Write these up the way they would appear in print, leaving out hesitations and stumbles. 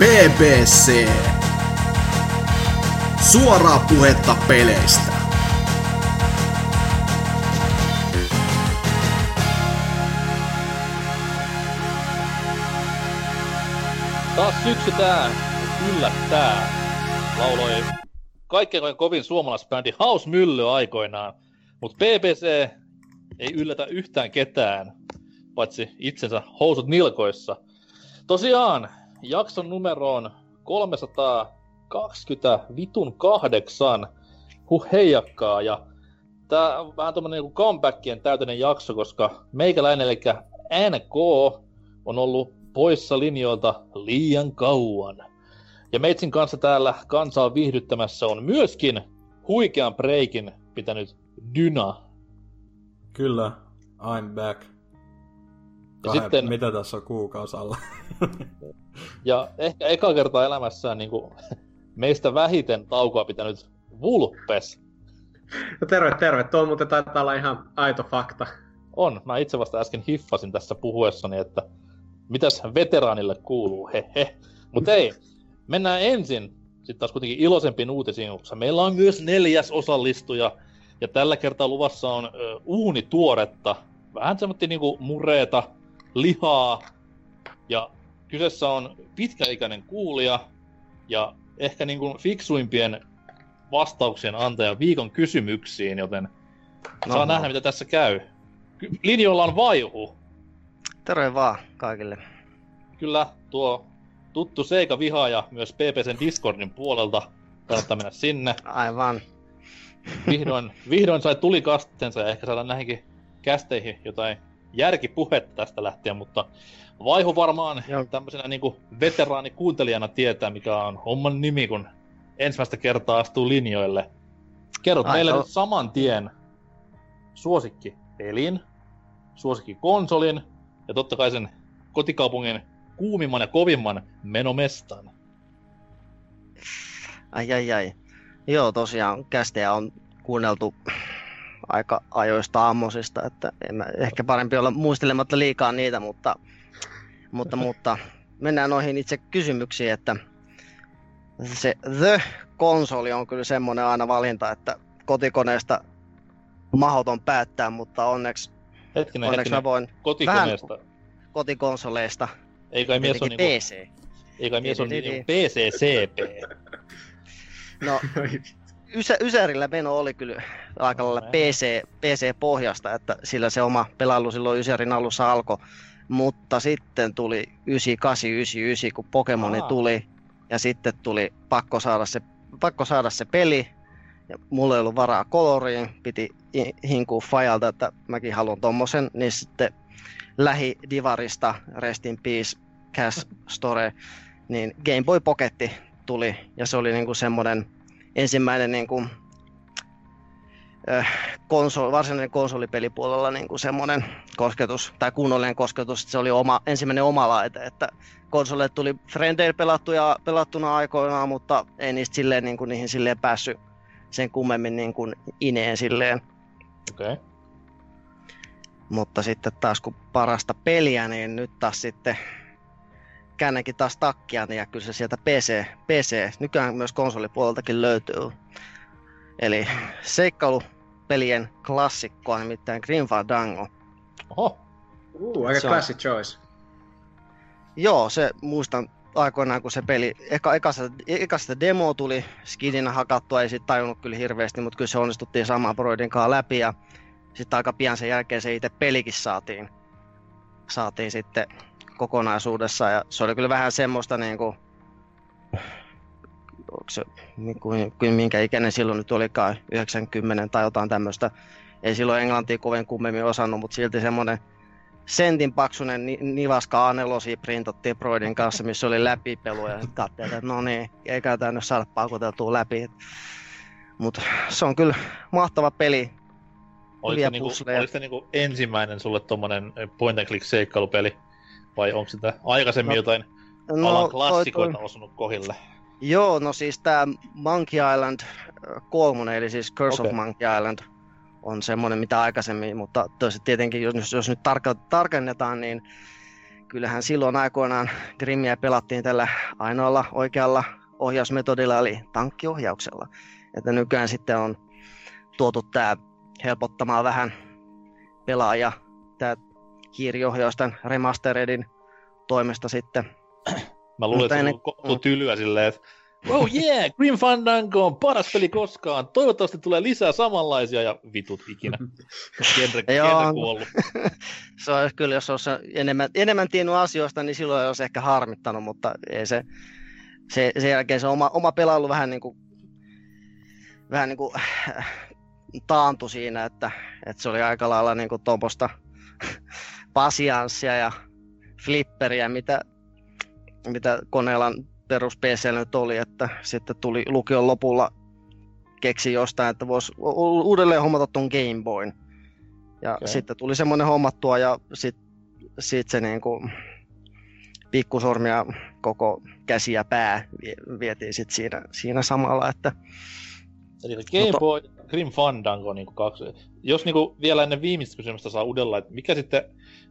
BBC. Suoraa puhetta peleistä. Taas syksy tää yllättää, lauloi kaikkein kovin suomalaisbändi Hausmylly aikoinaan, mutta BBC ei yllätä yhtään ketään, paitsi itsensä housut nilkoissa. Tosiaan, jakson numero on 328, heijakkaa, ja tää on vähän tommonen niinku comebackien täyteinen jakso, koska meikäläinen, eli NK, on ollut poissa linjoilta liian kauan. Ja meitsin kanssa täällä kansaa viihdyttämässä on myöskin huikean breikin pitänyt Dyna. Kyllä, I'm back. Sitten, mitä tässä on kuukausi alla? Ja ehkä eka kertaa elämässään niin kuin meistä vähiten taukoa pitänyt Vulpes. No terve. Tuo muuten taitaa olla ihan aito fakta. On. Mä itse vasta äsken hiffasin tässä puhuessani, että mitäs veteraanille kuuluu, hehe. Mut ei, mennään ensin sitten taas kuitenkin iloisempiin uutisiin, koska meillä on myös 4. osallistuja. Ja tällä kertaa luvassa on uunituoretta, vähän semmoinen niinku mureeta, lihaa. Ja kyseessä on pitkäikäinen kuulija ja ehkä niinku fiksuimpien vastauksien antaja viikon kysymyksiin, joten saa nähdä mitä tässä käy. Linjoilla on Vaihu. Terve vaan kaikille. Kyllä, tuo tuttu seika vihaaja myös PPCn Discordin puolelta. Kannattaa mennä sinne. Aivan. Vihdoin sai tulikastensa ja ehkä saadaan näihinkin kästeihin jotain järkipuhetta tästä lähtien, mutta Vaihu varmaan tämmöisenä niinku veteraanikuuntelijana tietää, mikä on homman nimi, kun ensimmäistä kertaa astuu linjoille. Kerrot meille nyt saman tien suosikki pelin, suosikki konsolin ja totta kai sen kotikaupungin kuumimman ja kovimman menomestan. Ai. Joo, tosiaan kästejä on kuunneltu aika ajoista aamuisista, että ehkä parempi olla muistelematta liikaa niitä, mutta mennään noihin itse kysymyksiin, että se The-konsoli on kyllä semmoinen aina valinta, että kotikoneesta mahdoton päättää, mutta onneksi mä voin kotikoneesta. Vähän kotikonsoleista. Eikä mies on niinku PC. Eikä mies on niinku PCCP. No, Ysärillä meno oli kyllä aika lailla PC-pohjasta, että sillä se oma pelailu silloin Ysärin alussa alkoi. Mutta sitten tuli 9899, kun Pokemoni tuli, ja sitten tuli pakko saada se peli. Ja mulla ei ollut varaa koloriin, piti hinkua Fajalta, että mäkin haluan tommosen, niin sitten lähidivarista, Rest in Peace, Cash Store, niin Game Boy Pocketti tuli, ja se oli niinku semmoinen ensimmäinen niinku varsinainen konsolipelipuolella niinku semmoinen kosketus tai kunnollinen kosketus, että se oli ensimmäinen oma laite, että konsolille tuli frendeillä pelattuna aikoinaan, mutta ei niistä silleen niinku niihin silleen päässyt sen kummemmin niinku ineen silleen. Okei. Okay. Mutta sitten taas kun parasta peliä, niin nyt taas sitten käännänkin taas takkia, ja kyllä se sieltä PC, nykyään myös konsolipuoleltakin löytyy. Eli seikkailupelien klassikkoa, nimittäin Grim Fandango. Oho! Aika classic choice. Joo, se muistan aikoinaan, kun se peli, ekasta demo tuli, skidinä hakattua, ei siitä tajunnut kyllä hirveästi, mutta kyllä se onnistuttiin saman broidin kanssa läpi, ja sitten aika pian sen jälkeen se itse pelikin saatiin sitten kokonaisuudessaan, ja se oli kyllä vähän semmoista niinku, minkä ikäinen silloin nyt olikaan, 90 tai jotain tämmöistä. Ei silloin englantia kovin kummemmin osannut, mutta silti semmoinen sentin paksunen nivaska A4 printattiin broidin kanssa, missä oli läpipelu, ja sitten katseltiin, että no niin, eikä tämä nyt saada paukuteltua läpi. Mutta se on kyllä mahtava peli. Oliko se niinku ensimmäinen sulle tommonen point and click seikkailupeli? Vai onko sitä aikaisemmin jotain alan klassikoita osunut kohille? Joo, no siis tää Monkey Island 3, eli siis Curse of Monkey Island, on semmoinen mitä aikaisemmin, mutta tietenkin jos nyt tarkennetaan, niin kyllähän silloin aikoinaan Grimmiä pelattiin tällä ainoalla oikealla ohjausmetodilla eli tankkiohjauksella. Että nykyään sitten on tuotu tämä helpottamaan vähän pelaaja, tämä hiiriohjaus tämän remasteredin toimesta sitten. Mä luulen, että se on tylyä silleen, että oh yeah, Grim Fandango on paras peli koskaan. Toivottavasti tulee lisää samanlaisia ja vitut ikinä. Genre kuollut. Se on kyllä, jos olisi enemmän tiennyt asioista, niin silloin olisi ehkä harmittanut, mutta ei se sen jälkeen se oma pelailu vähän niin kuin taantui siinä, että se oli aika lailla niin kuin tuommoista pasianssia ja flipperiä, mitä koneella perus PC nyt oli, että sitten tuli lukion lopulla keksi jostain, että voisi uudelleen hommata tuon Game Boyn. Ja okay. Sitten tuli semmoinen hommattua ja sit se niinku pikkusormia koko käsi ja pää vietiin sit siinä samalla, että eli Game Boy, Grim Fandango niinku kaksi. Jos niinku vielä ennen viimeistä kysymystä saa udella, että mikä sitten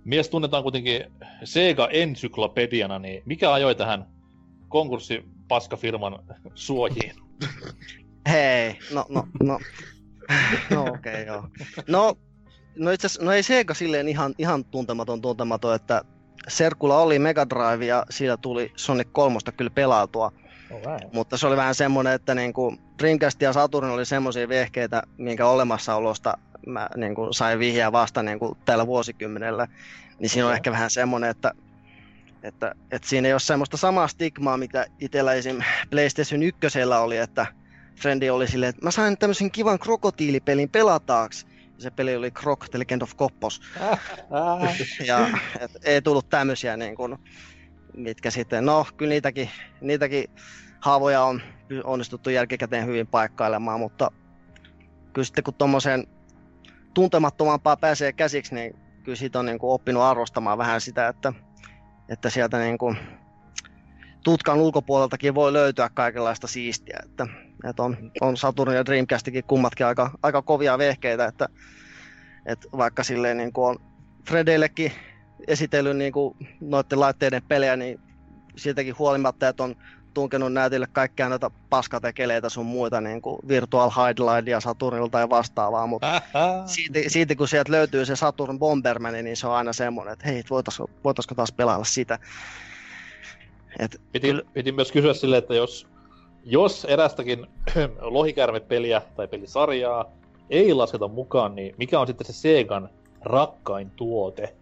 mies tunnetaan kuitenkin Sega-ensyklopediana, niin mikä ajoi tähän konkurssipaskafirman suojiin? Hei, no okei, joo. No itse asiassa, no ei Sega silleen ihan tuntematon, että Serkulla oli Mega Drive ja siitä tuli Sonic 3 kyllä pelautua. Right. Mutta se oli vähän semmoinen, että niinku Dreamcast ja Saturn oli semmoisia vehkeitä, minkä olemassaolosta mä niinku sain vihjeä vasta niinku tällä vuosikymmenellä. Niin siinä on ehkä vähän semmoinen, että siinä ei ole semmoista samaa stigmaa, mitä itsellä esim. PlayStation 1 oli, että frendi oli silleen, että mä sain tämmöisen kivan krokotiilipelin pelataaks. Ja se peli oli Croc, The Legend of Koppos. Ja et, ei tullut tämmöisiä, niin kuin, mitkä sitten, no kyllä niitäkin haavoja on onnistuttu jälkikäteen hyvin paikkailemaan, mutta kyllä sitten kun tommoseen tuntemattomampaa pääsee käsiksi, niin kyllä siitä on niin kuin oppinut arvostamaan vähän sitä, että sieltä niin kuin tutkan ulkopuoleltakin voi löytyä kaikenlaista siistiä, että on Saturn ja Dreamcastikin kummatkin aika kovia vehkeitä, että vaikka silleen niin kuin on Fredeillekin esitellyt niin kuin noiden laitteiden pelejä, niin siltäkin huolimatta, että on tunkenut näytille kaikkia näitä paskatekeleitä sun muita niin kuin Virtual Hydelidia Saturnilta ja vastaavaa, mutta siitä kun sieltä löytyy se Saturn Bomberman, niin se on aina semmoinen, että hei, voitaisko taas pelailla sitä. Piti myös kysyä silleen, että jos erästäkin lohikäärmepeliä tai pelisarjaa ei lasketa mukaan, niin mikä on sitten se Segan rakkain tuote?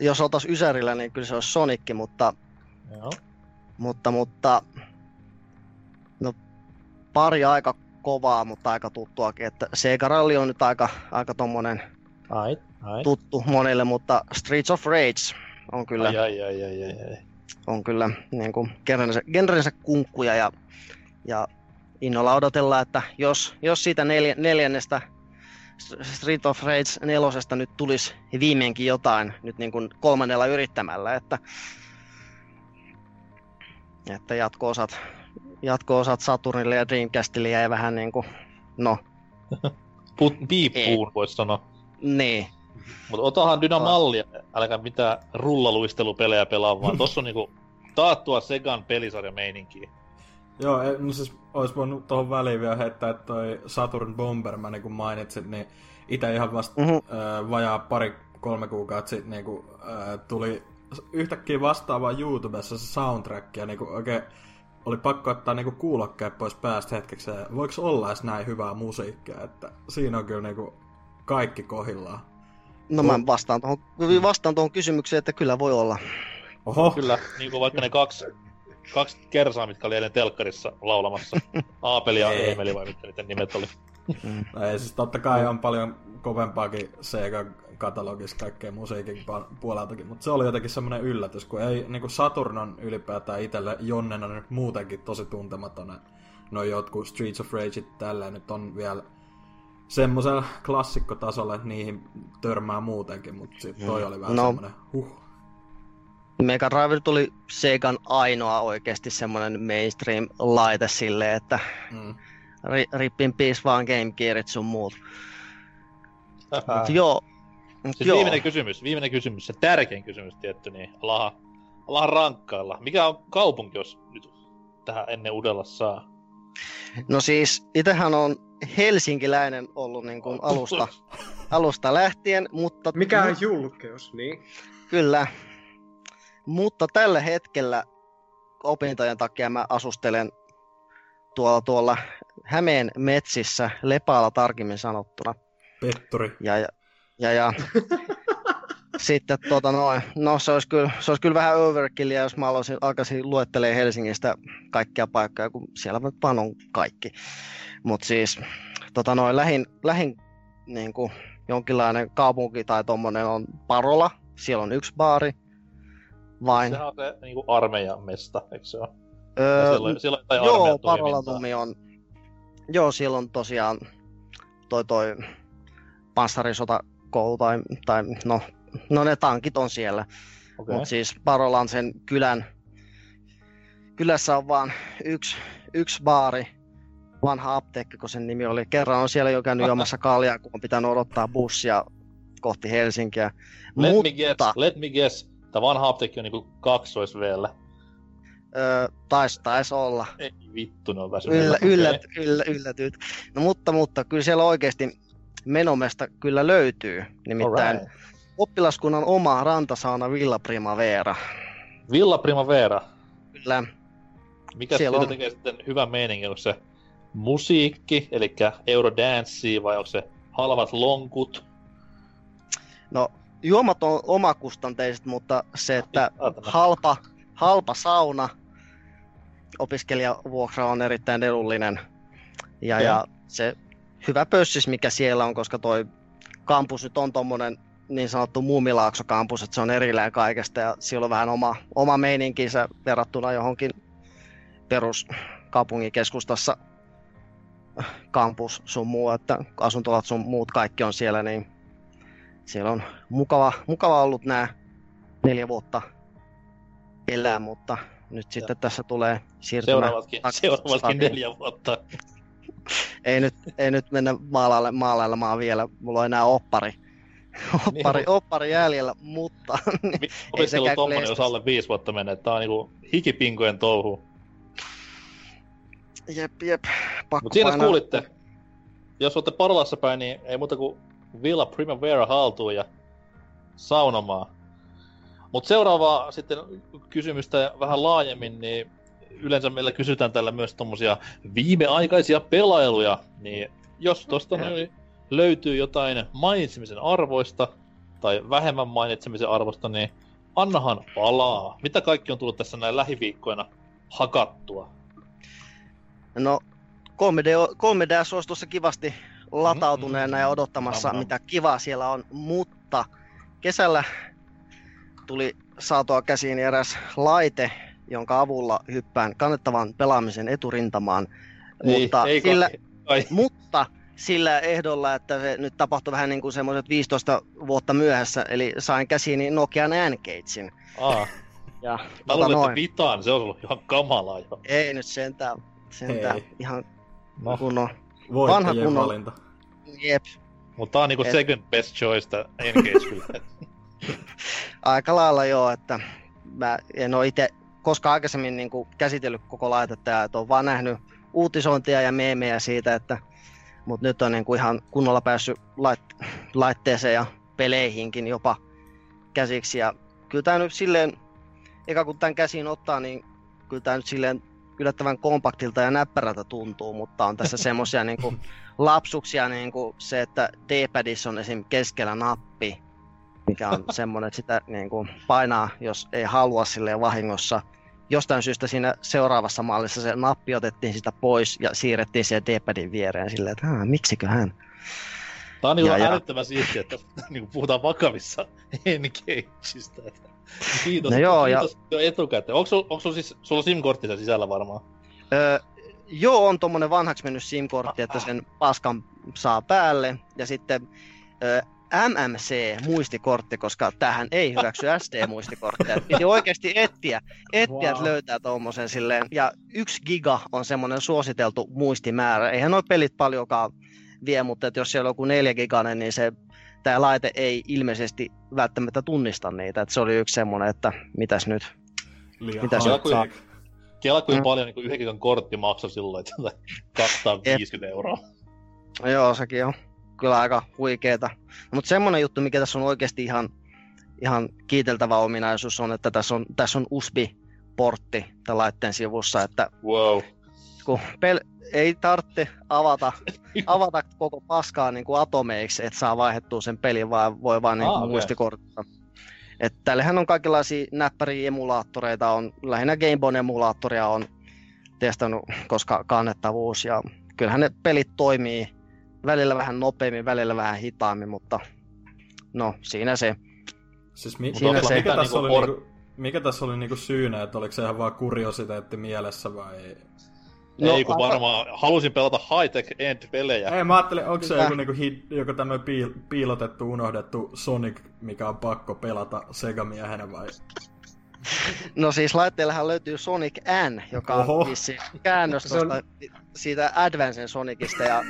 Jos oltaisiin Ysärillä, niin kyllä se olisi Sonicki, mutta no, pari aika kovaa, mutta aika tuttuakin, että Sega Rally on nyt aika tommonen tuttu monille, mutta Streets of Rage on kyllä on kyllä niin kuin genrensä kunkkuja ja innolla odotellaan, että jos siitä neljännestä Street of Rage 4 nyt tulisi viimeinkin jotain nyt niin kuin kolmannella yrittämällä, että jatko-osat Saturnille ja Dreamcastille jäi vähän niin kuin, no piippuun voisi sanoa. Niin. Mutta otahan dynamallia, älkää mitään rullaluistelupelejä pelaa, vaan tossa on niinku taattua Segan pelisarjameininkiä. Joo, no siis ois voinut tohon väliin vielä heittää, että toi Saturn Bomberman, niin kun mainitsit, niin ite ihan vasta vajaa 2-3 kuukautta sitten niin kun, tuli yhtäkkiä vastaavaan YouTubessa se soundtrack, ja niin kun oikein oli pakko ottaa niin kun kuulokkeet pois päästä hetkeksi, ja voiko olla edes näin hyvää musiikkia, että siinä on kyllä niin kun kaikki kohillaan. No mä vastaan tuohon kysymykseen, että kyllä voi olla. Oho. Kyllä, niin kuin vaikka ne kaksi kersaa, mitkä oli eilen telkkarissa laulamassa. Aapeli ja Eemeli, vai mitkä niiden nimet oli. No ei, siis totta kai on paljon kovempaakin Sega-katalogissa kaikkea musiikin puoleltakin, mutta se oli jotenkin semmoinen yllätys, kun ei niinku Saturn on ylipäätään itselle jonnena nyt muutenkin tosi tuntematon. No jotkut Streets of Rage tälleen nyt on vielä semmoisella klassikkotasolla, että niihin törmää muutenkin, mutta sitten toi oli vähän semmoinen Mega Drive tuli Segan ainoa oikeasti semmoinen mainstream-laite silleen, että rip in peace vaan Game Gearit sun muut. Mut joo, Siis viimeinen kysymys, se tärkein kysymys tietty, niin ollaan rankkailla. Mikä on kaupunki, jos nyt tähän ennen Udella saa? No siis, itsehän on helsinkiläinen ollut niin kuin alusta lähtien, mutta... Mikä on julkeus, niin? Kyllä. Mutta tällä hetkellä opintojen takia mä asustelen tuolla Hämeen metsissä, Lepaalla tarkemmin sanottuna. Petturi. Ja. Sitten se olisi kyllä vähän overkillia, jos mä alkaisin luettelemaan Helsingistä kaikkia paikkoja, kun siellä vaan on kaikki. Mutta siis lähin niinku jonkinlainen kaupunki tai tommonen on Parola, siellä on yksi baari. Vain. Sehän on se niinku armeijan mesta, eikö se ole? Siellä on joo, Parola-numi on... Joo, siellä on tosiaan toi panssarisota-koulu tai no ne tankit on siellä. Okay. Mut siis Parolan sen kylässä on vaan yksi baari, vanha apteekki, kun sen nimi oli. Kerran on siellä jo käynyt juomassa kaljaa, kun on pitänyt odottaa bussia kohti Helsinkiä. Let me guess. Tämä vanha apteekki on niinku kaksoisveellä. Taisi olla. Ei vittu, ne on väsyneet. Yllätyt. No mutta kyllä siellä oikeesti menomesta kyllä löytyy. Nimittäin right. Oppilaskunnan oma rantasauna Villa Primavera. Villa Primavera? Kyllä. Mikä siellä siitä tekee sitten hyvä meininki? Onko se musiikki, eli eurodanssia, vai onko se halvat lonkut? No... Juomat on omakustanteiset, mutta se, että halpa sauna, opiskelijavuokra on erittäin edullinen. Ja se hyvä pössis, mikä siellä on, koska toi kampus nyt on tommonen niin sanottu muumilaaksokampus, että se on erillään kaikesta ja siellä on vähän oma meininkinsä verrattuna johonkin peruskaupunkikeskustassa kampus sun muu, että asuntolat sun muut kaikki on siellä, niin siellä on mukava ollut nämä 4 vuotta elää, mutta nyt sitten tässä tulee siirtymä. Seuraavatkin 4 vuotta. ei nyt mennä maalailemaan vielä, mulla on enää oppari jäljellä, mutta... Opiskelu on tommonen, jos alle 5 vuotta menee, tää on niinku hikipinkojen touhu. Jep, pakko. Mut siinä kuulitte, jos olette Parolassa päin, niin ei muuta kuin Villa Primavera haltuun ja saunomaa. Mut seuraavaa sitten kysymystä vähän laajemmin, niin yleensä meillä kysytään tällä myös tommosia viimeaikaisia pelailuja, niin jos tosta löytyy jotain mainitsemisen arvoista tai vähemmän mainitsemisen arvoista, niin annahan palaa. Mitä kaikki on tullut tässä näin lähiviikkoina hakattua? No 3DS olisi tuossa kivasti latautuneena ja odottamassa, mitä kivaa siellä on, mutta kesällä tuli saatua käsiin eräs laite, jonka avulla hyppään kannettavan pelaamisen eturintamaan, sillä ehdolla, että se nyt tapahtui vähän niin kuin semmoiset 15 vuotta myöhässä, eli sain käsiini Nokian N-Gatesin. Ja, mä luulen, että Vitaan, se on ollut ihan kamalaa jo. Ei nyt sentään ihan kunnon. Voittajien valinta. Jep. Mutta tää on niinku second best choice N-Gage. Aika lailla joo, että mä en oo ite koskaan aikaisemmin niinku käsitellyt koko laitetta ja oon vaan nähnyt uutisointia ja meemejä siitä, että mut nyt on niinku ihan kunnolla päässyt laitteeseen ja peleihinkin jopa käsiksi. Ja kyllä tää nyt silleen, eka kun tän käsiin ottaa, niin kyllä tää nyt silleen yllättävän kompaktilta ja näppärältä tuntuu, mutta on tässä semmosia niinku lapsuksia, niinku se, että D-padissa on esim. Keskellä nappi, mikä on semmonen, että sitä niinku painaa, jos ei halua silleen vahingossa. Jostain syystä siinä seuraavassa mallissa se nappi otettiin sitä pois ja siirrettiin siihen D-padin viereen silleen, että miksiköhän. Tää on niinku älyttömän siistiä, että niinku puhutaan vakavissa N-Gageista. Kiitos, no joo, kiitos ja... etukäteen. Onko sulla siis SIM-kortti sen sisällä varmaan? Joo, on tommonen vanhaksi mennyt SIM-kortti, että sen paskan saa päälle. Ja sitten MMC-muistikortti, koska tähän ei hyväksy SD-muistikortteja. Piti oikeesti etsiä wow. Löytää tommosen silleen. Ja 1 giga on semmonen suositeltu muistimäärä. Eihän noi pelit paljonkaan vie, mutta jos siellä on joku 4 gigainen, niin se tämä laite ei ilmeisesti välttämättä tunnista niitä. Että se oli yksi semmoinen, että mitäs nyt? Kela kuin paljon niin kuin yhdenkin kortti maksoi silloin, että 250 €. Joo, sekin on kyllä aika huikeeta. Mutta semmoinen juttu, mikä tässä on oikeasti ihan kiiteltävä ominaisuus on, että tässä on USB-portti tämän laitteen sivussa, että wow. Kun ei tarvitse avata koko paskaa niin kuin atomeiksi, että saa vaihdettua sen pelin, vaan voi vain niin muistikortilla. Tällähän on kaikenlaisia näppäriä emulaattoreita, on, lähinnä Game Boyn emulaattoria on testannut, koska kannettavuus, ja kyllähän ne pelit toimii välillä vähän nopeammin, välillä vähän hitaammin, mutta no siinä se. Siis mikä tässä oli niinku syynä, että oliko se ihan vaan kuriositeetti mielessä vai ei? No, ei kun varmaan halusin pelata high-tech end-pelejä. Ei, mä ajattelin, onko se joku tämmöinen piilotettu, unohdettu Sonic, mikä on pakko pelata Sega-miehenä vai? No siis laitteellähän löytyy Sonic N, joka on vissiin käännös tuosta siitä Advancen Sonicista. Ja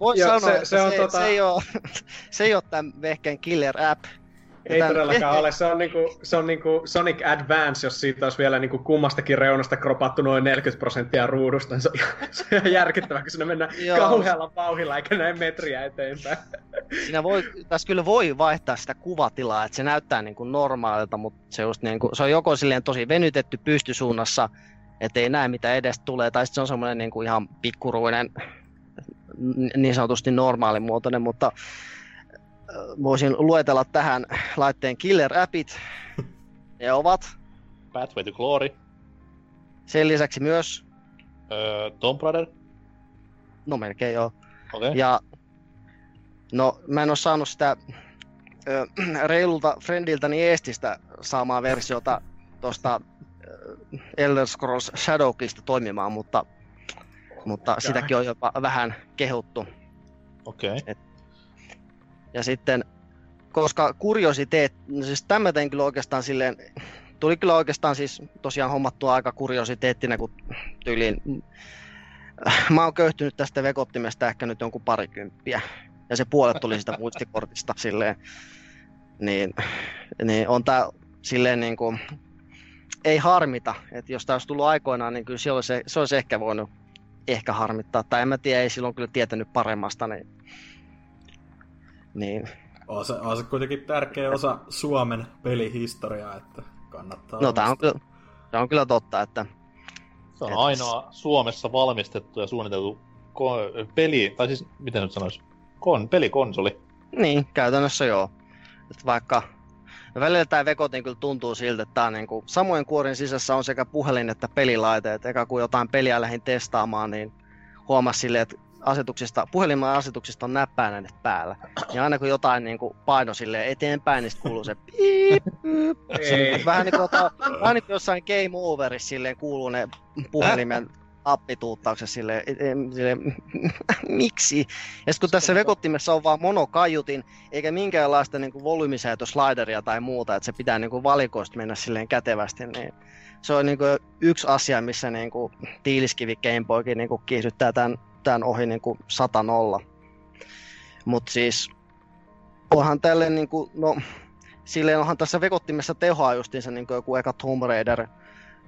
voin sanoa, että se ei ole tämän vehkeen killer app. Ei todellakaan ole. Se on niinku Sonic Advance, jos siitä olisi vielä niinku kummastakin reunasta kropattu noin 40% ruudusta. Se on järkyttävää, kun siinä mennään kauhealla vauhdilla eikä näin metriä eteenpäin. Tässä kyllä voi vaihtaa sitä kuvatilaa, että se näyttää niinku normaalilta, mutta se on joko silleen tosi venytetty pystysuunnassa, ettei näe mitä edes tulee, tai sitten se on semmoinen niinku ihan pikkuruinen, niin sanotusti normaalimuotoinen, mutta voisin luetella tähän laitteen killer appit. Ne ovat Pathway to Glory. Sen lisäksi myös Tomb Raider. No melkein joo. Okay. Ja no mä en oo saanut sitä reilulta friendiltäni Eestistä saamaa versiota tosta Elder Scrolls Shadowkeista toimimaan, mutta sitäkin on jopa vähän kehuttu. Okei. Okay. Ja sitten, koska siis tämä tein kyllä oikeastaan silleen, tuli kyllä oikeastaan siis tosiaan hommattua aika kuriositeettina, kun tyyliin, mä oon köyhtynyt tästä vekottimesta ehkä nyt jonkun 20. Ja se puolet tuli sitä muistikortista silleen, niin on tää silleen niin kuin, ei harmita, että jos tää olisi tullut aikoinaan, niin kyllä se olisi ehkä voinut harmittaa, tai en mä tiedä, ei silloin kyllä tietänyt paremmasta, niin. On se kuitenkin tärkeä osa Suomen pelihistoriaa, että kannattaa. No tää on kyllä totta, että se on ainoa Suomessa valmistettu ja suunniteltu peli, tai siis miten nyt sanois, pelikonsoli. Niin, käytännössä joo. Että vaikka välillä tää vekotin kyllä tuntuu siltä, että tää niinku samojen kuorin sisässä on sekä puhelin että pelilaite, että eka kun jotain peliä lähdin testaamaan, niin huomas silleen, että puhelimen asetuksista on näppäimet päällä. Ja aina kun jotain niinku paino silleen eteenpäin, niin kuuluu se piip, piip. Vähän niin kuin jossain Game Overissa silleen kuuluu ne puhelimen appituuttaukset silleen miksi? Ja kun tässä vekottimessa on vaan monokaiutin, eikä minkäänlaista niinku volyymisäätöslideria tai muuta, että se pitää niinku valikoista mennä silleen kätevästi, niin se on niinku yksi asia, missä niinku tiiliskivi Game Boykin niinku kiihdyttää tämän ohi niinku 100-0. Mut siis onhan tälle niinku silleen onhan tässä vekottimessa tehoa justiinsa niinku joku eka Tomb Raider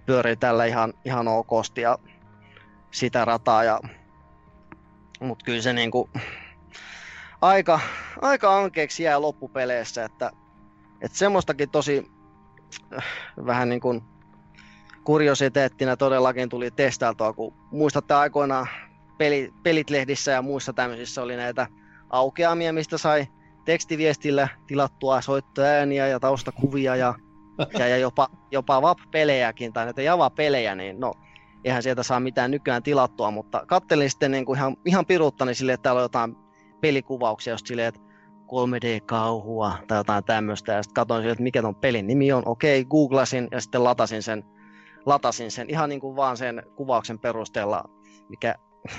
pyörii tällä ihan okosti ja sitä rataa ja mut kyllä se niinku aika ankeeksi jää loppupeleissä, että semmoistakin tosi vähän niinkun kuriositeettina todellakin tuli testailtua, kun muistatte aikoinaan Pelit-lehdissä ja muissa tämmöisissä oli näitä aukeamia, mistä sai tekstiviestillä tilattua soittoääniä ja taustakuvia ja jopa VAP-pelejäkin tai näitä Java-pelejä, niin no eihän sieltä saa mitään nykyään tilattua, mutta kattelin sitten niin kuin ihan piruuttani silleen, että täällä on jotain pelikuvauksia just silleen, että 3D-kauhua tai jotain tämmöistä ja sitten katsoin silleen, että mikä ton pelin nimi on, okei, googlasin ja sitten latasin sen ihan niin kuin vaan sen kuvauksen perusteella,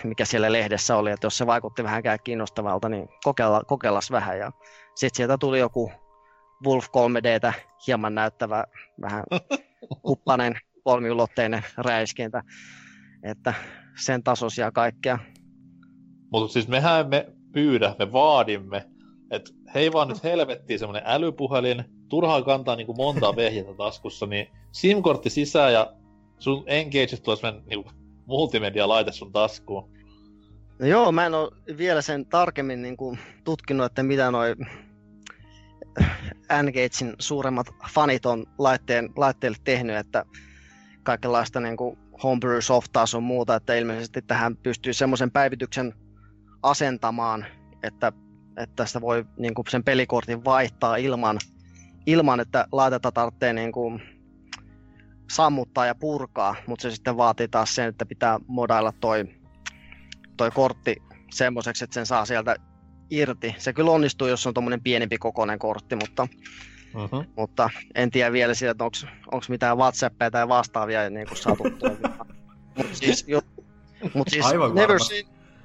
mikä siellä lehdessä oli, että jos se vaikutti vähänkään kiinnostavalta, niin kokeillas vähän. Ja sitten sieltä tuli joku Wolf 3D:tä hieman näyttävä, vähän kuppainen, kolmiulotteinen räiskintä. Että sen tasoisia kaikkea. Mutta siis mehän emme pyydä, me vaadimme, että hei vaan nyt helvettiin semmoinen älypuhelin, turhaan kantaa niinku montaa vehjettä taskussa, niin SIM-kortti sisään ja sun Engageista tulee semmoinen niinku multimedia-laite sun taskuun. No joo, mä en oo vielä sen tarkemmin niinku tutkinut, että mitä noi Engagein suuremmat fanit on laitteelle tehnyt, että kaikenlaista niinku homebrew-softaa sun muuta, että ilmeisesti tähän pystyy semmoisen päivityksen asentamaan, että tästä voi niinku sen pelikortin vaihtaa ilman että laitetta tarvitsee niinku sammuttaa ja purkaa, mutta se sitten vaatii taas sen, että pitää modailla toi kortti semmoiseksi, että sen saa sieltä irti. Se kyllä onnistuu, jos on tommonen pienempi kokoinen kortti, mutta en tiedä vielä siitä, että onko mitään WhatsAppia tai vastaavia niin kuin saatu. Mutta siis,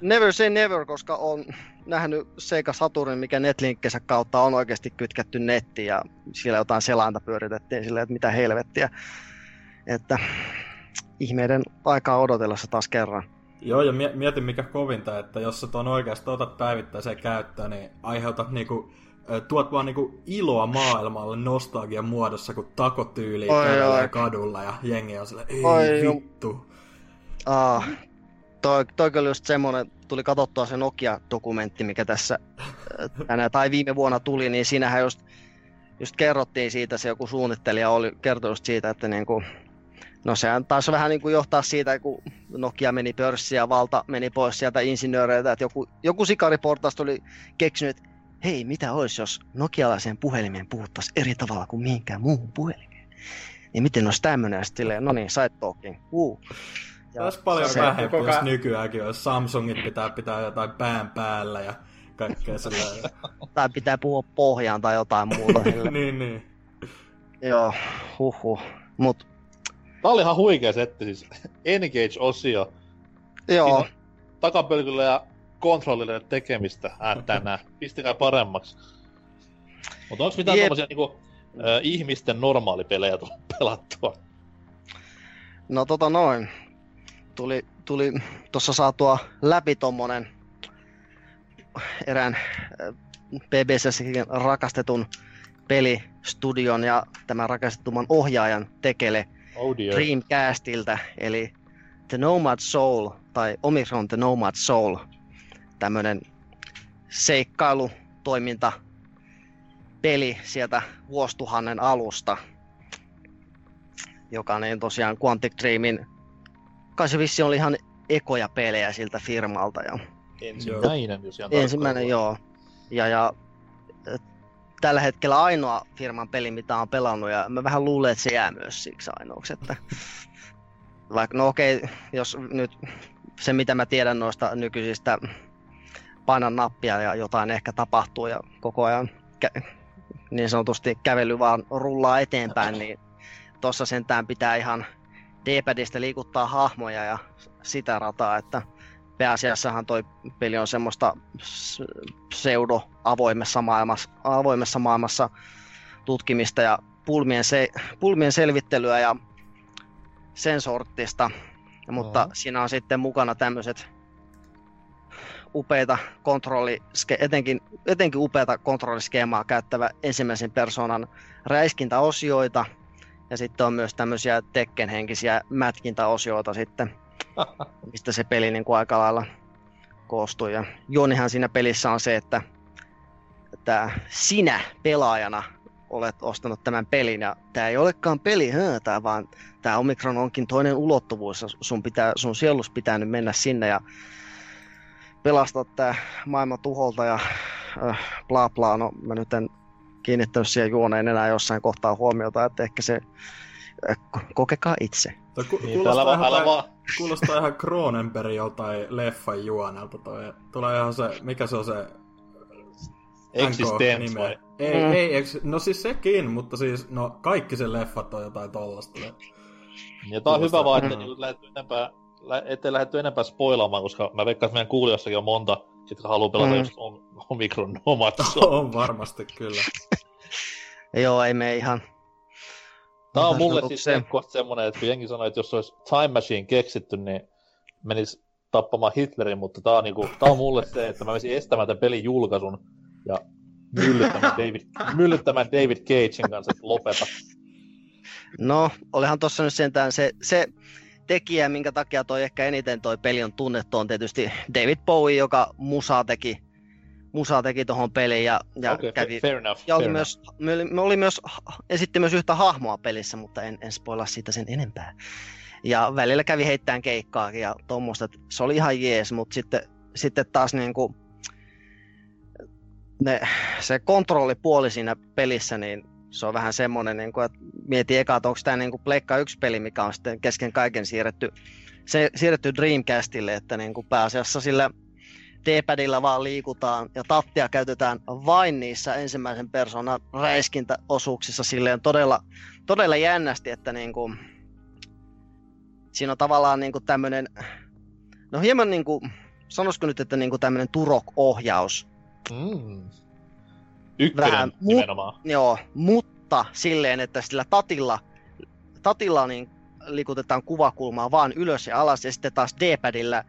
never say never, koska on nähnyt Sega Saturnin, mikä netlinkkinsä kautta on oikeasti kytketty nettiin ja siellä jotain selainta pyöritettiin silleen, että mitä helvettiä. Että ihmeiden aikaa odotella se taas kerran. Joo, ja mietin mikä kovinta, että jos sä tuon oikeasti otat päivittäiseen käyttöön, niin aiheutat niinku, tuot vaan niinku iloa maailmalle nostalgian muodossa, kun takotyyliin käydään kadulla ja jengi on silleen, ei vittu. Toi kyllä just semmonen, tuli katsottua se Nokia-dokumentti, mikä tässä tänä tai viime vuonna tuli, niin siinähän just kerrottiin siitä, se joku suunnittelija kertoi just siitä, että niinku, no sehän taisi vähän niinku johtaa siitä, kun Nokia meni pörssiin ja valta meni pois sieltä insinööreiltä, että joku sikariportaista oli keksinyt, että hei, mitä olisi, jos nokialaiseen puhelimeen puhuttaisiin eri tavalla kuin mihinkään muuhun puhelimeen. Niin miten olisi tämmöinen? Sitten no niin, side talking. Olisi paljon vähempi, jos nykyäänkin olisi. Samsungit pitää jotain pään päällä ja kaikkea sellaista. Tai pitää puhua pohjaan tai jotain muuta. niin. Joo, Mut. Tää oli ihan huikea setti, siis Engage-osio. Joo. Takapölkyllä ja kontrollille tekemistä tänään. Pistikää paremmaksi. Mutta onko mitään tommosia niinku, ihmisten normaalipelejä pelattua? No noin. Tuli tuossa saatua läpi tommonen erään BBC:ssäkin rakastetun pelistudion ja tämän rakastettuman ohjaajan tekele Dreamcastilta, eli The Nomad Soul tai Omicron The Nomad Soul, tämmönen seikkailutoiminta peli sieltä vuosituhannen alusta, joka niin tosiaan Quantic Dreamin kai se vissi oli ihan ekoja pelejä siltä firmalta. Ja ensimmäinen, joo. Ja tällä hetkellä ainoa firman peli, mitä on pelannut, ja mä vähän luulen, että se jää myös siksi ainoaksi, että vaikka no okei, jos nyt se mitä mä tiedän noista nykyisistä, painan nappia ja jotain ehkä tapahtuu ja koko ajan niin sanotusti kävely vaan rullaa eteenpäin, niin tossa sentään pitää ihan D-padista liikuttaa hahmoja ja sitä rataa, että pääasiassahan toi peli on semmoista pseudo-avoimessa maailmassa tutkimista ja pulmien selvittelyä ja sen sorttista, mutta siinä on sitten mukana tämmöiset upeita etenkin upeata kontrolliskeemaa käyttävä ensimmäisen persoonan räiskintäosioita. Ja sitten on myös tämmöisiä Tekken-henkisiä mätkintäosioita sitten, mistä se peli niin kuin aika lailla koostuu. Ja juonihan siinä pelissä on se, että sinä pelaajana olet ostanut tämän pelin. Ja tämä ei olekaan peli, vaan tämä Omicron onkin toinen ulottuvuus. Sun sielus pitää nyt mennä sinne ja pelastaa tämä maailma tuholta ja bla bla. No mä nyt en kiinnittänyt siihen juoneen enää jossain kohtaa huomiota, että ehkä se kokekaa itse. Kuulostaa ihan Cronenbergilta tai leffan juonelta. Tulee ihan se, mikä se on se Existence vai? Ei, no siis sekin, mutta siis no kaikki sen leffat on jotain tollasta. Ja tää on hyvä vaan, että lähdetty enempää spoilaamaan, koska mä veikkaan, että meidän kuulijassakin on monta, jotka haluaa pelata just Omicron Nomadsoa. On varmasti kyllä. Joo, ei me ihan. Tää on mulle siis semmonen, että kun jengi sanoi, että jos olisi Time Machine keksitty, niin menis tappamaan Hitlerin, mutta tää on mulle se, että mä menisin estämään tämän pelin julkaisun ja myllyttämään David Cagein kanssa, että lopeta. No, olihan tuossa nyt sentään se tekijä, minkä takia toi ehkä eniten toi peli on tunnettu, on tietysti David Bowie, joka musaa teki tuohon peliin ja okay, kävi. Fair enough, ja oli myös, esitti myös yhtä hahmoa pelissä, mutta en spoilaa siitä sen enempää. Ja välillä kävi heittämään keikkaakin ja tuommoista. Se oli ihan jees, mutta sitten taas niinku se kontrollipuoli siinä pelissä, niin se on vähän semmoinen, niin kuin, että mietin eka, että onko tämä niin kuin Pleikka 1 peli, mikä on sitten kesken kaiken siirretty Dreamcastille, että niin kuin pääasiassa sillä D-padilla vaan liikutaan ja tattia käytetään vain niissä ensimmäisen persoonan räiskintäosuuksissa silleen todella, todella jännästi, että niin kuin, siinä on tavallaan niin kuin tämmöinen, no hieman niin kuin, sanoisiko nyt, että niin kuin tämmöinen Turok-ohjaus. Mm. Ykkönen vähän, nimenomaan. Joo, mutta silleen, että sillä tatilla niin liikutetaan kuvakulmaa vaan ylös ja alas ja sitten taas D-padillä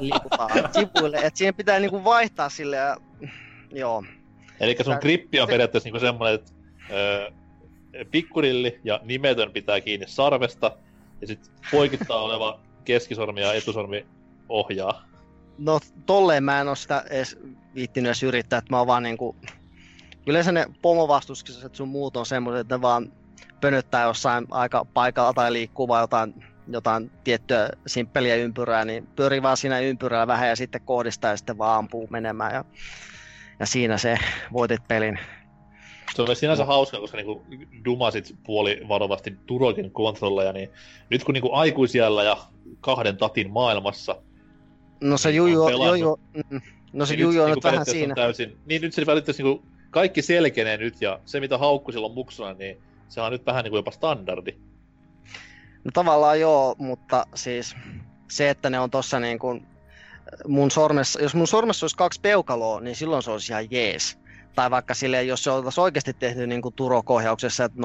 liikutaan sivuille. Että siihen pitää niinku vaihtaa silleen ja joo. Elikkä sun grippi on periaatteessa niinku semmoinen, että pikkurilli ja nimetön pitää kiinni sarvesta ja sit poikittaa oleva keskisormi ja etusormi ohjaa. No tolleen mä en oo sitä edes viittinyt edes yrittää, että mä oon vaan niinku yleensä ne pomovastuskiset sun muut on semmoiset, että ne vaan pönöttää jossain aika paikalla tai liikkuu vaan jotain tiettyä simppeliä ympyrää, niin pyörii vaan siinä ympyrällä vähän ja sitten kohdistaa ja sitten vaan ampuu menemään ja siinä se voitit pelin. Se on sinänsä hauska, koska niinku dumasit puolivarovasti Turokin kontrolleja, niin nyt kun niinku aikuisiällä ja 2 tatin maailmassa. No se Juju on nyt vähän siinä. Täysin, niin nyt se välittäisi niinku kaikki selkenee nyt ja se mitä haukku silloin muksuna, niin se on nyt vähän niinku jopa standardi. No tavallaan joo, mutta siis se, että ne on tossa niinku mun sormessa, jos mun sormessa olisi 2 peukaloa, niin silloin se olisi ihan jees. Tai vaikka silleen, jos se oltaisi oikeasti tehty niinku Turok-ohjauksessa, että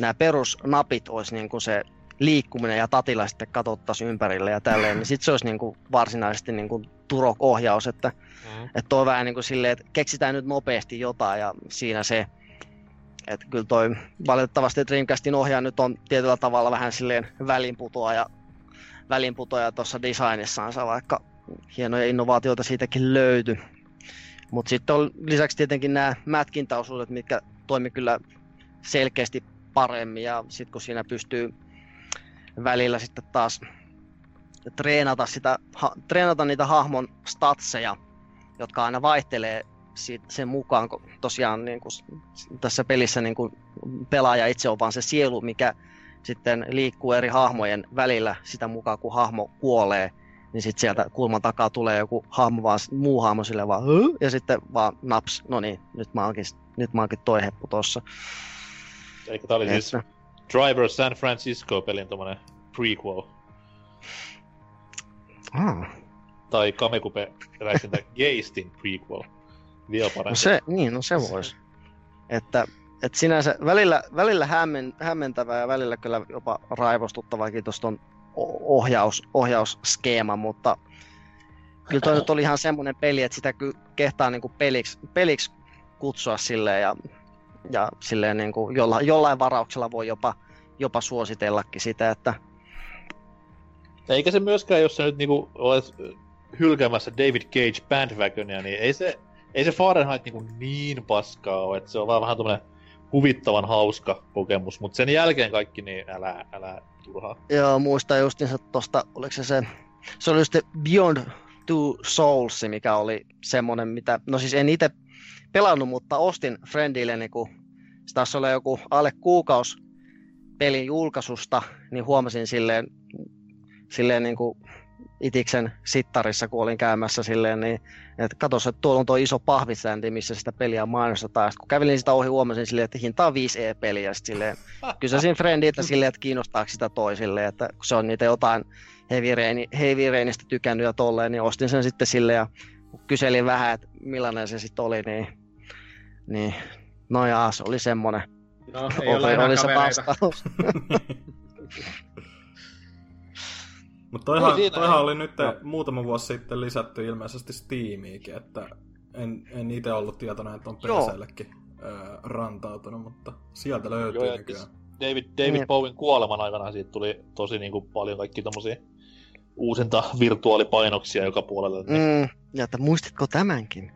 nämä perusnapit olisi niinku se liikkuminen ja tatilla sitten katsottaisiin ympärille ja tälleen, niin sit se olisi niinku varsinaisesti niinku Turok-ohjaus, että toi vähän niinku silleen, että keksitään nyt nopeasti jotain ja siinä se. Että kyllä toi valitettavasti Dreamcastin ohjaaja nyt on tietyllä tavalla vähän silleen välinputoaja tuossa designissaansa, vaikka hienoja innovaatioita siitäkin löytyi. Mut sitten on lisäksi tietenkin nämä mätkintäosuudet, mitkä toimi kyllä selkeästi paremmin ja sit kun siinä pystyy välillä sitten taas treenata niitä hahmon statseja, jotka aina vaihtelee sen mukaan, kun tosiaan niin kun tässä pelissä niin kun pelaaja itse on vaan se sielu, mikä sitten liikkuu eri hahmojen välillä sitä mukaan, kun hahmo kuolee, niin sitten sieltä kulman takaa tulee joku hahmo vaan, muu hahmo sille vaan ja sitten vaan naps, no niin, nyt mä oonkin toi heppu tossa. Elikkä tää oli siis Driver San Francisco -pelin tommonen prequel. Tai Kamekupe-räisintä Geistin prequel. No se, niin, no se voisi. Että sinänsä välillä hämmentävää ja välillä kyllä jopa raivostuttavaakin tuosta on ohjausskeema, mutta kyllä toi nyt oli ihan semmoinen peli, että sitä kehtaa niinku peliksi kutsua silleen ja silleen niinku jollain varauksella voi jopa suositellakin sitä, että. Eikä se myöskään, jos sä nyt niinku olet hylkäämässä David Cage bandwagonia, niin ei se Fahrenheit niin paskaa ole, että se on vähän tommonen huvittavan hauska kokemus, mutta sen jälkeen kaikki niin älä turhaa. Joo, muistan justiinsa tosta, oliko se oli just Beyond Two Souls, mikä oli semmonen, mitä, no siis en itse pelannut, mutta ostin friendille, niin kun se taas oli joku alle kuukaus pelin julkaisusta, niin huomasin silleen niinku Itiksen sittarissa, kun olin käymässä silleen, niin että katos, että tuolla on tuo iso pahvisäänti, missä sitä peliä mainostetaan. Sitten kun kävelin sitä ohi, huomasin silleen, että hinta on 5 e-peliä. Silleen kysäsin friendiltä silleen, että kiinnostaako sitä toisille, että kun se on niitä jotain Heavy Rainista tykännyt ja tolleen, niin ostin sen sitten silleen ja kyselin vähän, että millainen se sitten oli, niin no jaa, se oli semmonen. No, ei ole enää kavereita. Mutta toihan oli nyt muutama vuosi sitten lisätty ilmeisesti Steamiinkin, että En itse ollut tietoinen, että on PC:llekin rantautunut, mutta sieltä löytyy nykyään. David Bowien kuoleman aikana siitä tuli tosi niin kuin paljon kaikki tommosia uusinta virtuaalipainoksia joka puolella. Niin. Ja että muistitko tämänkin?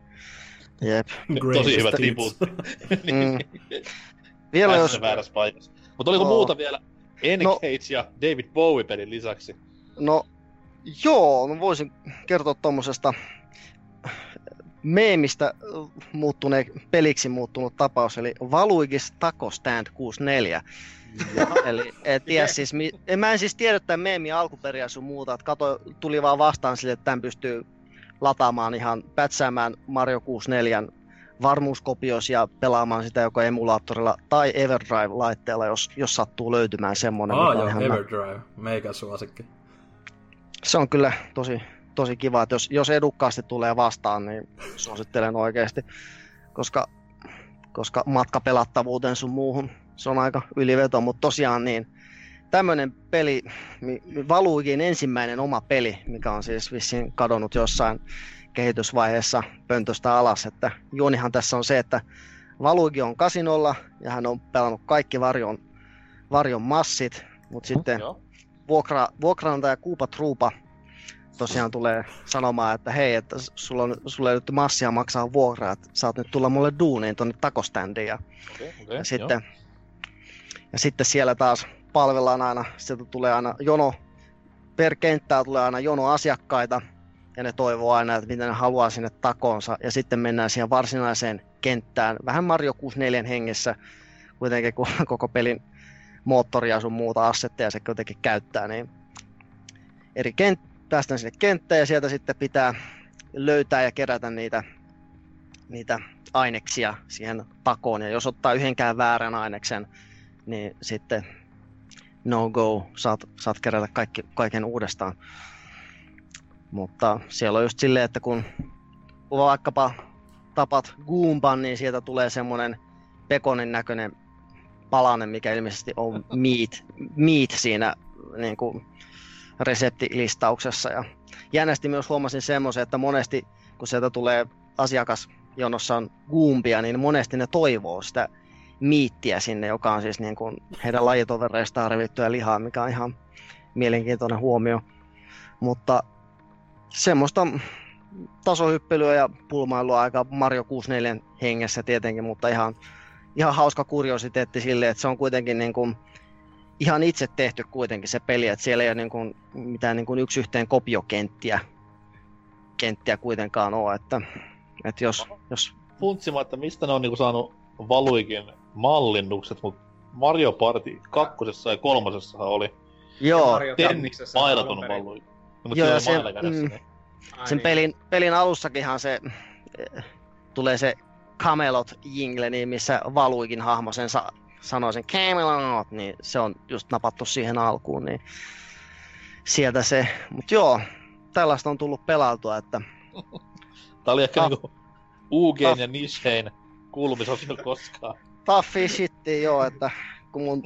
Jep. Tosi hyvä tribut. Vielä jos... väärässä paikassa. Mutta oliko muuta vielä Nick Cage ja David Bowie pelin lisäksi? No voisin kertoa tommosesta meemistä peliksi muuttunut tapaus, eli Valuigis Taco Stand 64. Eli en tiedä tämän meemin alkuperia sun muuta, että tuli vaan vastaan sille, että tämän pystyy lataamaan ihan pätsäämään Mario 64 varmuuskopios ja pelaamaan sitä joko emulaattorilla tai Everdrive-laitteella, jos sattuu löytymään semmoinen. Everdrive, meikä suosikki. Se on kyllä tosi kiva, että jos edukkaasti tulee vastaan, niin suosittelen oikeasti, koska matkapelattavuuteen sun muuhun se on aika yliveto, mutta tosiaan niin tämmöinen peli, Valuigin ensimmäinen oma peli, mikä on siis vissiin kadonnut jossain kehitysvaiheessa pöntöstä alas, että juonihan tässä on se, että Valuigi on kasinolla ja hän on pelannut kaikki varjon massit, mutta sitten vuokranantaja Koopa Troopa tosiaan tulee sanomaan, että hei, että sulla ei nyt massia maksaa vuokraa, että saat nyt tulla mulle duuniin tuonne takoständiin. Okay, ja sitten siellä taas palvellaan aina, sieltä tulee aina jono, per kenttää tulee aina jono asiakkaita, ja ne toivoo aina, että mitä ne haluaa sinne takonsa, ja sitten mennään siihen varsinaiseen kenttään, vähän Mario 64 hengessä, kuitenkin kun koko pelin moottoria sun muuta assetteja se kuitenkin käyttää, niin eri päästään sinne kenttään ja sieltä sitten pitää löytää ja kerätä niitä aineksia siihen takoon. Ja jos ottaa yhdenkään väärän aineksen, niin sitten no go, saat kerätä kaiken uudestaan. Mutta siellä on just silleen, että kun vaikkapa tapat Goomban, niin sieltä tulee semmoinen pekonen näköinen palanen, mikä ilmeisesti on meat siinä niin kuin reseptilistauksessa. Ja jännästi myös huomasin semmoisen, että monesti kun sieltä tulee asiakas, jonossa on goompia, niin monesti ne toivoo sitä miittiä sinne, joka on siis niin kuin heidän lajitovereistaan revittyä lihaa, mikä on ihan mielenkiintoinen huomio. Mutta semmoista tasohyppelyä ja pulmailua aika Mario 64 hengessä tietenkin, mutta ihan hauska kuriositeetti silleen, että se on kuitenkin niin kuin ihan itse tehty kuitenkin se peli, että siellä ei ole niin kuin mitään niin kuin yksi yhteen kopiokenttiä kuitenkaan ole, että jos... Funtsimatta, mistä ne on niin kuin saanut Valuigin mallinnukset, mutta Mario Party 2. ja 3. oli tenniksessä mailaton Valuigi. Mutta joo, se on sen pelin alussakinhan se tulee se Camelot jingle, niin missä Valuigin hahmo sen sanoi sen Camelot, niin se on just napattu siihen alkuun, niin sieltä se, mut tällaista on tullut pelailtua, että... Tää oli ehkä niinku UG:n ja Nishein kulmisosio koskaan. Tough shitti, että kun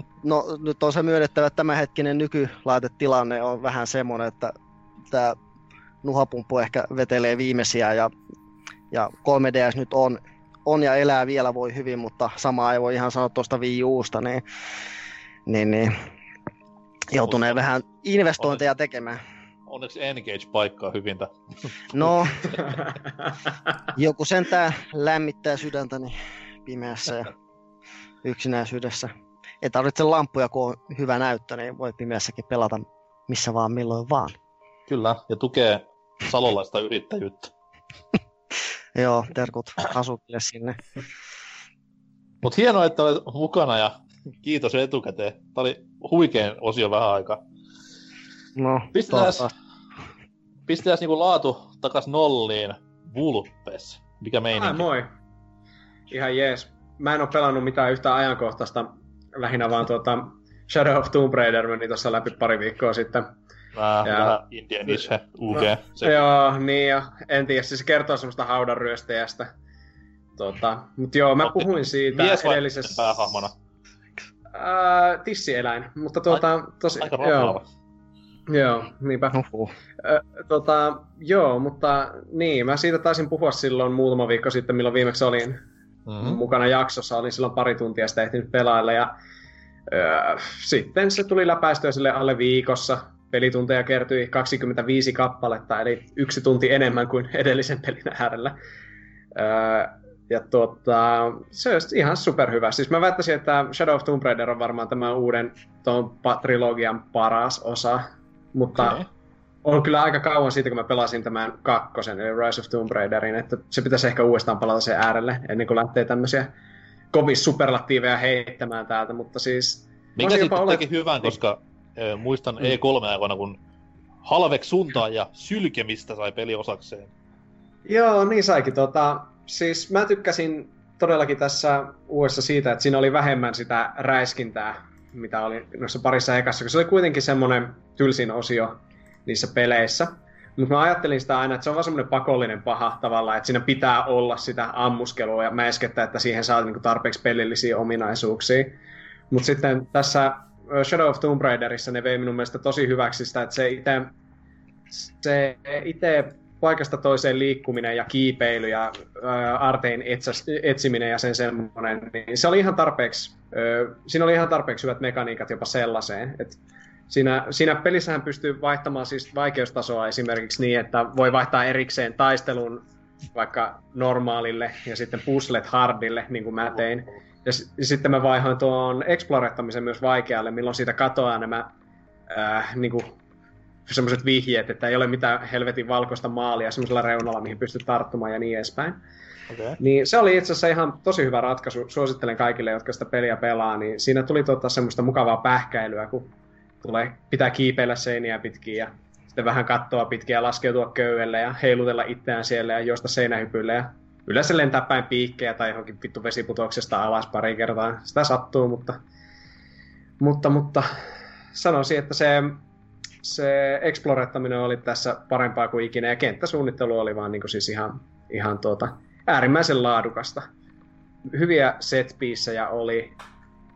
nyt on se myönnettävä, että tämänhetkinen nykylaitetilanne on vähän semmonen, että tää nuhapumppu ehkä vetelee viimeisiä ja 3DS nyt on ja elää vielä voi hyvin, mutta samaa ei voi ihan sanoa tuosta Wii U:sta, niin joutuneen vähän investointeja tekemään. Onneksi N-Gage-paikkaa hyvintä. No, joku sentään lämmittää sydäntäni pimeässä ja yksinäisyydessä. Ei tarvitse lamppuja, kun on hyvä näyttö, niin voi pimeässäkin pelata missä vaan, milloin vaan. Kyllä, ja tukee salolaista yrittäjyyttä. Joo, terkut asukille sinne. Mut hienoa, että olet mukana ja kiitos etukäteen. Tämä oli huikein osio vähän aikaa. No, pistetään niinku laatu takas nolliin Vulpes. Mikä meininki? Moi. Ihan jees. Mä en oo pelannut mitään yhtään ajankohtaista. Lähinnä vaan Shadow of Tomb Raider meni tossa läpi pari viikkoa sitten. Vähän indianishe, UG. No, joo, niin ja en tiedä, siis se kertoo semmoista haudanryöstäjästä. Mut mä puhuin siitä edellisessä... päähahmona? Tissieläin, mutta tosi... Aika joo. Joo, niinpä. Joo, mutta niin, mä siitä taisin puhua silloin muutama viikko sitten, milloin viimeksi olin mukana jaksossa. Olin silloin pari tuntia sitä ehtinyt pelailla ja sitten se tuli läpäistyä sille alle viikossa. Pelitunteja kertyi 25 kappaletta, eli 1 tunti enemmän kuin edellisen pelin äärellä. Se on ihan superhyvä. Siis mä väittäisin, että Shadow of Tomb Raider on varmaan tämän uuden trilogian paras osa. Mutta on kyllä aika kauan siitä, kun mä pelasin tämän kakkosen, eli Rise of Tomb Raiderin, että se pitäisi ehkä uudestaan palata sen äärelle, ennen kuin lähtee tämmöisiä kovin superlatiiveja heittämään täältä, mutta siis... Mikä sitten teki hyvän, koska muistan E3-aikana, kun halveksuntaa ja sylkemistä sai peli osakseen. Joo, niin saikin. Siis mä tykkäsin todellakin tässä uudessa siitä, että siinä oli vähemmän sitä räiskintää, mitä oli noissa parissa ekassa, koska se oli kuitenkin semmoinen tylsin osio niissä peleissä. Mutta mä ajattelin sitä aina, että se on vaan semmoinen pakollinen paha tavallaan, että siinä pitää olla sitä ammuskelua ja mäiskettä, että siihen saa niinku tarpeeksi pelillisiä ominaisuuksia. Mutta sitten tässä Shadow of Tomb Raiderissä ne vei minun mielestä tosi hyväksi sitä, että se itse paikasta toiseen liikkuminen ja kiipeily ja aarteen etsiminen ja sen semmoinen, niin se oli ihan tarpeeksi, siinä oli ihan tarpeeksi hyvät mekaniikat jopa sellaiseen. Et siinä pelissähän pystyy vaihtamaan siis vaikeustasoa esimerkiksi niin, että voi vaihtaa erikseen taistelun vaikka normaalille ja sitten puzzlet hardille, niin kuin mä tein. Ja sitten mä vaihoin tuon explorettamisen myös vaikealle, milloin siitä katoaa nämä niinku semmoiset vihjeet, että ei ole mitään helvetin valkoista maalia semmoisella reunalla, mihin pystyt tarttumaan ja niin edespäin. Okay. Niin se oli itse asiassa ihan tosi hyvä ratkaisu. Suosittelen kaikille, jotka sitä peliä pelaa, niin siinä tuli semmoista mukavaa pähkäilyä, kun pitää kiipeillä seiniä pitkin ja sitten vähän kattoa pitkin ja laskeutua köydelle ja heilutella itseään siellä ja juosta seinähypylle ja yleensä lentää päin piikkejä tai johonkin vittu vesiputoksesta alas pari kertaa. Sitä sattuu, mutta sanoisin, että se explorettaminen oli tässä parempaa kuin ikinä ja kenttäsuunnittelu oli vaan niinku siis ihan äärimmäisen laadukasta. Hyviä set-piecejä oli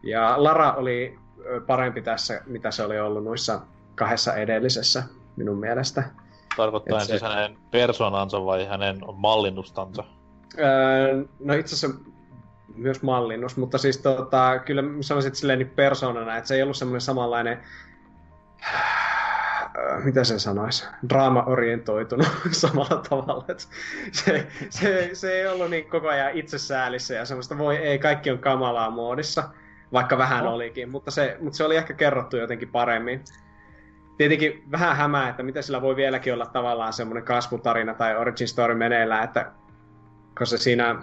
ja Lara oli parempi tässä, mitä se oli ollut noissa 2 edellisessä minun mielestä. Tarkoittaen siis hänen persoonansa vai hänen mallinnustansa? No itse asiassa myös mallinnus, mutta siis kyllä sanoisin silleen niin persoonana, että se ei ollut semmoinen samanlainen, mitä sen sanoisi, draama-orientoitunut samalla tavalla. Se ei ollut niin koko ajan itsesäälissä ja semmoista voi ei, kaikki on kamalaa moodissa, vaikka vähän olikin, mutta se oli ehkä kerrottu jotenkin paremmin. Tietenkin vähän hämää, että mitä sillä voi vieläkin olla tavallaan semmoinen kasvutarina tai origin story meneillään, että koska siinä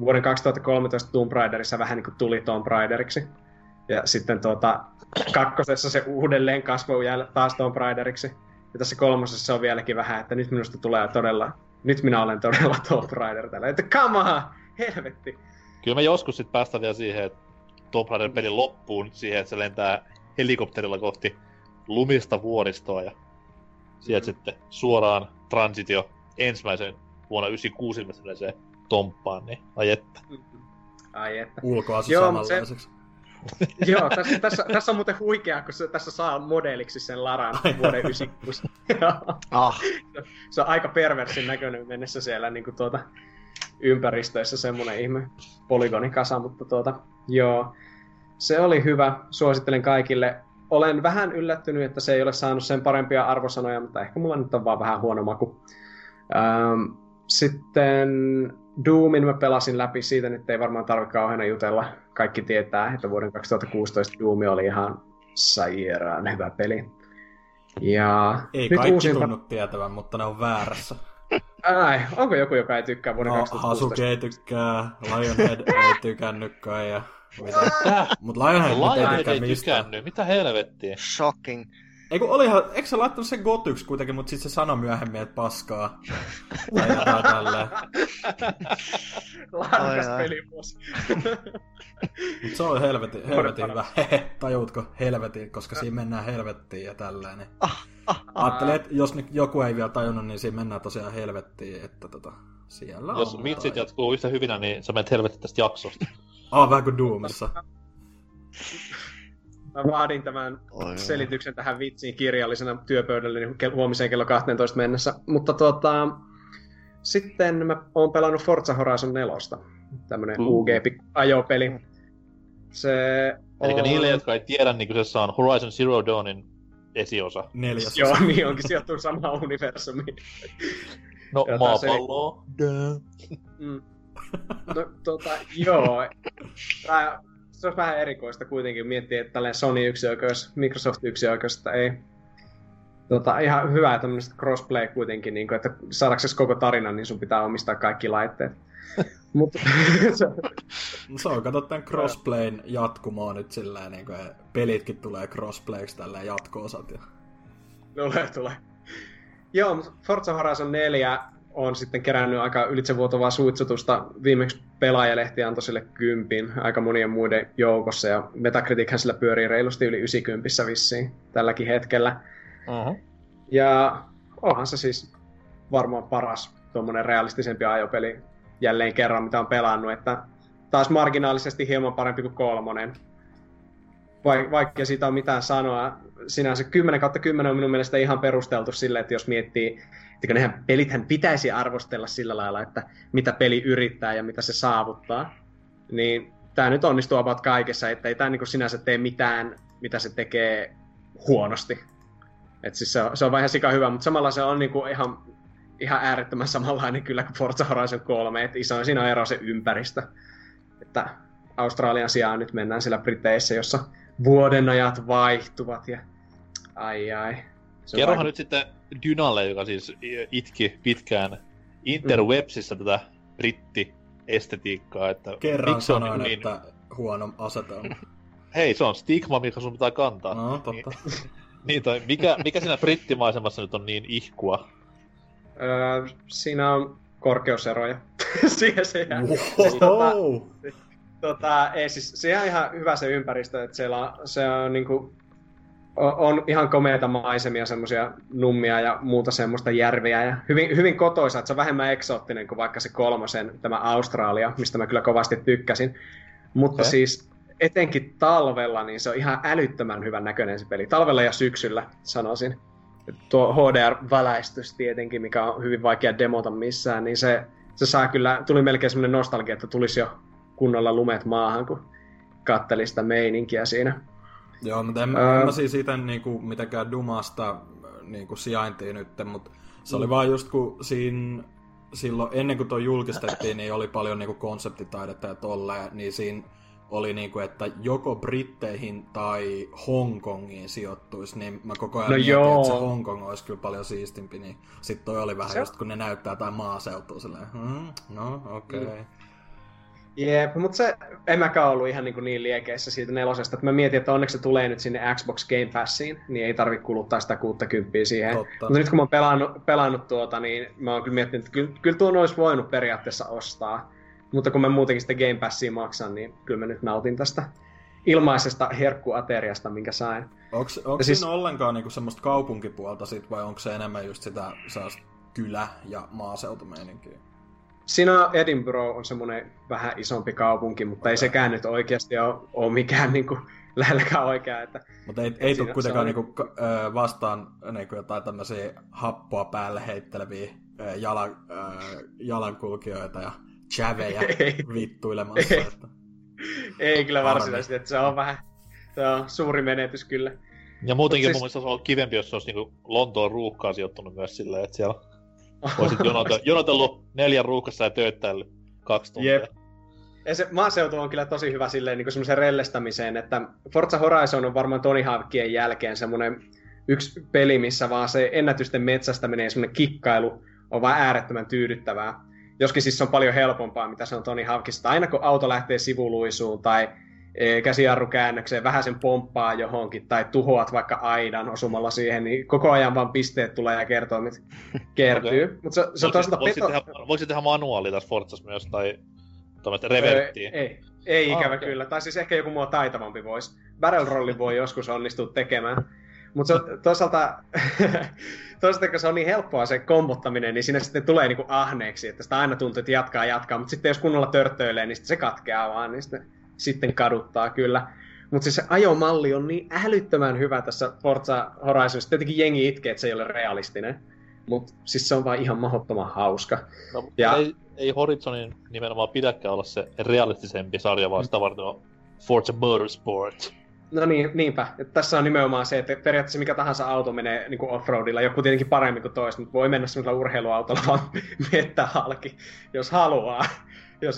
vuoden 2013 Tomb Raiderissa vähän niin kuin tuli Tomb Raideriksi. Ja sitten kakkosessa se uudelleen kasvoi taas Tomb Raideriksi. Ja tässä kolmosessa se on vieläkin vähän, että nyt minusta tulee nyt minä olen todella Tomb Raider täällä. Että kamaa! Helvetti! Kyllä me joskus sitten päästään vielä siihen, että Tomb Raider peli loppuun siihen, että se lentää helikopterilla kohti lumista vuoristoa. Ja sieltä sitten suoraan transitio ensimmäiseen vuonna 96 ilmestyneeseen Tomppaan, niin ajetta. Ulkoasu samanlaiseksi. Joo, tässä on muuten huikeaa, kun tässä saa modeliksi sen Laran vuoden 96. Se on aika perversin näköinen mennessä siellä niin ympäristöissä semmoinen ihme polygonikasa, mutta joo. Se oli hyvä, suosittelen kaikille. Olen vähän yllättynyt, että se ei ole saanut sen parempia arvosanoja, mutta ehkä mulla nyt on vaan vähän huono maku. Sitten Doomin mä pelasin läpi, siitä nyt ei varmaan tarvitse kauheena jutella. Kaikki tietää, että vuoden 2016 Doom oli ihan sairaan hyvä peli. Ja ei kaikki tunnu tietävän, mutta ne on väärässä. Ai, onko joku, joka ei tykkää vuoden 2016? Hasuki ei tykkää, Lionhead ei tykännytkään ja... Mut Lionhead ei tykännyt, mitä helvettiä? Shocking. Eikö sä laittanut sen gotyksi kuitenkin, mutta sit se sanoi myöhemmin, että paskaa. Tai jotain tälleen. Larkas pelivuosi. Mut se on helvetin hyvä. Tajuutko helvetin, koska siinä mennään helvettiin ja tälleen. Niin. Ajattelin, että jos nyt joku ei vielä tajunnut, niin siinä mennään tosiaan helvettiin. Että siellä jos mitsit jatkuu yhtä hyvinä, niin sä menet helvettiin tästä jaksosta. Vähän kuin Doomissa. Mä vaadin tämän selityksen tähän vitsiin kirjallisena työpöydällä niin huomiseen kello 12 mennessä. Mutta sitten mä oon pelannut Forza Horizon 4. Tämmönen UG-ajopeli. Eli niille, jotka ei tiedä, niin kyseessä on Horizon Zero Dawnin esiosa. Neljäsosa. Joo, niin onkin sijoittunut samaan universumiin. No, maapalloa. No, joo. Se on vähän erikoista kuitenkin miettiä, että tälleen Sony-yksioikeus, Microsoft-yksioikeus, että ei. Ihan hyvää tämmöistä crossplay kuitenkin, niin kuin, että saadaksesi koko tarinan, niin sun pitää omistaa kaikki laitteet. Mut, se on, kato tämän crossplayn jatkumoa nyt silleen, niin kuin pelitkin tulee crossplayksi tälleen jatko-osat. Ja... Tulee. Joo, mutta Forza Horizon 4 on sitten kerännyt aika ylitsevuotavaa suitsutusta. Viimeksi Pelaajalehti antoi sille 10, aika monien muiden joukossa, ja Metacritichän sillä pyörii reilusti yli 90 vissiin tälläkin hetkellä. Uh-huh. Ja onhan se siis varmaan paras tuommoinen realistisempi ajopeli jälleen kerran, mitä on pelannut, että taas marginaalisesti hieman parempi kuin 3. Vaikka siitä on mitään sanoa, sinänsä 10/10 on minun mielestä ihan perusteltu sille, että jos miettii, että nehän pelithän pitäisi arvostella sillä lailla, että mitä peli yrittää ja mitä se saavuttaa, niin tämä nyt onnistuu about kaikessa, että ei tämä niin sinänsä tee mitään, mitä se tekee huonosti. Et siis se on vähän sika hyvä, mutta samalla se on niinku ihan äärettömän samanlainen kyllä kuin Forza Horizon 3, että isoin siinä on ero se ympäristö. Että Australian sijaan nyt mennään siellä Briteissä, jossa vuodenajat vaihtuvat ja ai. Kerrohan nyt sitten Dynalle, joka siis itki pitkään Interwebsissä tätä britti-estetiikkaa. Että kerran sanoin, niin... että huono asetelma. Hei, se on stigma, mikä sun pitää kantaa. No, totta. Niin, tai mikä siinä brittimaisemassa nyt on niin ihkua? Siinä on korkeuseroja. Siihen se jää. Wow. Ei siis, se on ihan hyvä se ympäristö, että siellä se on niinku... On ihan komeita maisemia, semmoisia nummia ja muuta semmoista järviä. Ja hyvin, hyvin kotoisa, että se on vähemmän eksoottinen kuin vaikka se 3, tämä Australia, mistä mä kyllä kovasti tykkäsin. Mutta siis etenkin talvella, niin se on ihan älyttömän hyvän näköinen se peli. Talvella ja syksyllä, sanoisin. Tuo HDR-väläistys tietenkin, mikä on hyvin vaikea demota missään, niin se saa kyllä, tuli melkein semmoinen nostalgia, että tulisi jo kunnolla lumet maahan, kun katteli sitä meininkiä siinä. Joo, mutta en mä siis ite niinku mitenkään Dumasta niinku sijaintiin nyt, mutta se oli vaan just kun silloin ennen kuin tuo julkistettiin, niin oli paljon niinku konseptitaidetta ja tolleen, niin siinä oli niinku, että joko Britteihin tai Hongkongiin sijoittuisi, niin mä koko ajan mietin, että se Hongkong olisi kyllä paljon siistimpi, niin sit toi oli vähän just kun ne näyttää tai maaseutua silleen, okei. Jep, mutta se en mäkään ollut ihan niin liekeissä siitä 4, että mä mietin, että onneksi se tulee nyt sinne Xbox Game Passiin, niin ei tarvitse kuluttaa sitä 60 siihen. Totta. Mutta nyt kun mä oon pelannut niin mä oon kyllä miettinyt, että kyllä tuon olisi voinut periaatteessa ostaa. Mutta kun mä muutenkin sitä Game Passia maksan, niin kyllä mä nyt nautin tästä ilmaisesta herkkuateriasta, minkä sain. Onko siinä ollenkaan niinku semmoista kaupunkipuolta sit, vai onko se enemmän just sitä kylä- ja maaseutumeininkiä? Siinä Edinburgh on semmoinen vähän isompi kaupunki, mutta ei sekään nyt oikeasti ole mikään niinku lähelläkään oikea. Mutta ei tule kuitenkaan niinku vastaan niinku jotain tämmöisiä happoa päälle heitteleviä jalankulkijoita ja chavejä vittuilemassa. Ei kyllä varsinaisesti, että se on vähän suuri menetys kyllä. Ja muutenkin mun mielestä se on kivempi, jos se olisi niinku Lontoon ruuhkaan sijoittunut myös silleen, että siellä... Voisit jonotellut 4 ruuhkassa ja tööttäillyt 2 tuntia. Jep. Ja se maaseutu on kyllä tosi hyvä silleen niin semmoisen rellestämiseen, että Forza Horizon on varmaan Tony Hawkien jälkeen semmoinen yksi peli, missä vaan se ennätysten metsästäminen ja semmoinen kikkailu on vaan äärettömän tyydyttävää. Joskin siis se on paljon helpompaa, mitä se on Tony Hawkista. Aina kun auto lähtee sivuluisuun tai käsijarrukäännökseen, vähän sen pomppaa johonkin, tai tuhoat vaikka aidan osumalla siihen, niin koko ajan vaan pisteet tulee ja kertoimet kertyy. Okay. Mut se on voiko tehdä manuaali tässä Forzassa myös, tai tuommoista reverttiä? Ei ikävä kyllä, tai siis ehkä joku muu taitavampi voisi. Barrel rolli voi joskus onnistua tekemään. Mutta toisaalta, kun se on niin helppoa se kombottaminen, niin siinä sitten tulee niinku ahneeksi, että sitä aina tuntuu, että jatkaa, mutta sitten jos kunnolla törttöilee, niin sitten se katkeaa vaan, niin sitten kaduttaa kyllä. Mutta siis se ajomalli on niin älyttömän hyvä tässä Forza Horizonissa. Tietenkin jengi itkee, että se ei ole realistinen. Mutta siis se on vaan ihan mahdottoman hauska. No, ja ei Horizonin nimenomaan pidäkään olla se realistisempi sarja, vaan sitä varten on Forza Motorsport. No niin, niinpä. Et tässä on nimenomaan se, että periaatteessa mikä tahansa auto menee niin offroadilla, joku tietenkin parempi kuin toista, mutta voi mennä semmoisella urheiluautolla vaan mettää halki, jos haluaa.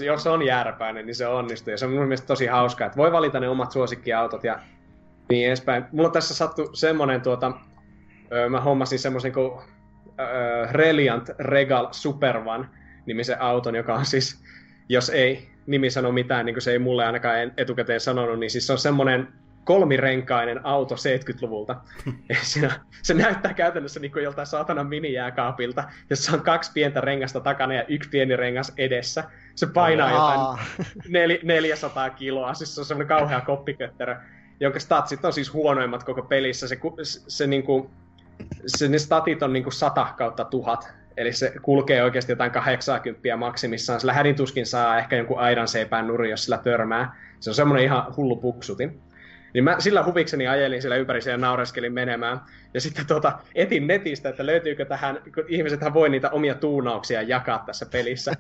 Jos on järpäinen, niin se onnistuu. Ja se on mun mielestä tosi hauskaa, että voi valita ne omat suosikkiautot ja niin edespäin. Mulla tässä sattui semmonen mä hommasin semmoisen kuin Reliant Regal Supervan nimisen auton, joka on siis, jos ei nimi sano mitään, niin kuin se ei mulle ainakaan etukäteen sanonut, niin siis se on semmoinen kolmirenkainen auto 70-luvulta. Se näyttää käytännössä niin kuin joltain saatanan minijääkaapilta, jossa on 2 pientä rengasta takana ja 1 pieni rengas edessä. Se painaa jotain 400 kiloa, siis se on semmoinen kauhea koppikötterö, jonka statsit on siis huonoimmat koko pelissä. Ne statit on niin kuin 100/1000. Eli se kulkee oikeasti jotain 80 maksimissaan. Sillä hädintuskin saa ehkä jonkun aidan seipään nuri, jos sillä törmää. Se on semmoinen ihan hullu puksutin. Niin mä sillä huvikseni ajelin sillä ympärissä ja naureskelin menemään. Ja sitten etin netistä, että löytyykö tähän, kun ihmisethän voi niitä omia tuunauksia jakaa tässä pelissä.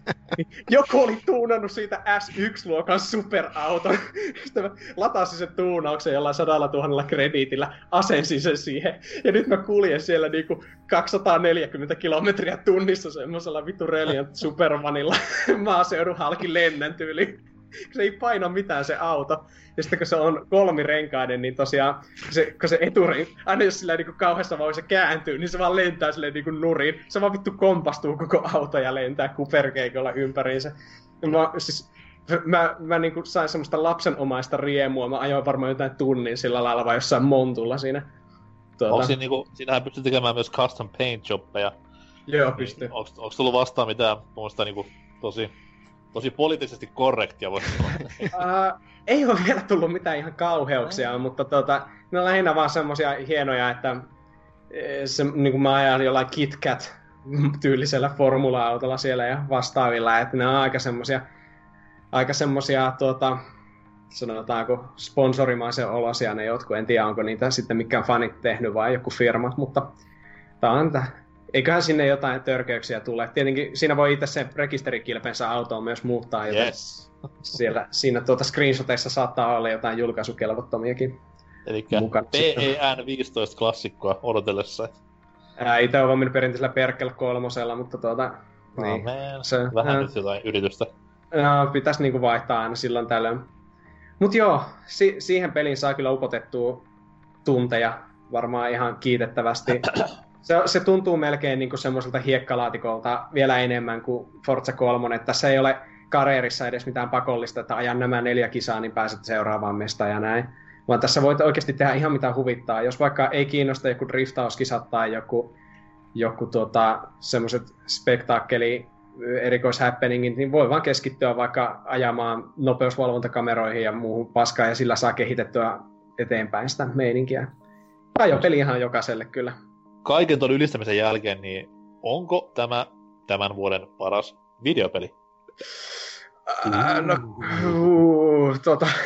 Joku oli tuunannut siitä S1-luokan superauton. Sitten mä latasin sen tuunauksen jollain 100 000 krediitillä, asensin sen siihen. Ja nyt mä kuljen siellä niinku 240 kilometriä tunnissa semmoisella vittu Reliant Supervanilla maaseudun halki lennän tyyliin. Se ei paina mitään se auto. Ja sitten kun se on kolmirenkainen, niin tosiaan, kun se eturenki, aina jos sillä niin kauheassa vauhdissa kääntyy, niin se vaan lentää silleen niin nurin. Se vaan vittu kompastuu koko auto ja lentää kuperkeikolla ympäriinsä. Mä niin kuin sain semmoista lapsenomaista riemua. Mä ajoin varmaan jotain tunnin sillä lailla vai jossain montulla siinä. Siinähän pystyy tekemään myös custom paint jobbeja. Joo, pystyy. Niin, onko tullut vastaan mitään muista niin kuin, tosi poliittisesti korrektia, voisi sanoa. Ei ole vielä tullut mitään ihan kauheuksia, mutta ne on lähinnä vaan semmosia hienoja, että niinku mä ajan jollain KitKat-tyylisellä formula-autolla siellä ja vastaavilla, että ne on aika semmosia sanotaanko sponsorimaisen olosia ne jotkut, en tiedä onko niitä sitten mikään fanit tehnyt vai joku firmat, mutta tää on eiköhän sinne jotain törkeyksiä tule. Tietenkin siinä voi itse sen rekisterikilpensä autoon myös muuttaa, joten siinä screenshoteissa saattaa olla jotain julkaisukelvottomiakin. Elikkä PEN15 klassikkoa odotellessa. Itse on vaan mennyt perinteisellä Perkel 3:lla, mutta niin. Vähän nyt jotain yritystä. Pitäisi niinku vaihtaa aina silloin tällöin. Mut joo, siihen peliin saa kyllä upotettua tunteja varmaan ihan kiitettävästi. Se tuntuu melkein niin kuin semmoiselta hiekkalaatikolta vielä enemmän kuin Forza 3. Että tässä ei ole karrierissa edes mitään pakollista, että ajan nämä 4 kisaa, niin pääset seuraavaan mestaan ja näin. Vaan tässä voit oikeasti tehdä ihan mitä huvittaa. Jos vaikka ei kiinnosta joku driftauskisat tai joku semmoiset spektaakkeli erikoishappeningit, niin voi vaan keskittyä vaikka ajamaan nopeusvalvontakameroihin ja muuhun paskaan, ja sillä saa kehitettyä eteenpäin sitä meininkiä. Tai jo peli ihan jokaiselle kyllä. Kaiken tuon ylistämisen jälkeen, niin onko tämä tämän vuoden paras videopeli? Aika paha.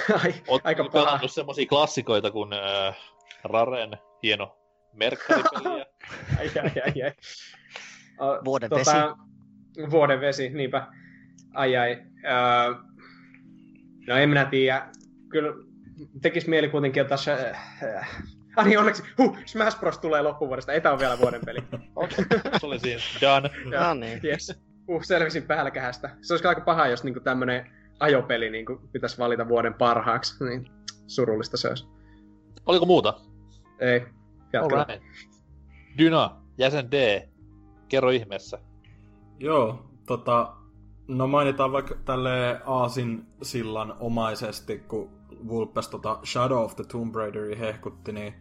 Oletko pelannut semmosia klassikoita kuin Raren hieno merkkaripeli? Ai. Vuoden vesi. Vuoden vesi, niinpä. No en minä tiedä. Kyllä tekisi mieli kuitenkin ottaa niin onneksi. Smash Bros. Tulee loppuvuodesta. Ei tää on vielä vuoden peli. Okei. Se oli siinä. Done. No niin. Yes. Selvisin pälkähästä. Se olisi aika paha, jos niinku tämmönen ajopeli niinku pitäisi valita vuoden parhaaksi. Niin surullista se olisi. Oliko muuta? Ei. Jatkaa. Dyna, jäsen D. Kerro ihmeessä. Joo, no mainitaan vaikka tälleen aasinsillan omaisesti, kun Vulpes Shadow of the Tomb Raideria hehkutti, niin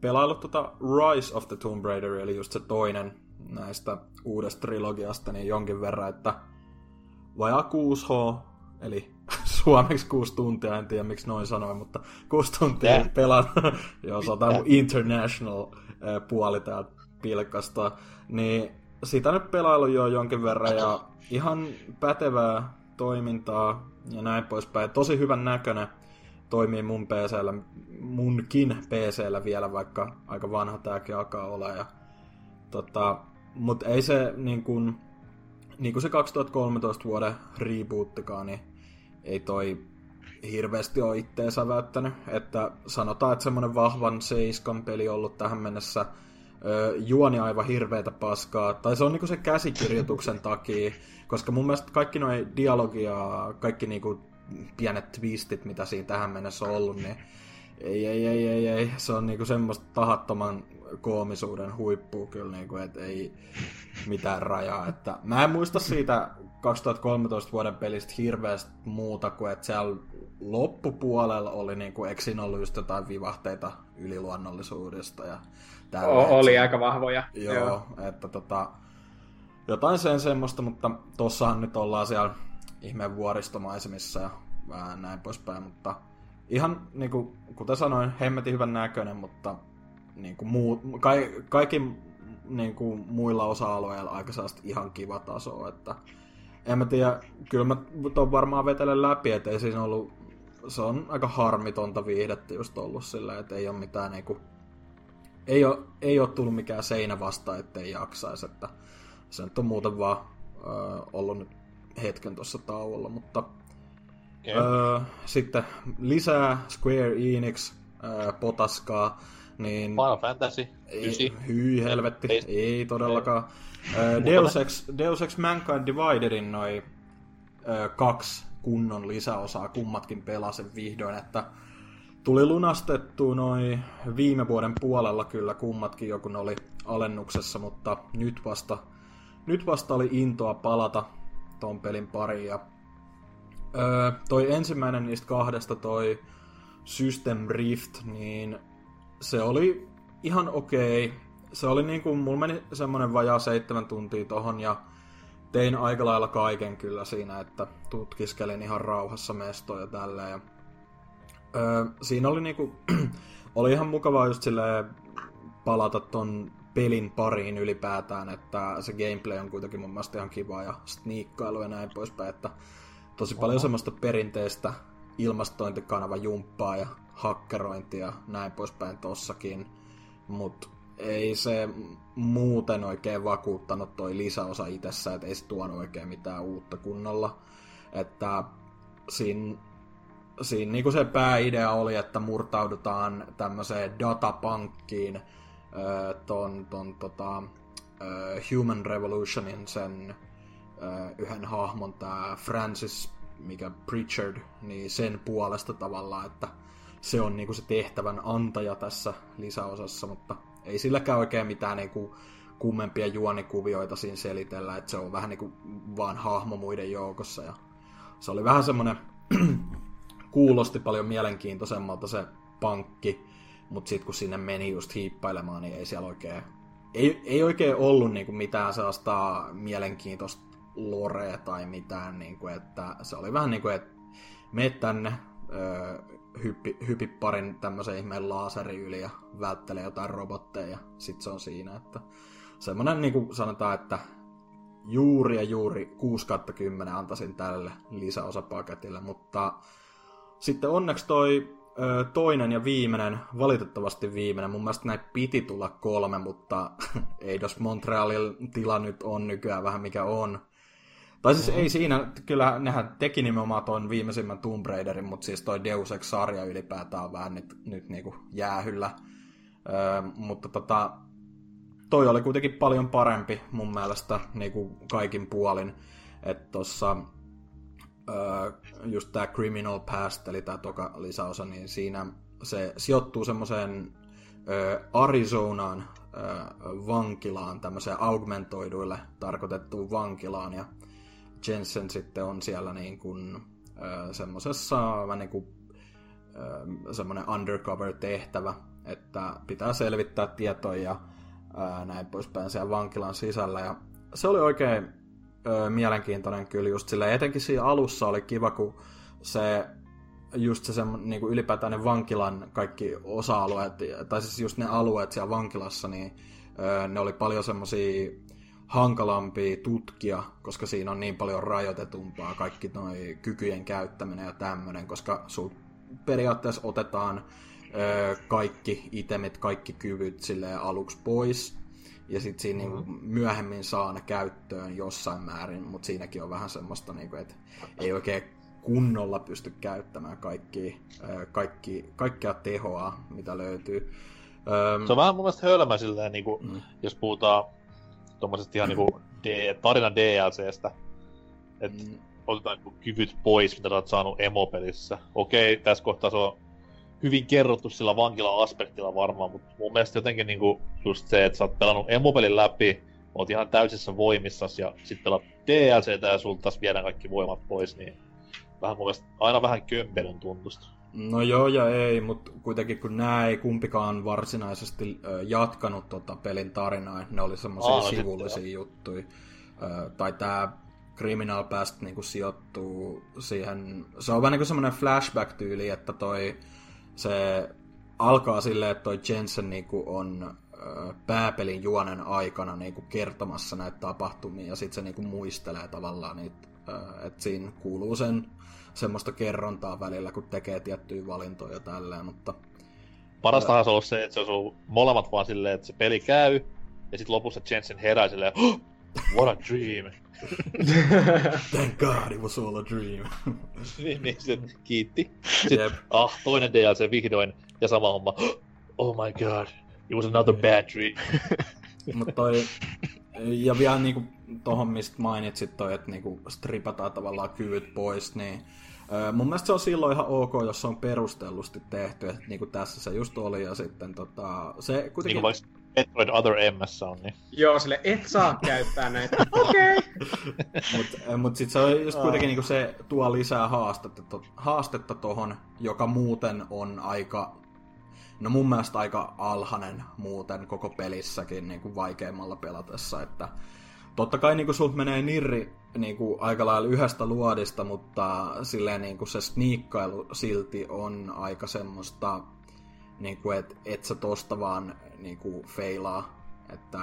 pelaillut Rise of the Tomb Raider, eli just se toinen näistä uudesta trilogiasta, niin jonkin verran, että vajaa 6H, eli suomeksi 6 tuntia, en tiedä miksi noin sanoin, mutta 6 tuntia pelannut, jos otan mun international puoli täältä pilkasta, niin sitä nyt pelailu jo jonkin verran, ja ihan pätevää toimintaa ja näin poispäin. Tosi hyvän näköinen. toimii mun PC:llä, munkin PC:llä vielä, vaikka aika vanha tääkin alkaa olla. Ja, mutta ei se niin kuin se 2013 vuoden reboottikaan, niin ei toi hirveästi ole itteensä väyttänyt. Että sanotaan, että semmoinen vahvan seiskan peli on ollut tähän mennessä. Juoni aivan hirveätä paskaa. Tai se on niinku se käsikirjoituksen takia, koska mun mielestä kaikki noi dialogia, kaikki niinku pienet twistit, mitä siinä tähän mennessä on ollut, niin ei. Se on niinku semmoista tahattoman koomisuuden huippua kyllä, niinku, että ei mitään rajaa. Että mä en muista siitä 2013 vuoden pelistä hirveästi muuta kuin, että siellä loppupuolella oli niinku, eikö siinä ollut just jotain vivahteita yliluonnollisuudesta ja oli aika vahvoja. Joo. Että jotain sen semmoista, mutta tossahan nyt ollaan siellä ihmeen vuoristomaisemissa ja vähän näin poispäin, mutta ihan niinku, kuten sanoin, hemmetin hyvän näköinen, mutta niinku kaikin niinku muilla osa-alueilla aika ihan kiva taso, että en mä tiedä, kyllä mä ton varmaan vetelen läpi, et ei siinä ollut, se on aika harmitonta viihdettä just ollut sillä, et ei oo mitään niinku ei ole tullut mikään seinä vastaan, ettei jaksaisi, että se nyt on muuten vaan ollut nyt hetken tuossa tauolla, mutta sitten lisää Square Enix potaskaa, niin Final Fantasy 9. Hyi helvetti, ei todellakaan. Deus Ex Mankind Dividedin noi 2 kunnon lisäosaa kummatkin pelasin vihdoin, että tuli lunastettu noin viime vuoden puolella kyllä kummatkin, joku ne oli alennuksessa, mutta nyt vasta oli intoa palata ton pelin pariin. Ja, toi ensimmäinen niistä 2, toi System Rift, niin se oli ihan okei. Se oli niinku, mulla meni semmonen vajaa 7 tuntia tohon ja tein aika lailla kaiken kyllä siinä, että tutkiskelin ihan rauhassa mestoja ja tälleen. Ja siinä oli niinku, oli ihan mukavaa just silleen palata ton pelin pariin ylipäätään, että se gameplay on kuitenkin mun mielestä ihan kivaa ja sniikkailu ja näin poispäin, että tosi paljon semmoista perinteistä ilmastointikanavajumppaa ja hakkerointia ja näin poispäin tossakin, mut ei se muuten oikein vakuuttanut toi lisäosa itsessä, et ei se tuonut oikein mitään uutta kunnolla, että siinä niinku se pääidea oli, että murtaudutaan tämmöiseen datapankkiin Human Revolutionin sen yhden hahmon, tää Francis, mikä Pritchard, niin sen puolesta tavallaan, että se on niinku se tehtävän antaja tässä lisäosassa, mutta ei silläkään oikein mitään niinku kummempia juonikuvioita siinä selitellä, että se on vähän niinku vaan hahmo muiden joukossa, ja se oli vähän semmonen kuulosti paljon mielenkiintoisemmalta se pankki, mutta sitten kun sinne meni just hiippailemaan, niin ei siellä oikein, ei oikein ollut niinku mitään sellaista mielenkiintoista lorea tai mitään, niinku, että se oli vähän niin kuin, että mene tänne, hypi parin tämmöisen ihmeen laaseri yli ja välttele jotain robotteja, ja sitten se on siinä, että semmoinen niin kuin sanotaan, että juuri ja juuri 6/10 antaisin tälle lisäosapaketille, mutta sitten onneksi toi toinen ja viimeinen, valitettavasti viimeinen, mun mielestä näin piti tulla 3, mutta Eidos Montrealin tila nyt on nykyään vähän mikä on. Tai siis ei siinä, kyllä nehän teki nimenomaan ton viimeisimmän Tomb Raiderin, mutta siis toi Deus Ex-sarja ylipäätään on vähän nyt niinku jäähyllä. Mutta toi oli kuitenkin paljon parempi mun mielestä niinku kaikin puolin, että tossa just tää Criminal Past, eli tää toka lisäosa, niin siinä se sijoittuu semmoiseen Arizonaan vankilaan, tämmöiseen augmentoiduille tarkoitettuun vankilaan, ja Jensen sitten on siellä niin kuin semmosessa vähän niin kuin semmoinen undercover-tehtävä, että pitää selvittää tietoja ja näin poispäin siellä vankilan sisällä, ja se oli oikein mielenkiintoinen kyllä just silleen, etenkin siinä alussa oli kiva, kun se just se niinku ylipäätään ne vankilan kaikki osa-alueet, tai siis just ne alueet siellä vankilassa, niin ne oli paljon semmosia hankalampia tutkia, koska siinä on niin paljon rajoitetumpaa kaikki noi kykyjen käyttäminen ja tämmönen, koska sun periaatteessa otetaan kaikki itemet, kaikki kyvyt silleen aluksi pois, ja sitten siinä myöhemmin saa ne käyttöön jossain määrin, mutta siinäkin on vähän semmoista, että ei oikein kunnolla pysty käyttämään kaikkea tehoa, mitä löytyy. Se on vähän mun mielestä hölmä silleen, niin kuin, jos puhutaan tuommoisesta ihan niin tarina DLCstä, että otetaan niin kuin, kyvyt pois, mitä sä oot saanut emopelissä. Okei, tässä kohtaa se on hyvin kerrottu sillä vankila-aspektilla varmaan, mutta mun mielestä jotenkin niin kuin, just se, että sä oot pelannut emopelin läpi, oot ihan täysissä voimissasi ja sit pelaat DLCtä ja sulta taas viedään kaikki voimat pois, niin vähän mun mielestä aina vähän kömpelyn tuntusta. No joo ja ei, mutta kuitenkin kun nämä ei kumpikaan varsinaisesti jatkanut pelin tarinaa, ne oli semmoisia sivullisia juttuja. Tai tämä Criminal Past niinku sijoittuu siihen, se on vähän niinku semmoinen flashback-tyyli, että se alkaa silleen, että toi Jensen niinku on pääpelin juonen aikana niinku kertomassa näitä tapahtumia, ja sitten se niinku muistelee tavallaan niitä, että siinä kuuluu sen semmoista kerrontaa välillä, kun tekee tiettyjä valintoja tälleen, mutta... Parastahan se on ollut se, että se on ollut molemmat vaan silleen, että se peli käy, ja sitten lopussa Jensen herää silleen, what a dream! Thank God, it was all a dream! Niin, sitten kiitti. Sitten, toinen DLC vihdoin, ja sama homma, oh my god, it was another bad dream! Mut toi... Ja vielä niinku tohon, mistä mainitsit toi, että niinku stripataan tavallaan kyvyt pois, niin mun mielestä se on silloin ihan ok, jos se on perustellusti tehty, että niinku tässä se just oli, ja sitten se kuitenkin... Niin kuin Metroid Other M:ssä on, niin... Joo, sille et saa käyttää näitä, okei! Mut sit se on just kuitenkin niinku se tuo lisää haastetta tohon, joka muuten on aika... No mun mielestä aika alhainen muuten koko pelissäkin niin kuin vaikeimmalla pelatessa, että totta kai niin kuin sulta menee nirri niin kuin aika lailla yhdestä luodista, mutta silleen niin kuin se sniikkailu silti on aika semmoista, niin kuin, että et sä tosta vaan niin kuin feilaa, että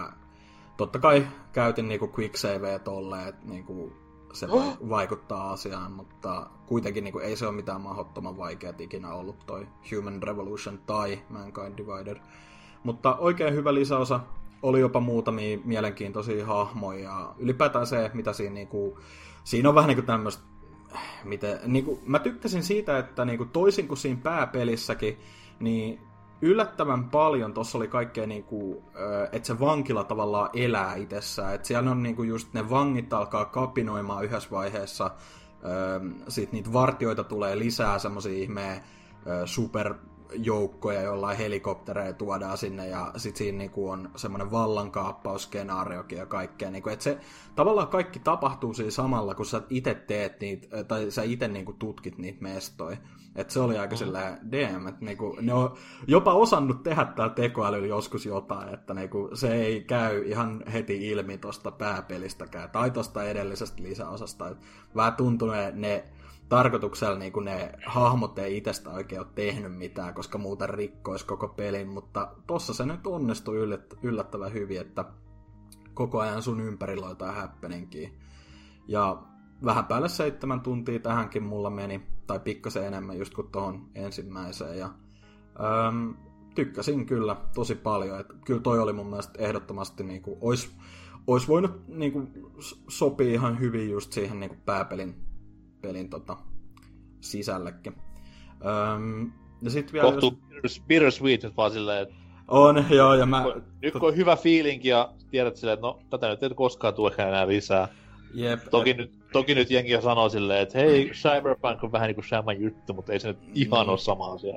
totta kai käytin niin kuin quicksaveja tolleen, että niin kuin se vaikuttaa asiaan, mutta kuitenkin niin kuin, ei se ole mitään mahdottoman vaikeat ikinä ollut toi Human Revolution tai Mankind Divider. Mutta oikein hyvä lisäosa, oli jopa muutamia mielenkiintoisia hahmoja ja ylipäätään se, mitä siinä niinku... Siinä on vähän niinku tämmöstä... Niinku, mä tykkäsin siitä, että niinku, toisin kuin siinä pääpelissäkin, niin yllättävän paljon tuossa oli kaikkea niinku, että se vankila tavallaan elää itsessään. Että siellä on niinku just ne vangit alkaa kapinoimaan yhdessä vaiheessa. Sitten niitä vartijoita tulee lisää semmosia ihmeen superjoukkoja, jollain helikoptereja tuodaan sinne. Ja sit siinä niinku on semmonen vallankaappausskenaariokin ja kaikkea. Niinku, että se tavallaan kaikki tapahtuu siinä samalla, kun sä ite teet niitä, tai sä ite niinku tutkit niitä mestoja. Että se oli aika silleen DM, että niinku, ne on jopa osannut tehdä tää tekoälyllä joskus jotain, että niinku, se ei käy ihan heti ilmi tosta pääpelistäkään tai tosta edellisestä lisäosasta. Et vähän tuntuu ne tarkoituksella niinku ne hahmot ei itsestä oikein ole tehnyt mitään, koska muuten rikkoisi koko pelin, mutta tossa se nyt onnistui yllättävän hyvin, että koko ajan sun ympärillä on jotain happeningia. Ja vähän päälle 7 tuntia tähänkin mulla meni, tai pikkasen enemmän just kuin tohon ensimmäiseen. Ja, tykkäsin kyllä tosi paljon. Et kyllä toi oli mun mielestä ehdottomasti, niinku, ois voinut niinku, sopii ihan hyvin just siihen niinku, pääpelin sisällekin. Ja sit vielä... Kohtuu jos... bittersweet nyt vaan silleen, että... On, joo, ja mä... Nyt kun on hyvä fiilinki ja tiedät silleen, että no, tätä nyt ei koskaan tule enää lisää. Jep. Toki nyt jengi sanoo silleen, että hei, Cyberpunk on vähän niinku sama juttu, mutta ei se nyt ihan ole sama asia.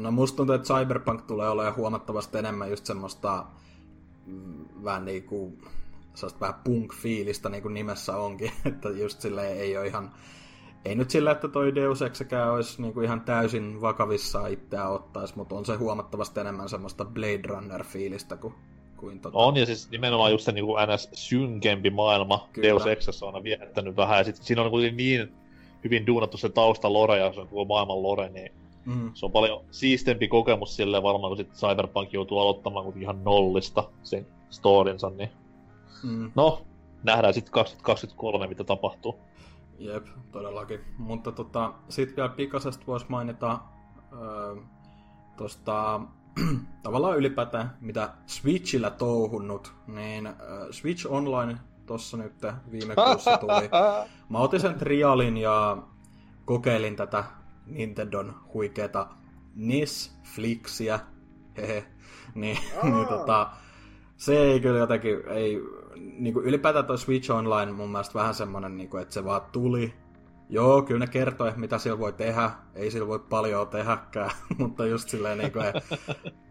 No musta tuntuu, että Cyberpunk tulee olemaan huomattavasti enemmän just semmoista vähän niinku sellaista vähän punk-fiilistä niinku nimessä onkin, että just silleen ei ole ihan, ei nyt sillä, että toi Deus Exekään olisi niinku ihan täysin vakavissaan itseään ottaisi, mutta on se huomattavasti enemmän semmoista Blade Runner-fiilistä kuin On, ja siis nimenomaan just se niin kuin NS synkempi maailma kyllä. Deus Exessä on aina viettänyt vähän, ja sit siinä on niin hyvin duunattu se taustalore, ja se on koko maailman lore, niin se on paljon siistempi kokemus silleen varmaan, kun sit Cyberpunk joutuu aloittamaan kuitenkin ihan nollista sen storinsa, niin no, nähdään sit 2023, mitä tapahtuu. Jep, todellakin. Mutta sitten vielä pikasesti voisi mainita tuosta tavallaan ylipäätään, mitä Switchillä touhunnut, niin Switch Online tuossa nyt viime kuussa tuli. Mä otin sen trialin ja kokeilin tätä Nintendon huikeeta Nisflixiä. Hehe. Se ei kyllä jotenkin, ei, niin kuin ylipäätään toi Switch Online mun mielestä vähän semmonen, niin kuin, että se vaan tuli. Joo, kyllä ne kertoi, mitä sillä voi tehdä. Ei sillä voi paljon tehdäkään, mutta just silleen niin kuin,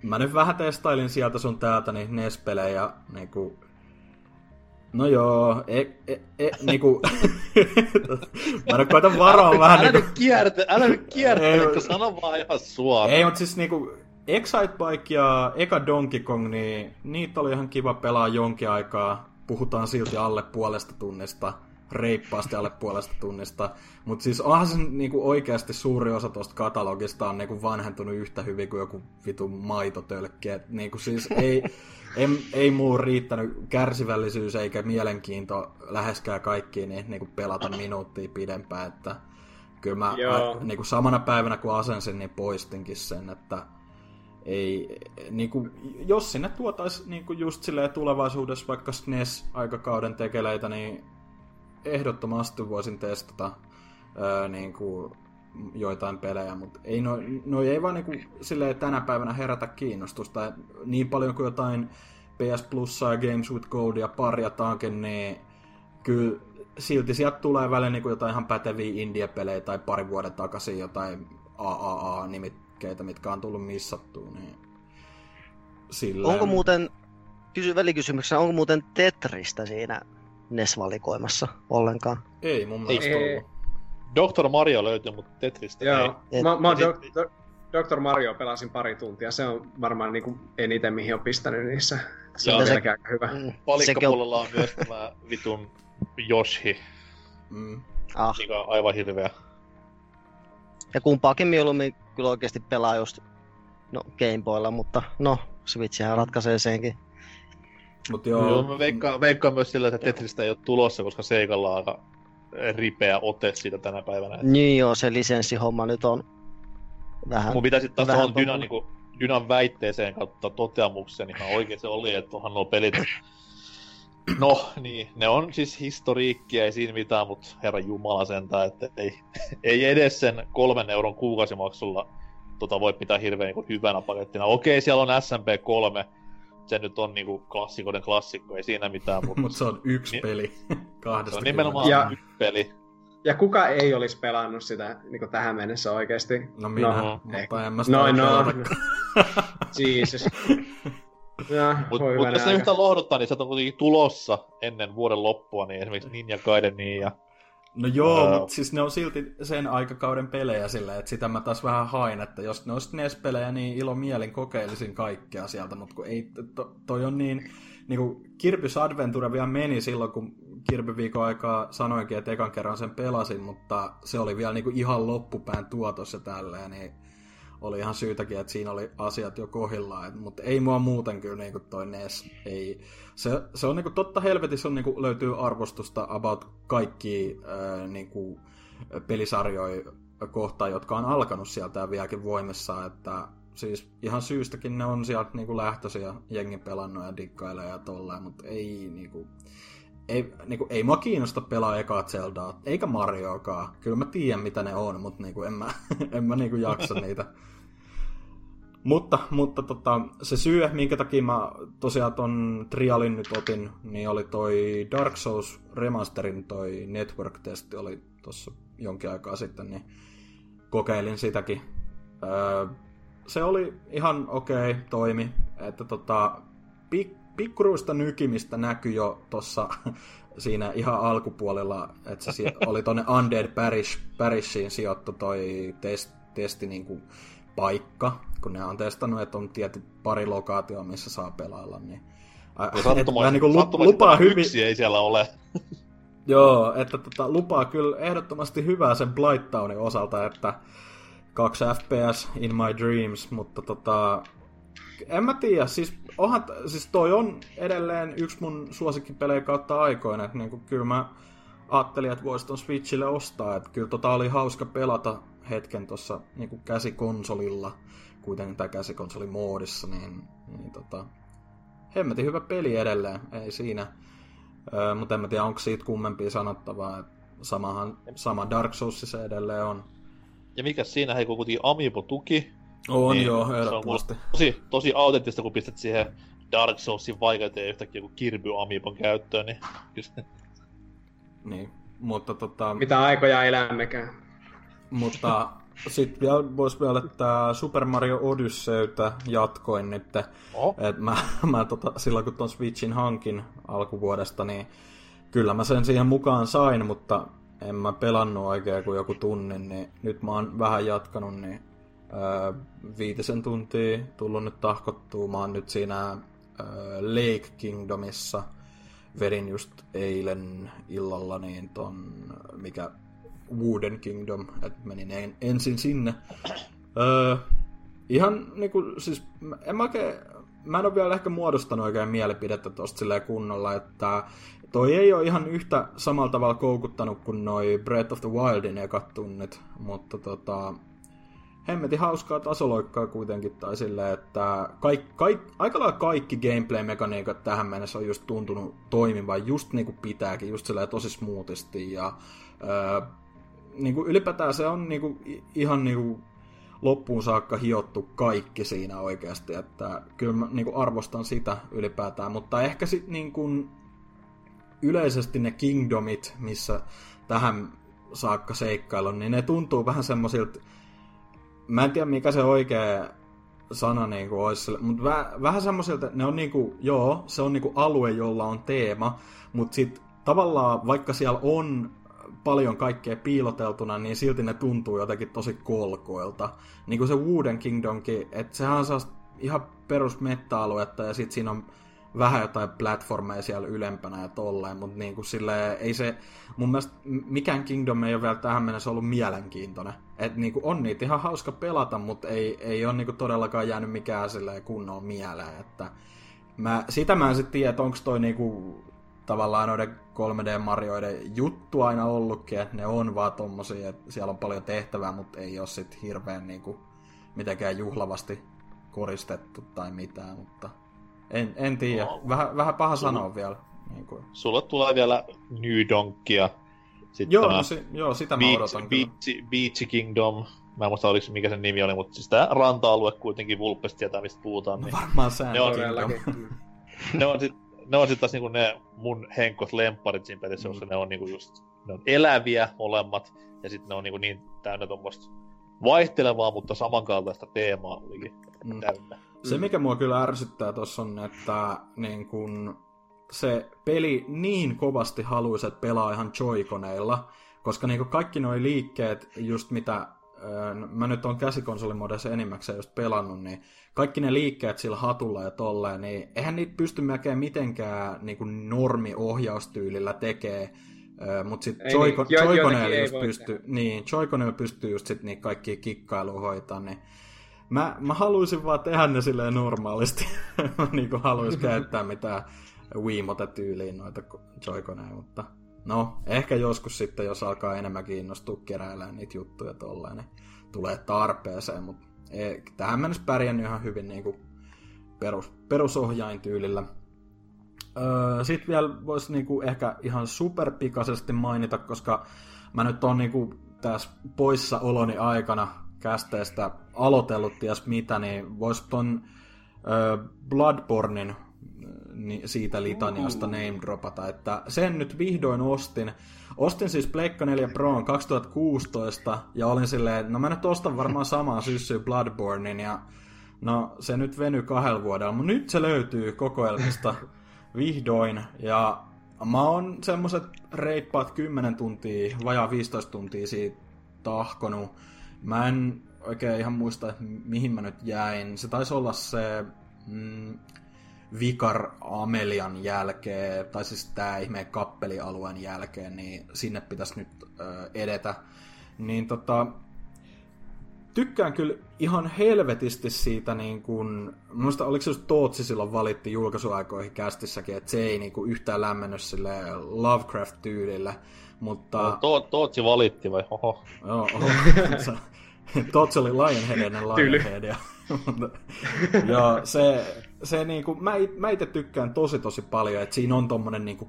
mä nyt vähän testailin sieltä sun täältä niin NES-pelejä, niin kuin, no joo, niinku... mä nyt koitan varoa vähän niinku... Älä nyt kiertele, kun sano vaan ihan suoraan. Ei, mut siis niinku... Excitebike ja eka Donkey Kong, niin niitä oli ihan kiva pelaa jonkin aikaa. Puhutaan silti alle puolesta tunnista, reippaasti alle puolesta tunnista. Mut siis onhan se niinku oikeasti suuri osa tosta katalogista on niinku vanhentunut yhtä hyvin kuin joku vitun maitotölkki. Et niinku siis ei... Ei muu riittänyt kärsivällisyys eikä mielenkiinto läheskään kaikkiin niin pelata minuuttia pidempään. Että kyllä mä niin samana päivänä kun asensin, niin poistinkin sen, että ei, niin kuin, jos sinne tuotaisiin niin just tulevaisuudessa vaikka SNES-aikakauden tekeleitä, niin ehdottomasti voisin testata niin kuin joitain pelejä, mutta ei noi ei vaan niinku silleen tänä päivänä herätä kiinnostusta. Niin paljon kuin jotain PS Plusaa, Games with Goldia parjataankin, niin kyllä silti sieltä tulee väliin niinku jotain ihan päteviä indie-pelejä tai pari vuoden takaisin jotain AAA-nimikkeitä, mitkä on tullut missattua. Niin silleen... Onko muuten, välikysymyksenä, onko muuten Tetristä siinä NES-valikoimassa ollenkaan? Ei mun mielestä ollut. Dr. Mario löytyy, mutta Tetristä joo. Ei. Mä Dr. Mario pelasin pari tuntia, se on varmaan niinku eniten mihin on pistänyt niissä. Se on melkein aika hyvä. Palikkapuolella on myös tämä vitun Yoshi, joka on aivan hirveä. Ja kumpaakin mieluummin kyllä oikeasti pelaa just Gameboylla, mutta Switchihän ratkaisee senkin. Mut joo, mä veikkaan myös sillä, että Tetristä ei ole tulossa, koska Seikalla on aika ripeä ote siitä tänä päivänä. Niin joo, se lisenssihomma nyt on vähän... Mun pitäisi taas tuohon Dynan väitteeseen kautta toteamukseen, niin mä oikein se oli, että onhan nuo pelit... No niin, ne on siis historiikkia, ei siinä mitään, mutta herra jumala sentään, että ei edes sen 3 euron kuukausimaksulla voi pitää hirveän niin hyvänä pakettina. Okei, siellä on SMP3, se nyt on niinku klassikoiden klassikko, ei siinä mitään. Mutta se on yksi peli. Se on nimenomaan yksi peli. Ja kuka ei olisi pelannut sitä niinku tähän mennessä oikeesti? No minä, mutta en mä sitä Jesus. Mutta jos se yhtään lohduttaa, niin sieltä on kuitenkin tulossa ennen vuoden loppua, niin esimerkiksi Ninja Gaidenia. Ja... No joo, mutta siis ne on silti sen aikakauden pelejä sillä, että sitä mä taas vähän hain, että jos ne olisi NES-pelejä, niin ilomielin kokeilisin kaikkea sieltä, mutta kun ei, toi on niin kuin Kirby's Adventure vielä meni silloin, kun Kirby viikon aikaa sanoinkin, että ekan kerran sen pelasin, mutta se oli vielä niin kuin ihan loppupään tuotos ja tälleen, niin oli ihan syytäkin, että siinä oli asiat jo kohdillaan, mutta ei mua muuten kyllä niin kuin toi NES. Ei. Se on niin kuin, totta helvetissä on, niin kuin, löytyy arvostusta about kaikki niin kuin, pelisarjoja kohtaan, jotka on alkanut sieltä ja vieläkin voimissa. Että, siis ihan syystäkin ne on sieltä niin kuin lähtöisiä, jengi pelannut ja dikkailee ja tolleen, mutta ei niinku... Ei mua kiinnosta pelaa ekaa Zeldaa, eikä Marioakaan. Kyllä mä tiedän, mitä ne on, mutta niinku, en mä niinku jaksa niitä. Mutta se syy, minkä takia mä tosiaan ton trialin nyt otin, niin oli toi Dark Souls Remasterin toi network-testi oli tossa jonkin aikaa sitten, niin kokeilin sitäkin. Se oli ihan okei, toimi. Että pikkuruista nykimistä näkyi jo tuossa siinä ihan alkupuolella, että se oli tuonne Undead Parishiin sijoittu toi testi niinku paikka, kun ne on testannut, että on tietty pari lokaatioa, missä saa pelailla. Niin, niinku lupaa hyvin. Ei siellä ole. Joo, että lupaa kyllä ehdottomasti hyvää sen Blightownin osalta, että 2 FPS in my dreams, mutta en mä tiedä, siis toi on edelleen yksi mun suosikkipelejä kautta aikoina, että niinku, kyllä mä ajattelin, että voisi ton Switchille ostaa. Että kyllä tota oli hauska pelata hetken tuossa niin käsikonsolilla, kuitenkin tai käsikonsolimoodissa, niin tota, hemmetin hyvä peli edelleen, ei siinä. Mutta en mä tiedä, onko siitä kummempia sanottavaa, että sama Dark Souls se edelleen on. Ja mikä siinä, hei, kun kuitenkin Amiibo tuki. On niin, joo, ehdottomasti. Tosi autenttista, kun pistät siihen Dark Soulsin vaikeuteen yhtäkkiä joku Kirby Amiibon käyttöön, niin niin, mutta tota... Mitä aikoja elämmekään. Mutta sitten voisi vielä tää Super Mario Odysseytä jatkoin nyt. Että mä tota, silloin kun ton Switchin hankin alkuvuodesta, niin kyllä mä sen siihen mukaan sain, mutta en mä pelannut oikein kuin joku tunnin, niin nyt mä oon vähän jatkanut, niin viitisen tuntia tullut nyt tahkottua. Mä oon nyt siinä Lake Kingdomissa. Vedin just eilen illalla niin ton, mikä Wooden Kingdom, että menin ensin sinne. Ihan niinku, siis mä en ole vielä ehkä muodostanut oikein mielipidettä tosta silleen kunnolla, että toi ei ole ihan yhtä samalla tavalla koukuttanut kuin noi Breath of the Wildin ekat tunnit, mutta tota, hemmetin hauskaa tasoloikkaa kuitenkin, tai silleen, että aika lailla kaikki gameplay-mekaniikat tähän mennessä on just tuntunut toimivan, just niin kuin pitääkin, just silleen tosi smoothisti, ja niin kuin ylipäätään se on niin kuin, ihan niin kuin loppuun saakka hiottu kaikki siinä oikeasti, että kyllä mä niin kuin arvostan sitä ylipäätään, mutta ehkä sitten niin kuin yleisesti ne Kingdomit, missä tähän saakka seikkailun, niin ne tuntuu vähän semmoisilta. Mä en tiedä, mikä se oikea sana niinku olisi, mutta vähän semmoisilta, ne on niinku, joo, se on niinku alue, jolla on teema, mutta sit tavallaan, vaikka siellä on paljon kaikkea piiloteltuna, niin silti ne tuntuu jotenkin tosi kolkoilta. Niinku se Wooden Kingdomkin, että sehän on ihan perus metta-aluetta, ja sit siinä on vähän jotain platformeja siellä ylempänä ja tolleen, mutta niinku silleen, ei se, mun mielestä mikään Kingdom ei ole vielä tähän mennessä ollut mielenkiintoinen. Että niinku on niitä ihan hauska pelata, mutta ei ole niinku todellakaan jäänyt mikään silleen kunnolla mieleen. Että mä en sit tiedä, että onko toi niinku tavallaan noiden 3D-marioiden juttu aina ollutkin, että ne on vaan tommosia, että siellä on paljon tehtävää, mutta ei ole sit hirveen niinku mitenkään juhlavasti koristettu tai mitään, mutta... En tiedä. No, vähän paha sanoa vielä. Niin kuin. Sulle tulee vielä New Donkia. Joo, no joo, sitä mä odotan. Beach Kingdom. Mä en muista, mikä sen nimi oli, mutta siis tää ranta-alue kuitenkin Vulpes tietää, mistä puhutaan. Niin no varmaan Sand Kingdom. Ne on sit taas niinku ne mun henkos lempparit siinä pelissä, koska ne on niinku just ne on eläviä molemmat. Ja sit ne on niinku niin täynnä tommoista vaihtelevaa, mutta samankaltaista teemaa olikin täynnä. Se, mikä mua kyllä ärsyttää tossa on, että niin kun se peli niin kovasti haluaisi, että pelaa ihan joyconeilla, koska niin kun kaikki nuo liikkeet, just mitä mä nyt oon käsikonsolimodeissa enimmäkseen just pelannut, niin kaikki ne liikkeet sillä hatulla ja tolleen, niin eihän niitä pysty mäkään mitenkään niin kun normiohjaustyylillä tekee, mutta sitten Joy-Coneilla pystyy just sit niitä kaikkia kikkailuja hoitaa, niin Mä haluaisin vaan tehdä ne silleen normaalisti. Mä niinku haluais käyttää mitään Wiimote-tyyliin noita Joy-Coneja, mutta no, ehkä joskus sitten, jos alkaa enemmän kiinnostua keräilemään niitä juttuja tolleen, niin tulee tarpeeseen, mutta tähän mennessä pärjännyt ihan hyvin niinku perusohjaintyylillä. Sit vielä voisi niinku ehkä ihan superpikaisesti mainita, koska mä nyt oon niinku tässä poissaoloni aikana kästeestä aloitellut ties mitä, niin vois ton Bloodbornen siitä litaniasta name-dropata, että sen nyt vihdoin ostin. Ostin siis Pleikka 4 Proon 2016, ja olin silleen, no mä nyt ostan varmaan samaa syssyä Bloodbornen, ja no se nyt venyi 2 vuodella, mutta nyt se löytyy kokoelmista vihdoin, ja mä oon semmoset reippaat 10 tuntia, vajaa 15 tuntia siitä tahkonut. Mä en oikein ihan muista, että mihin mä nyt jäin. Se taisi olla se Vicar Amelian jälkeen, tai siis tää ihmeen kappelialueen jälkeen, niin sinne pitäisi nyt edetä. Niin tota, tykkään kyllä ihan helvetisti siitä, niin kun, muista oliko se just Tootsi silloin valitti julkaisuaikoihin kästissäkin, että se ei niin kun, yhtään lämmennyt sille Lovecraft-tyylillä. Mutta... Tootsi valitti vai? Oho. Joo, Tootsi oli Lionheadinen Lionhead. Ja se niinku, mä itse tykkään tosi paljon, että siinä on tommonen niinku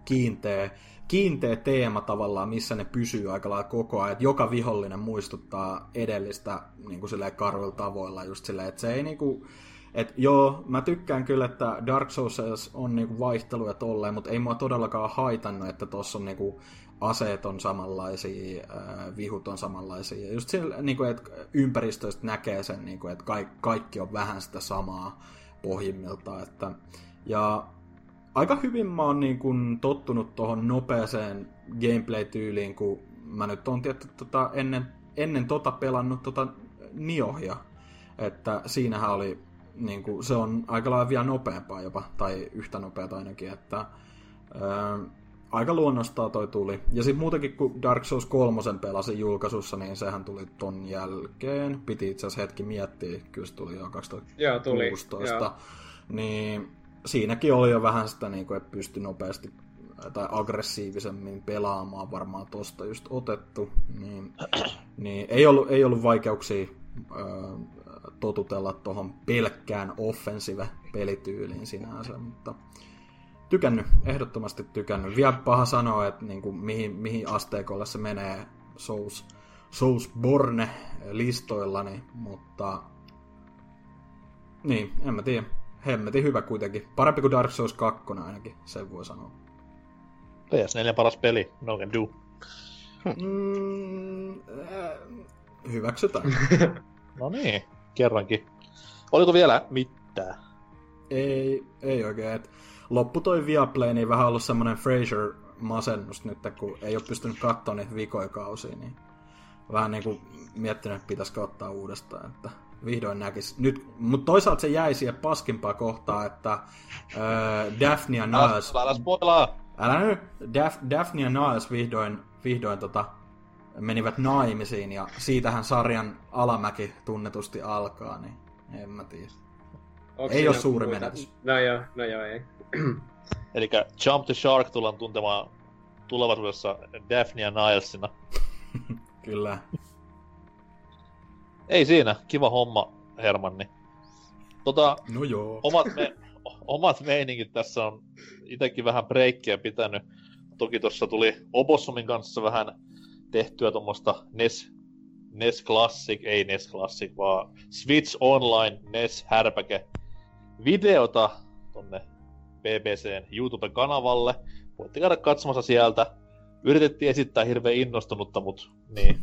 kiinteä teema tavallaan, missä ne pysyy aika lailla koko ajan. Joka vihollinen muistuttaa edellistä niinku silleen karuilla tavoilla just silleen, että se ei niinku... Et joo, mä tykkään kyllä, että Dark Souls on niinku vaihteluja tolleen, mutta ei mua todellakaan haitannut, että tossa on niinku aseet on samanlaisia, vihut on samanlaisia. Ja just sillä, niinku, että ympäristöistä näkee sen, niinku, että kaikki on vähän sitä samaa pohjimmiltaan. Että, ja aika hyvin mä oon niinku tottunut tuohon nopeaseen gameplay-tyyliin, kun mä nyt oon tietty ennen pelannut Niohia. Että siinähän oli... Niin kuin, se on aika lailla vielä nopeampaa jopa, tai yhtä nopeata ainakin, että aika luonnostaa toi tuli. Ja sitten muutenkin, kun Dark Souls 3 pelasin julkaisussa, niin sehän tuli ton jälkeen. Piti itse asiassa hetki miettiä, kyllä se tuli jo 2016. Jaa. Niin siinäkin oli jo vähän sitä, niin kuin, että pystyi nopeasti tai aggressiivisemmin pelaamaan, varmaan tosta just otettu. Niin ei ollut vaikeuksia... totutella tuohon pelkkään offensive-pelityyliin sinänsä, mutta ehdottomasti tykännyt. Vielä paha sanoa, että niinku mihin asteikolle se menee Soulsborne-listoillani, mutta niin, en mä tiedä. Hemmetin hyvä kuitenkin. Parempi kuin Dark Souls 2 ainakin, sen voi sanoa. PS4 paras peli, no can do. Hyväksytään. No niin. Kerrankin. Oliko vielä mitään? Ei oikein. Et loppu toi Viaplay, niin vähän ollut semmoinen Frasier-masennus nyt, kun ei ole pystynyt katsomaan niitä vikoikausia, niin vähän niin kuin miettinyt, että pitäisikö ottaa uudestaan, että vihdoin näkisi. Mutta toisaalta se jäi siihen paskimpaa kohtaa, että Daphne ja Niles... Älä spoilaa! Älä nyt! Daphne ja Niles vihdoin menivät naimisiin, ja siitähän sarjan alamäki tunnetusti alkaa, niin en mä tiedä. Onko ei ole suuri menetys. No joo, ei. Elikkä Jump the Shark tullaan tuntemaan tulevaisuudessa Daphne ja Nilesina. Kyllä. Ei siinä, kiva homma, Hermanni. No joo. Omat meiningit tässä on itsekin vähän breikkiä pitänyt. Toki tuossa tuli Opossumin kanssa vähän tehtyä tuommoista vaan Switch Online NES-härpäke-videota tonne BBCn YouTube-kanavalle. Voitte käydä katsomassa sieltä. Yritettiin esittää hirveän innostunutta, mutta niin.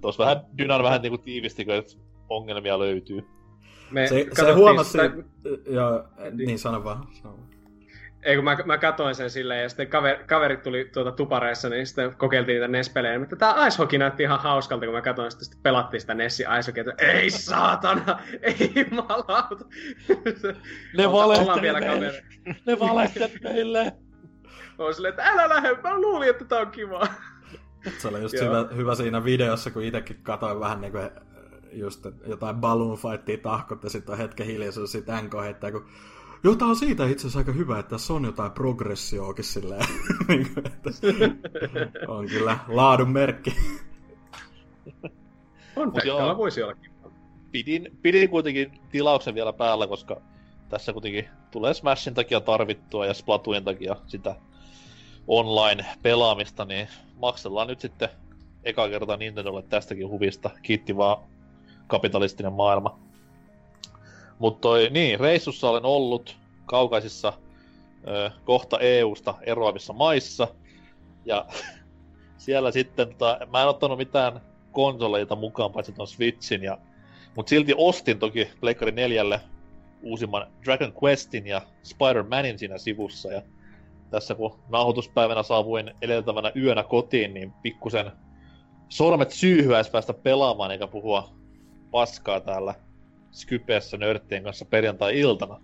Tuossa vähän Dynan vähän niinku tiivistikö, että ongelmia löytyy. Se huomasi... Niin, sano vaan. Ei, kun mä katoin sen silleen, ja sitten kaverit tuli tupareissa, niin sitten kokeiltiin niitä NES-pelejä, mutta tää Ice Hockey näytti ihan hauskalta, kun mä katoin, sitten pelattiin sitä Nessi Ice Hockey, että ei saatana, ei jumalauta. Ne valehteli meille. On silleen, että älä lähde, mä luulin, että tää on kivaa. Se oli just hyvä siinä videossa, kun itsekin katoin vähän niin kuin just jotain balloon fightia tahkot, ja sitten on hetken hiljaisuus, siitä NK heittää, kun tää on siitä itse asiassa aika hyvä, että tässä on jotain progressioakin silleen. On kyllä laadun merkki. On tällä voisi ollakin. Pidin kuitenkin tilauksen vielä päällä, koska tässä kuitenkin tulee Smashin takia tarvittua ja Splatoonin takia sitä online-pelaamista, niin maksellaan nyt sitten eka kertaa Nintendolle tästäkin huvista. Kiitti vaan kapitalistinen maailma. Mutta toi, niin, reissussa olen ollut kaukaisissa kohta EUsta eroavissa maissa. Ja siellä sitten, mä en ottanut mitään konsoleita mukaan, paitsi ton Switchin. Mutta silti ostin toki Pleikkari 4:lle uusimman Dragon Questin ja Spider-Manin siinä sivussa. Ja tässä kun nauhoituspäivänä saavuin edeltävänä yönä kotiin, niin pikkusen sormet syyhyäis päästä pelaamaan eikä puhua paskaa täällä Skypeessä nörttien kanssa perjantai-iltana.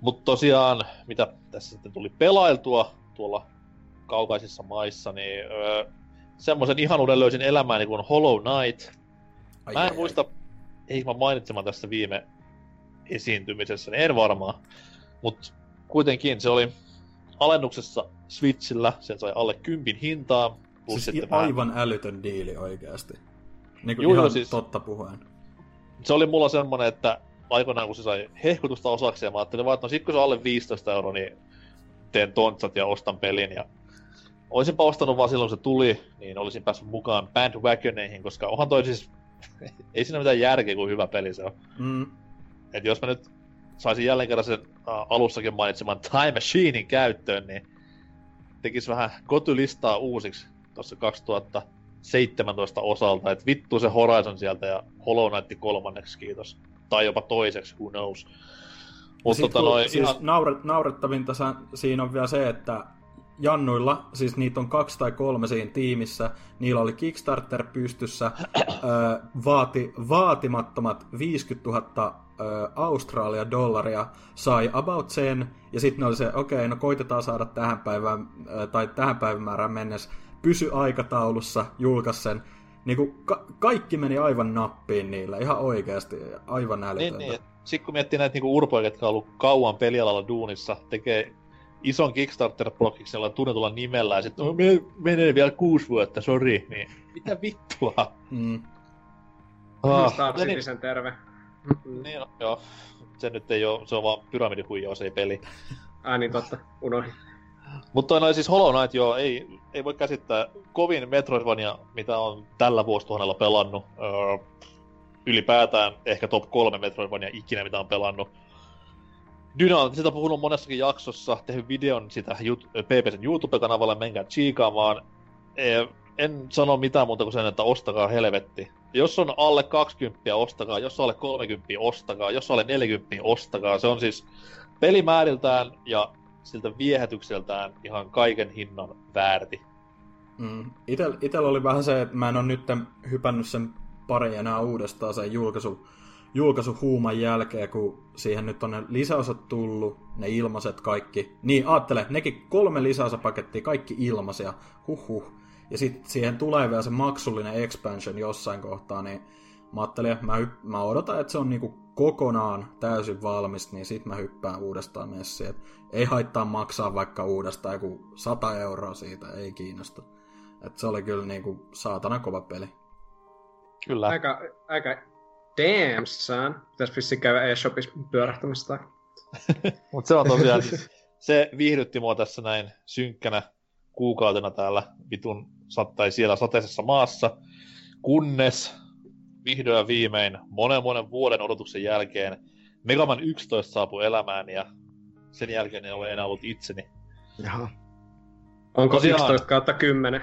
Mutta tosiaan, mitä tässä sitten tuli pelailtua tuolla kaukaisissa maissa, niin semmoisen ihanuuden löysin elämääni kuin Hollow Knight. Mä en muista, eikö mä mainitsemaan tässä viime esiintymisessä, niin en varmaan. Mutta kuitenkin se oli alennuksessa Switchillä, sen sai alle 10 hintaa, Plus, siis että aivan älytön diili oikeasti. Niin ihan siis, totta puheen. Se oli mulla semmonen, että aikoinaan kun se sai hehkutusta osaksi, ja mä ajattelin vaan, että no sit kun se on alle 15 €, niin teen tontsat ja ostan pelin. Ja olisinpa ostanut vaan silloin, kun se tuli, niin olisin päässyt mukaan bandwagoneihin, koska onhan toi siis... ei siinä mitään järkeä, kuin hyvä peli se on. Mm. Et jos mä nyt saisin jälleen kerran sen alussakin mainitseman Time Machinein käyttöön, niin tekis vähän kotylistaa uusiksi tuossa 2017 osalta. Et vittu se Horizon sieltä ja Hollow Knight kolmanneksi, kiitos. Tai jopa toiseksi, who knows. Mutta siis ihan... naurettavinta siinä on vielä se, että Jannuilla, siis niitä on 2 tai 3 siinä tiimissä, niillä oli Kickstarter pystyssä, vaatimattomat 50 000 Australia-dollaria sai about sen, ja sitten ne oli se, okei, no koitetaan saada tähän päivään, tai tähän päivämäärään mennessä, pysy aikataulussa, julkaisi sen. Niin kuin kaikki meni aivan nappiin niillä, ihan oikeasti, aivan älytöntä. Niin. Sitten kun miettii näitä niin urpoja, jotka on ollut kauan pelialalla duunissa, tekee ison Kickstarter-prokiksella tunnetulla nimellä, ja sitten menee vielä 6 vuotta, sori, niin mitä vittua? Mm. Niin, terve. Niin, no, joo. Se nyt ei oo, se on vaan pyramidihuijaus, ei peli. Niin totta, unohdin. Mutta no siis Hollow Knight, joo, ei voi käsittää kovin Metroidvania, mitä on tällä vuosituhannella pelannut. Ylipäätään ehkä top 3 Metroidvania ikinä, mitä on pelannut. Dyna, sitä on puhunut monessakin jaksossa, tehnyt videon sitä PP:n YouTube-kanavalla, menkää tsiikaamaan. En sano mitään muuta kuin sen, että ostakaa helvetti. Jos on alle 20, ostakaa. Jos on alle 30, ostakaa. Jos on alle 40, ostakaa. Se on siis pelimääriltään ja siltä viehätykseltään ihan kaiken hinnan väärti. Mm. Itellä oli vähän se, että mä en ole nyt hypännyt sen pari enää uudestaan sen julkaisuhuuman jälkeen, kun siihen nyt on ne lisäosat tullut, ne ilmaiset kaikki. Niin, aattele, nekin 3 lisäosapakettia, kaikki ilmaisia. Huhhuh. Ja sitten siihen tulee vielä se maksullinen expansion jossain kohtaa, niin mä ajattelin, että mä odotan, että se on niinku kokonaan täysin valmis, niin sit mä hyppään uudestaan messiin. Ei haittaa maksaa vaikka uudestaan joku 100 € siitä, ei kiinnosta. Et se oli kyllä niinku saatana kova peli. Kyllä. Aika damn son. Pitäis vissiin käydä eShopissa pyörähtämässä. Mut se on tosiaan, se viihdytti mua tässä näin synkkänä kuukautena täällä vitun sattai siellä sateisessa maassa, kunnes vihdoin viimein monen vuoden odotuksen jälkeen Mega Man 11 saapui elämään ja sen jälkeen en ole enää ollut itseni. Jaha. Onko tosiaan... 11/10?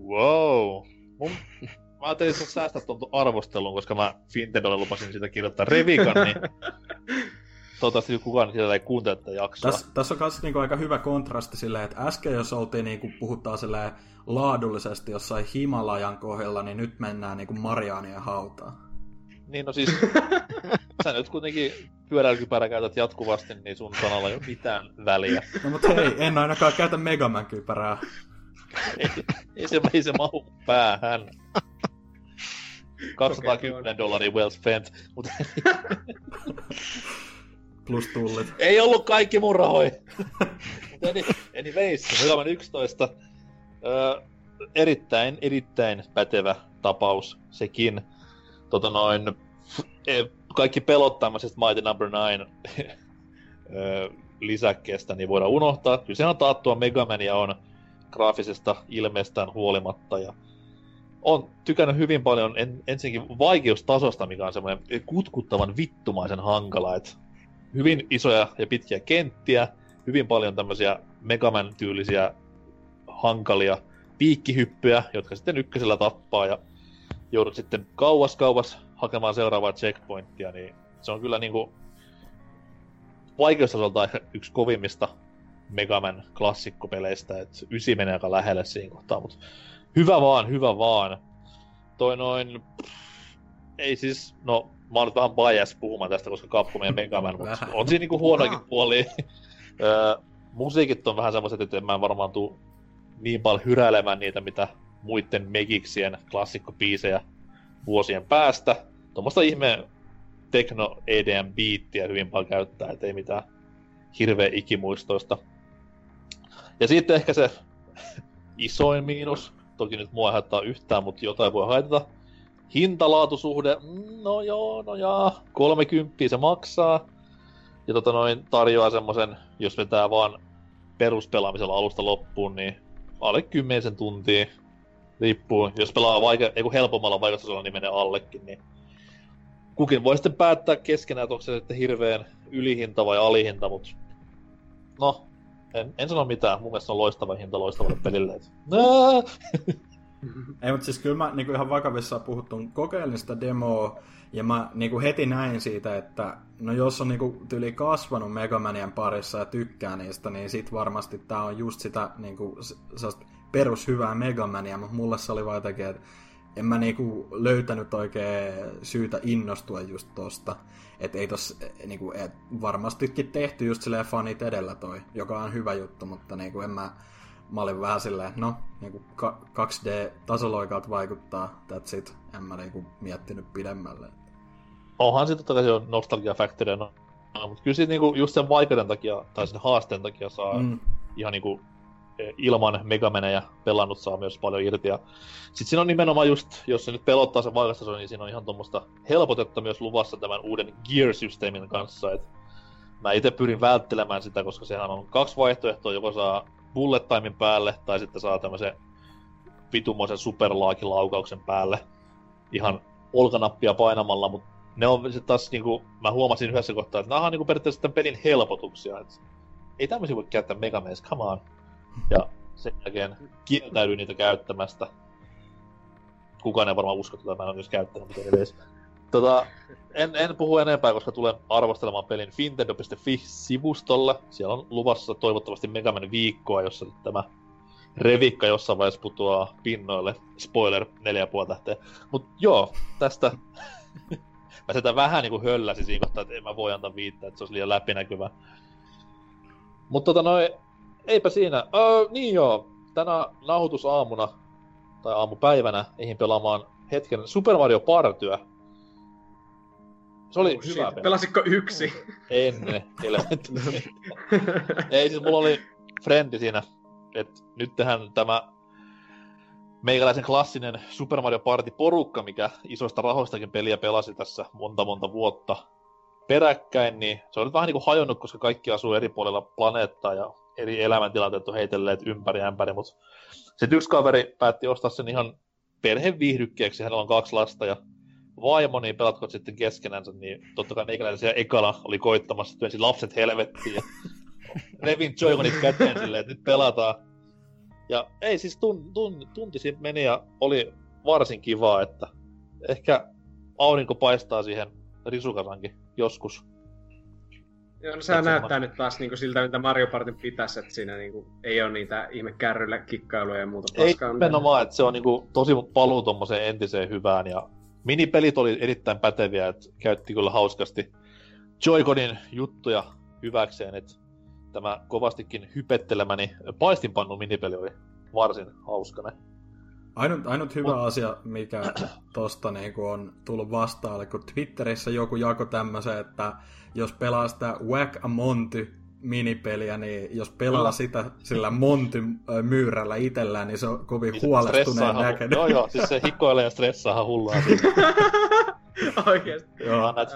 Wow. Mä ajattelin säästää tuon arvostelun, koska mä Fintendolle lupasin sitä kirjoittaa revikan, niin... Toivottavasti kukaan siellä ei kuuntele tätä jaksoa. Tässä on myös niinku aika hyvä kontrasti silleen, että äsken jos oltiin, niinku, puhutaan silleen laadullisesti jossain Himalajan kohdalla, niin nyt mennään niinku Mariaanien hautaan. Niin no siis, sä nyt kuitenkin pyöräilykypärä käytät jatkuvasti, niin sun sanalla ei ole mitään väliä. No mutta hei, en ainakaan käytä Megaman-kypärää. ei se mahu päähän. $210 well spent. Mutta... Plus tullit. Ei ollut kaikki mun rahoi. Anyways, Mega Man 11. Erittäin pätevä tapaus sekin. Kaikki pelot tämmöisestä Mighty Number 9 lisäkkeestä niin voidaan unohtaa. Kyllä se on taattua Mega Mania on graafisesta ilmeestään huolimatta. Ja on tykännyt hyvin paljon ensinnäkin vaikeustasosta, mikä on semmoinen kutkuttavan vittumaisen hankala. Hyvin isoja ja pitkiä kenttiä, hyvin paljon tämmöisiä Megaman-tyylisiä hankalia piikkihyppyjä, jotka sitten ykkösellä tappaa ja joudut sitten kauas hakemaan seuraavaa checkpointtia, niin se on kyllä niinku vaikeustasolta ehkä yksi kovimmista Megaman-klassikkopeleistä, että 9 menee aika lähelle siinä kohtaa, mutta hyvä vaan. Mä oon nyt vähän bias puhumaan tästä, koska Capcom ja Mega Man, mutta on siinä niinku huonoakin puolia. Musiikit on vähän semmoiset, että en mä varmaan tuu niin paljon hyräilemään niitä, mitä muiden megiksien klassikkobiisejä vuosien päästä. Tuommoista ihmeen tekno EDM-biittiä hyvin paljon käyttää, ettei mitään hirveä ikimuistoista. Ja sitten ehkä se isoin miinus. Toki nyt mua ei haittaa yhtään, mutta jotain voi haitata. Hinta-laatusuhde, no joo, no jaa, 30 se maksaa. Ja tarjoaa semmosen, jos vetää vaan peruspelaamisella alusta loppuun, niin alle 10 tuntia. Riippuu, jos pelaa helpommalla vaikutuksella, niin menee allekin, niin kukin voi sitten päättää keskenään, että onko se sitten hirveen ylihinta vai alihinta, mut no, en sano mitään. Mun mielestä se on loistava hinta loistavalle pelille. Ei, mutta siis kyllä mä niinku ihan vakavissaan puhuttuun kokeilin sitä demoa, ja mä niinku heti näin siitä, että no jos on niinku tyli kasvanut Mega Manien parissa ja tykkää niistä, niin sit varmasti tää on just sitä niinku perushyvää Mega Mania, mutta mulle se oli vaan jotenkin, että en mä niinku löytänyt oikein syytä innostua just tosta. Että ei tossa niinku, et varmastikin tehty just silleen fanit edellä toi, joka on hyvä juttu, mutta niinku mä olin vähän silleen, no, niinku 2D-tasoloikalta vaikuttaa, that's it. En mä niinku miettinyt pidemmälle. Onhan sit totta kai se on nostalgia factoria, no, mut kyllä sit niinku just sen vaikeuden takia, tai sen haasteen takia saa ihan niinku ilman Megamenejä pelannut saa myös paljon irti. Ja sit siinä on nimenomaan just, jos se nyt pelottaa sen vaikastason, niin siinä on ihan tommoista helpotetta myös luvassa tämän uuden Gear-systeemin kanssa. Et mä ite pyrin välttelemään sitä, koska sehän on 2 vaihtoehtoa, joko saa bullet timein päälle, tai sitten saa tämmösen vitumoisen superlaakilaukauksen päälle ihan olkanappia painamalla, mut ne on sit taas niinku, mä huomasin yhdessä kohtaa, että nää on niinku periaatteessa tämän pelin helpotuksia, et ei tämmösiä voi käyttää Megamanissa, come on. Ja sen jälkeen kieltäydyin niitä käyttämästä. Kukaan ei varmaan usko, että mä en ole myös käyttänyt, mutta edes. En puhu enempää, koska tulen arvostelemaan pelin Fintendo.fi-sivustolle. Siellä on luvassa toivottavasti Mega Man viikkoa, jossa tämä revikka jossain vaiheessa putoaa pinnoille. Spoiler, 4,5 tähteä. Mut joo, tästä mä sitä vähän niinku hölläsin siinä kohtaa, että en mä voi antaa 5, että se olisi liian läpinäkyvä. Mut eipä siinä. Niin joo, tänä nauhoitusaamuna, tai aamupäivänä, eihin pelaamaan hetken Super Mario Partyä. Se oli hyvä peli. Pelasitko yksi? En, elementti. Ei, siis mulla oli frendi siinä, että nyt tehdään tämä meikäläisen klassinen Super Mario Party-porukka, mikä isoista rahoistakin peliä pelasi tässä monta vuotta peräkkäin, niin se on nyt vähän niin kuin hajonnut, koska kaikki asuu eri puolilla planeettaa ja eri elämäntilanteet on heitelleet ympäri ämpäri, mutta sitten yksi kaveri päätti ostaa sen ihan perheviihdykkeeksi, hänellä on 2 lasta ja vaimo, niin pelatko sitten keskenänsä, niin totta kai meikäläinen siellä ekana oli koittamassa, työnsi lapset helvettiin ja revin Joy-Conit käteen silleen, että nyt pelataan. Ja ei siis tunti siitä meni ja oli varsin kivaa, että ehkä aurinko paistaa siihen risukasankin joskus. Joo, no sehän näyttää nyt taas niinku siltä, mitä Mario Partin pitäisi, että siinä niinku ei ole niitä ihme kärryillä kikkailuja ja muuta paskaa. Ei nimenomaan, että se on niinku tosi paluu tommoseen entiseen hyvään ja minipelit oli erittäin päteviä, että käytti kyllä hauskasti Joy-Conin juttuja hyväkseen, että tämä kovastikin hypettelemäni paistinpannu minipeli oli varsin hauskana. Ainut hyvä asia, mikä tosta niinku on tullut vastaan, oli kun Twitterissä joku jako tämmösen, että jos pelaa sitä Whack-a-Monty-minipeliä, niin jos pelaa sitä sillä Monty-myyrällä itellään, niin se on kovin huolestuneen näköinen. Joo, siis se hikoilee ja stressaahan hullua siitä. Oikeesti. Joo, on näitä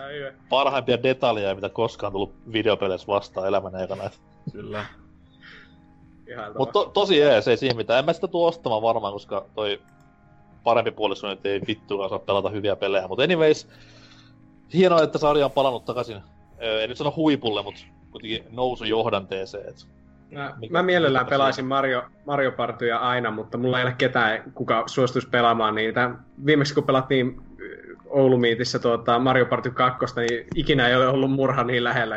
parhaimpia detaljeja, mitä koskaan tullut videopeleissä vastaan elämän aikana. Kyllä. Mutta tosi jees, ei siinä mitään. En mä sitä tule ostamaan varmaan, koska toi parempi puoliso nyt ei vittukaan saa pelata hyviä pelejä. Mutta anyways, hienoa, että sarja on palannut takaisin. En nyt sano huipulle, mutta kuitenkin nousu johdanteeseen. Mä mielellään pelaisin Mario Partyja aina, mutta mulla ei ole ketään, kuka suostuisi pelaamaan niitä. Viimeksi kun pelattiin Oulumiitissä Mario Party 2, niin ikinä ei ole ollut murha niin lähellä.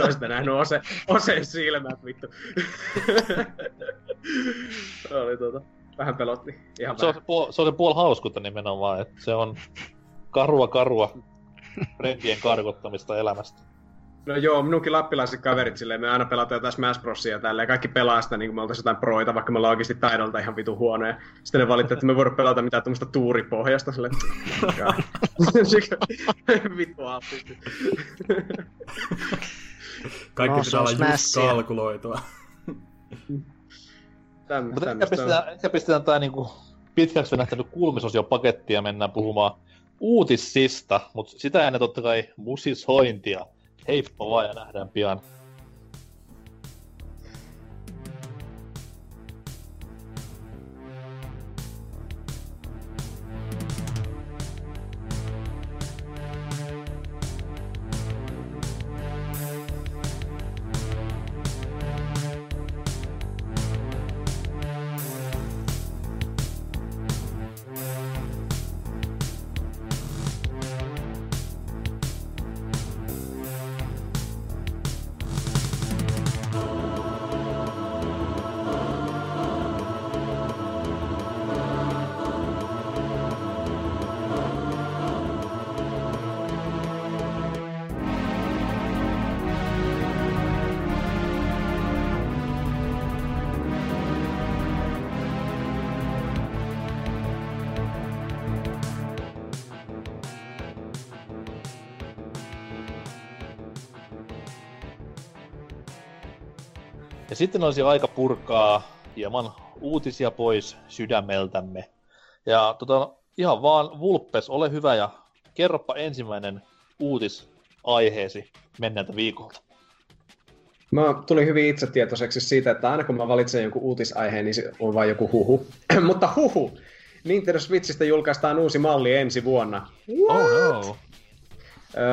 Toista nähnyt Osen silmät, vittu. Oli vähän pelotti. Ihan se on se puol hauskuutta nimenomaan, että se on karua frendien karkottamista elämästä. No joo, minunkin lappilaiset kaverit silleen, me aina pelataan jotain Smash Brosia ja tälleen, kaikki pelaa sitä niin kuin me oltaisiin jotain proita, vaikka me ollaan oikeasti taidolta ihan vitun huonoja. Sitten ne valittaa, että me voidaan pelata mitään tuommoista tuuripohjasta, silleen, vittua appisti. Kaikki pitää olla just kalkuloitua. Mutta ehkä pistetään tämä niinku pitkäksi nähtänyt kulmisosiopakettia ja mennään puhumaan uutissista, mutta sitä ennen totta kai musisointia. Heippa vaan ja nähdään pian. Sitten olisi aika purkaa hieman uutisia pois sydämeltämme. Ja ihan vaan Vulppes, ole hyvä ja kerropa ensimmäinen uutisaiheesi menneltä viikolta. Mä tulin hyvin itsetietoiseksi siitä, että aina kun mä valitsen jonkun uutisaiheen, niin se on vain joku huhu. Mutta huhu! Nintendo Switchistä julkaistaan uusi malli ensi vuonna. What? Oh no!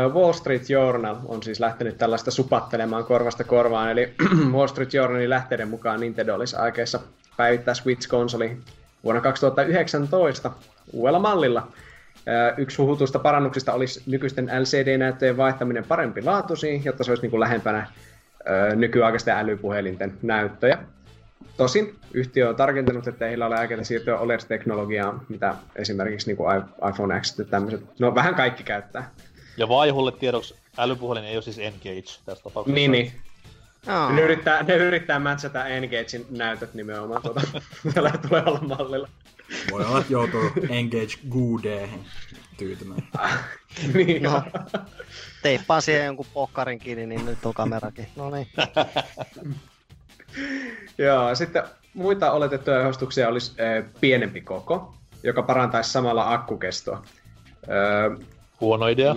Wall Street Journal on siis lähtenyt tällaista supattelemaan korvasta korvaan, eli Wall Street Journalin lähteiden mukaan Nintendo olisi aikeissa päivittää Switch-konsoli vuonna 2019 uudella mallilla. Yksi huhutuista parannuksista olisi nykyisten LCD-näyttöjen vaihtaminen parempi laatuisiin, jotta se olisi niin kuin lähempänä nykyaikaisten älypuhelinten näyttöjä. Tosin yhtiö on tarkentanut, että heillä ole aikeita siirtyä OLED-teknologiaan, mitä esimerkiksi niin kuin iPhone X ja tämmöiset, no vähän kaikki käyttää. Ja vaihulle tiedoksi, älypuhelin ei ole siis N-Gage tässä tapauksessa. Niin. Oh. Ne yrittää matchata N-Gagen näytöt nimenomaan tällä tulevalla mallilla. Voi olla, että joutuu N-Gage Good-hen tyytymään. Niin. No. Teippaan siihen jonkun pohkarin kiinni, niin nyt on kamerakin. No niin. Joo, sitten muita oletettuja ehostuksia olisi pienempi koko, joka parantaisi samalla akkukestoa. Huono idea.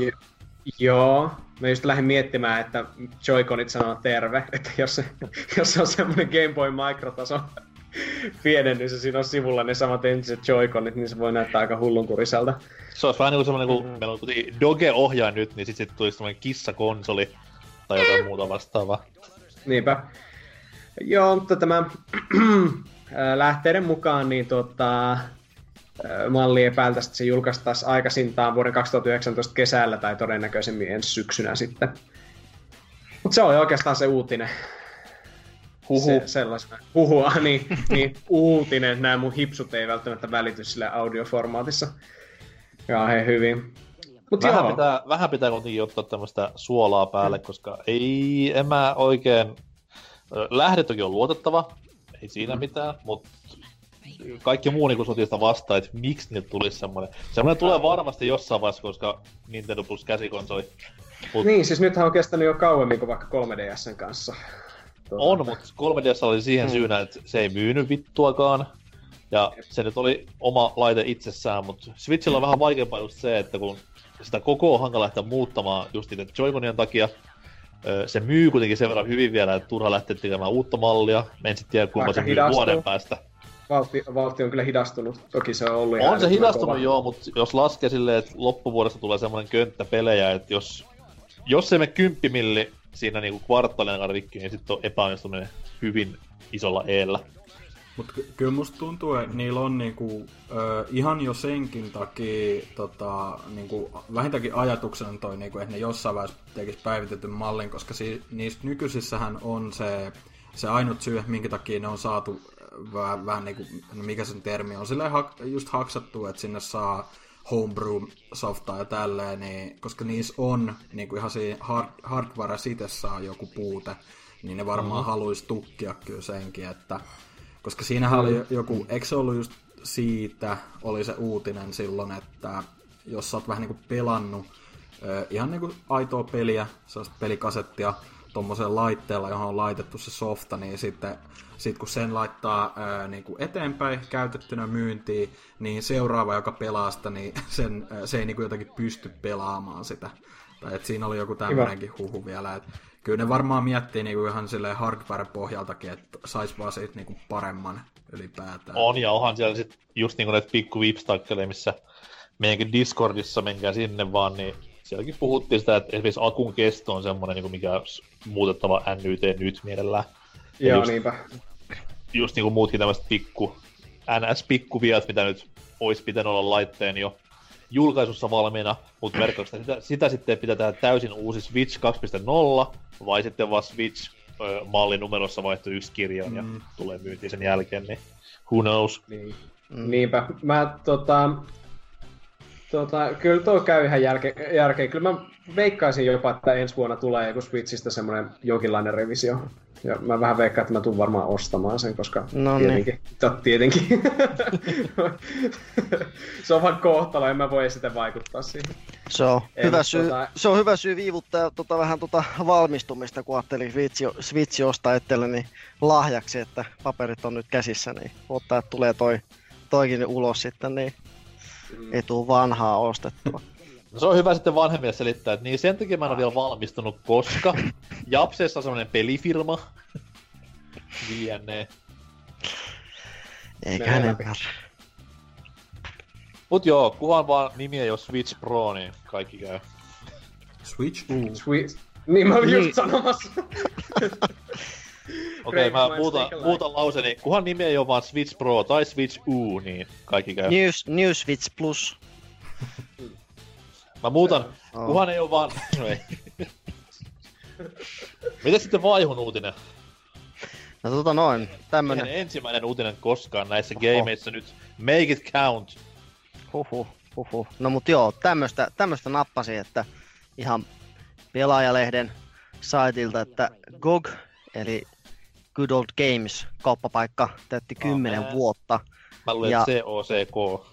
Joo. Mä just lähdin miettimään, että Joy-Conit sanoo terve, että jos se on semmoinen Game Boy Micro-taso pienennys ja siinä on sivulla ne samat entiset Joy-Conit, niin se voi näyttää aika hullunkuriseltä. Se olisi vähän niin kuin semmoinen, kun meillä on Doge-ohjaa nyt, niin sitten tuli semmoinen kissakonsoli tai jotain muuta vastaavaa. Niinpä. Joo, mutta tämä lähteiden mukaan niin malli epäiltä, että se julkaistaisiin aikaisintaan vuoden 2019 kesällä tai todennäköisemmin ensi syksynä sitten. Mutta se oli oikeastaan se uutinen. Huhu. Sellaisena. Huhua, niin uutinen. Nämä mun hipsut ei välttämättä välity sillä audioformaatissa. Jaa, hei hyvin. Mut vähän pitää kuitenkin ottaa tämmöistä suolaa päälle, koska ei, en mä oikein... Lähde toki on luotettava, ei siinä mitään, mutta... Kaikki muu niin sotii sitä vastaan, että miksi nyt tulisi semmoinen. Semmoinen tulee varmasti jossain vaiheessa, koska Nintendo Plus käsikonsoli. Niin, siis nythän on kestänyt jo kauemmin kuin vaikka 3DSn kanssa. On, mutta 3DS oli siihen syynä, että se ei myynyt vittuakaan. Ja se nyt oli oma laite itsessään, mutta Switchillä on vähän vaikeampaa just se, että kun sitä koko on hankala lähteä muuttamaan just niiden Joy-Conien takia. Se myy kuitenkin sen verran hyvin vielä, että turha lähtee tekemään uutta mallia. Mä en sit tiedä, kuinka se myy vuoden päästä. Vauhti on kyllä hidastunut, toki se on ollut. On se hidastunut kova. Joo, mutta jos laskee silleen, että loppuvuodesta tulee semmoinen könttä pelejä, että jos se me 10 milli siinä niinku kvartaalinen rikki, niin sitten on epäonnistuminen hyvin isolla eellä. Mut kyllä musta tuntuu, että niillä on niinku, ihan jo senkin takia niinku, vähintäänkin ajatuksen toi, niinku, että ne jossain vaiheessa tekis päivitetyn mallin, koska niistä nykyisissähän on se ainut syy, minkä takia ne on saatu vähän niinku, mikä sen termi on, silleen just haksattu, että sinne saa homebrew-softaa ja tälleen, niin, koska niissä on niinku ihan siinä hardware siitä saa joku puute, niin ne varmaan haluaisi tukkia kyllä senkin, että koska siinähän oli joku, eikö se ollut just siitä, oli se uutinen silloin, että jos sä oot vähän niinku pelannut ihan niinku aitoa peliä, sellaista pelikasettia, tuommoisella laitteella, johon on laitettu se softa, niin sitten kun sen laittaa niin kuin eteenpäin käytettynä myyntiin, niin seuraava, joka pelaa sitä, niin se ei niin kuin jotenkin pysty pelaamaan sitä. Tai että siinä oli joku tämmöinenkin huhu vielä, että kyllä ne varmaan miettii niinku ihan silleen hardware-pohjaltakin, että sais vaan siitä niinku paremman ylipäätään. On, ja onhan siellä sit just niinku näitä pikku vipstakkelee, missä meidänkin Discordissa menkää sinne vaan, niin sielläkin puhuttiin sitä, että esimerkiksi akun kesto on semmoinen, niinku mikä muutettava NYT nyt mielellään. Ja joo, just, niinpä. Just niinku muutkin tämmöiset pikku NS-pikkuviat, mitä nyt olisi pitänyt olla laitteen jo julkaisussa valmiina, mutta merkityksestä sitä sitten pitää tehdä täysin uusi Switch 2.0, vai sitten vaan Switch-mallin numerossa vaihtui yksi kirjaan ja tulee myyntiin sen jälkeen, niin who knows. Niin. Niinpä. Mä kyllä tuo käy ihan järkeen. Kyllä mä veikkaisin jopa, että ensi vuonna tulee joku Switchistä semmoinen jokinlainen revisio. Ja mä vähän veikkaan, että mä tuun varmaan ostamaan sen, koska tietenkin. Se on vaan kohtalo, en mä voi sitä vaikuttaa siihen. Se on hyvä syy viivuttaa vähän valmistumista, kun ajattelin Switch ostaa itselleni lahjaksi, että paperit on nyt käsissä, niin odottaa, että tulee toikin ulos sitten, niin ei tule vanhaa ostettua. No se on hyvä sitten vanhemmille selittää, että niin sen takia mä en ole vielä valmistunut, koska Japsessa on semmoinen pelifirma. Jne. Eikä ne pärä. Mut joo, kuhan vaan nimiä jo Switch Pro, niin kaikki käy. Switch? Niin mä olin just sanomassa. Okei, mä muutan lauseni. Kuhan nimiä ei ole vaan Switch Pro tai Switch U, niin kaikki käy. New Switch Plus. Mä muutan. Kuhan ei oo vaan... No ei. Mites sitten Vaihun uutinen? No tämmönen... Ihan ensimmäinen uutinen koskaan näissä gameissa nyt. Make it count. No mut joo, tämmöstä nappasin, että ihan Pelaajalehden saitilta, että GOG, eli Good Old Games kauppapaikka, täytti 10 vuotta. Mä luulen, että COCK.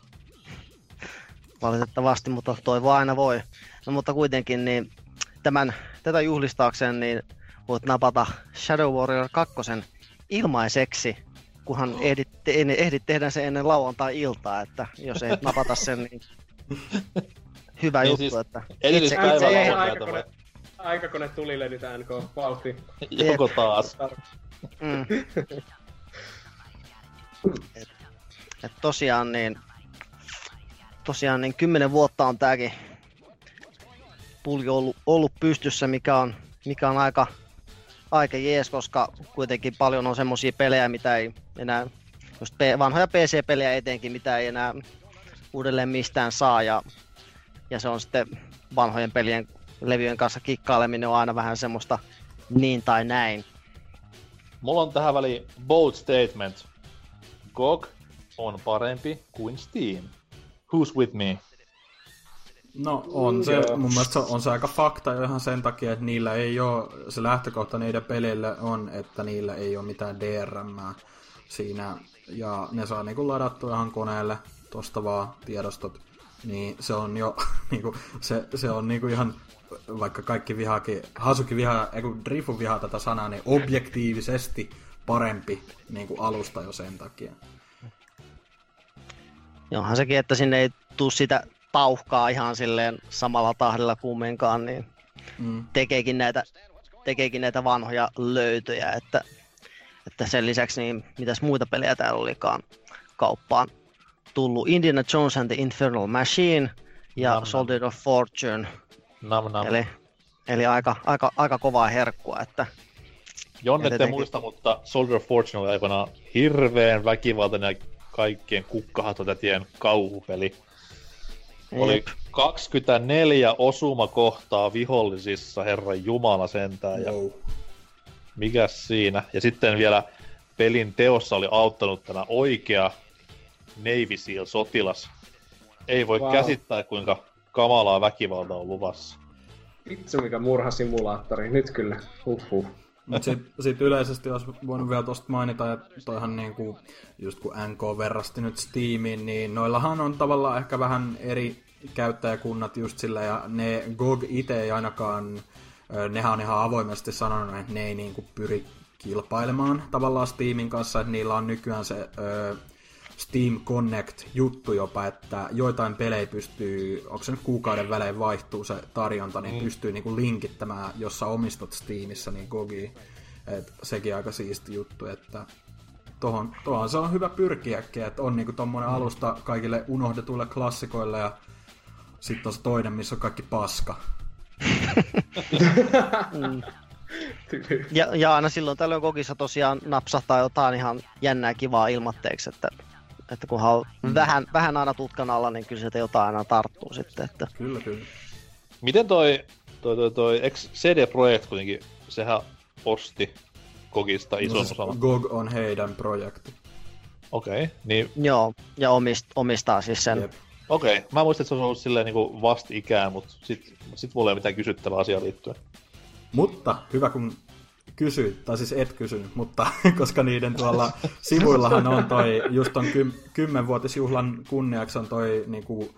Valitettavasti, mutta toivoa aina voi. No mutta kuitenkin, niin tätä juhlistaakseen niin voit napata Shadow Warrior 2 ilmaiseksi, kunhan ehdit tehdä sen ennen lauantai-iltaa, että jos ei napata sen, niin hyvä juttu. Siis, että aikakone tulille nyt NK, vauhti. Joko taas. Et tosiaan 10 vuotta on tääkin pulki ollut pystyssä, mikä on aika jees, koska kuitenkin paljon on semmosia pelejä, mitä ei enää, just vanhoja PC-pelejä etenkin, mitä ei enää uudelleen mistään saa, ja se on sitten vanhojen pelien levyjen kanssa kikkaileminen on aina vähän semmoista niin tai näin. Mulla on tähän väliin bold statement. GOG on parempi kuin Steam. Who's with me? No on se, mun mielestä on se aika fakta jo ihan sen takia, että niillä ei oo, se lähtökohta niiden peleillä on, että niillä ei oo mitään DRM:ää siinä, ja ne saa niinku ladattua ihan koneelle, tosta vaan tiedostot, niin se on jo, niinku, se on niinku ihan, vaikka kaikki vihaakin, Hasuki vihaa, eiku Drifu vihaa tätä sanaa, niin objektiivisesti parempi niinku alusta jo sen takia. Onhan sekin, että sinne ei tuu sitä pauhkaa ihan silleen samalla tahdilla kumminkaan, niin tekeekin näitä vanhoja löytöjä, että sen lisäksi niin mitäs muita pelejä täällä olikaan kauppaan tullut. Indiana Jones and the Infernal Machine ja Soldier of Fortune. Eli aika kovaa herkkua, että... Jonne te muista, mutta Soldier of Fortune oli aikanaan hirveän väkivaltainen kaikkien kukkahatotätien kauhupeli. Oli 24 osumakohtaa vihollisissa, herran jumala sentään. Ja mikäs siinä? Ja sitten vielä pelin teossa oli auttanut tämä oikea Navy SEAL-sotilas. Ei voi käsittää, kuinka kamalaa väkivalta on luvassa. Vitsi, mikä murhasimulaattori. Nyt kyllä. Mut sit yleisesti olisi voinut vielä tosta mainita, että toihan niinku, just kun NK verrasti nyt Steamiin, niin noillahan on tavallaan ehkä vähän eri käyttäjäkunnat just sillä, ja ne GOG itse ei ainakaan nehän on ihan avoimesti sanonut, että ne ei niin kuin pyri kilpailemaan tavallaan Steamin kanssa, että niillä on nykyään se Steam Connect-juttu jopa, että joitain pelejä pystyy, onko se nyt kuukauden välein vaihtuu se tarjonta, niin pystyy niin kuin linkittämään, jos sä omistat Steamissa, niin GOGiin. Et sekin aika siisti juttu, että tohon se on hyvä pyrkiäkin, että on niinku tommonen alusta kaikille unohdetuille klassikoille ja sitten on se toinen, missä on kaikki paska. Ja aina silloin tällöin kokissa tosiaan napsahtaa jotain ihan jännää kivaa ilmatteeksi, että kunhan on vähän aina tutkan alla, niin kyllä sieltä jotain aina tarttuu sitten. Että... Kyllä, kyllä. Miten toi CD Projekt kuitenkin, sehän osti GOGista ison osan. GOG on heidän projekti. Okei, okay, niin... Joo, ja omistaa siis sen. Yep. Okei, okay. Mä muistin, että se on ollut silleen niinku vastikään, mutta sit mulla ei ole mitään kysyttävää asiaa liittyen. Mutta, hyvä kun kysyit, tai siis et kysynyt, mutta koska niiden tuolla sivuillahan on toi, just ton 10-vuotisjuhlan kunniaksi on toi niinku...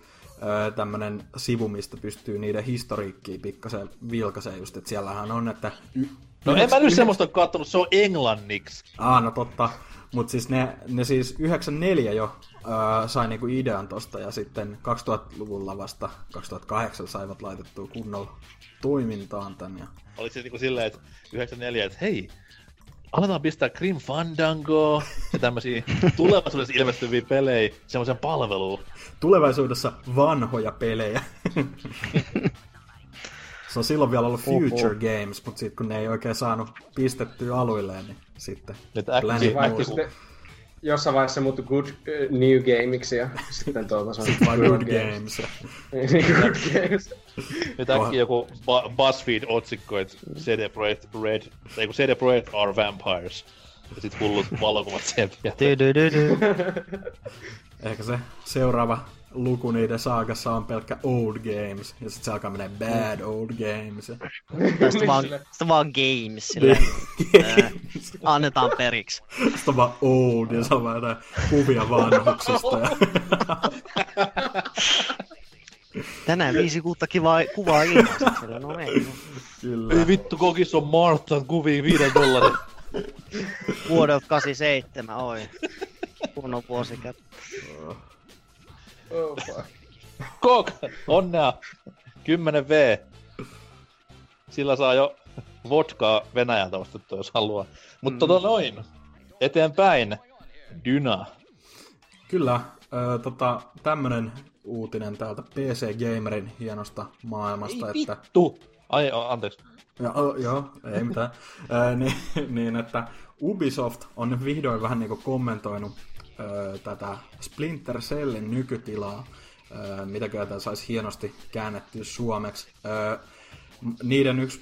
tämmönen sivu, mistä pystyy niiden historiikkiin pikkasen vilkaiseen just, että siellähän on, että... No en mä nyt semmoista ole kattonut, se on englanniksi. No totta, mutta siis ne siis 94 jo sai niinku idean tosta ja sitten 2000-luvulla vasta 2008 saivat laitettua kunnolla toimintaan tän. Ja... Oliko se niinku silleen, että 94, että hei, aletaan pistää Grim Fandangoa ja tämmösiä tulevaisuudessa ilmestyviä pelejä semmoisen palveluun. Tulevaisuudessa vanhoja pelejä. Se on silloin vielä ollut Future Games, mutta sitten kun ne ei oikein saanut pistettyä aluilleen, niin sitten... Jossain vaiheessa se muuttui Good New Gameiksi ja sitten tuolta se on Good Games. Good Games. Nyt äkkiä joku BuzzFeed-otsikko, että CD Projekt Red, tai kun CD Projekt are vampires. Ja sit hullut valokuvat seppiä. Ehkä se seuraava luku niiden saakassa on pelkkä Old Games, ja sit se alkaa menee Bad Old Games. Tai sit vaan Games, silleen. Annetaan periksi. Sit on vaan Old, ja se on vaan jotain kuvia vanhuksista. Tänään 5 kuutta kivaa kuvaa ilmaisella, no ei. Kyllä. Ei vittu, kokis on Marthan kuvia $5. Vuodelta 87, oi. Kunnon vuosikä. Kok! Onnea! 10V! Sillä saa jo vodkaa Venäjältä ostettua, jos haluaa. Mutta noin! Eteenpäin! Dyna! Kyllä, tämmönen uutinen täältä PC Gamerin hienosta maailmasta, ei että... vittu! Ai, anteeksi. Joo, ei mitään. Niin, että Ubisoft on vihdoin vähän niinku kommentoinut tätä Splinter Cellin nykytilaa, mitäköhän tämä saisi hienosti käännettyä suomeksi. Niiden yksi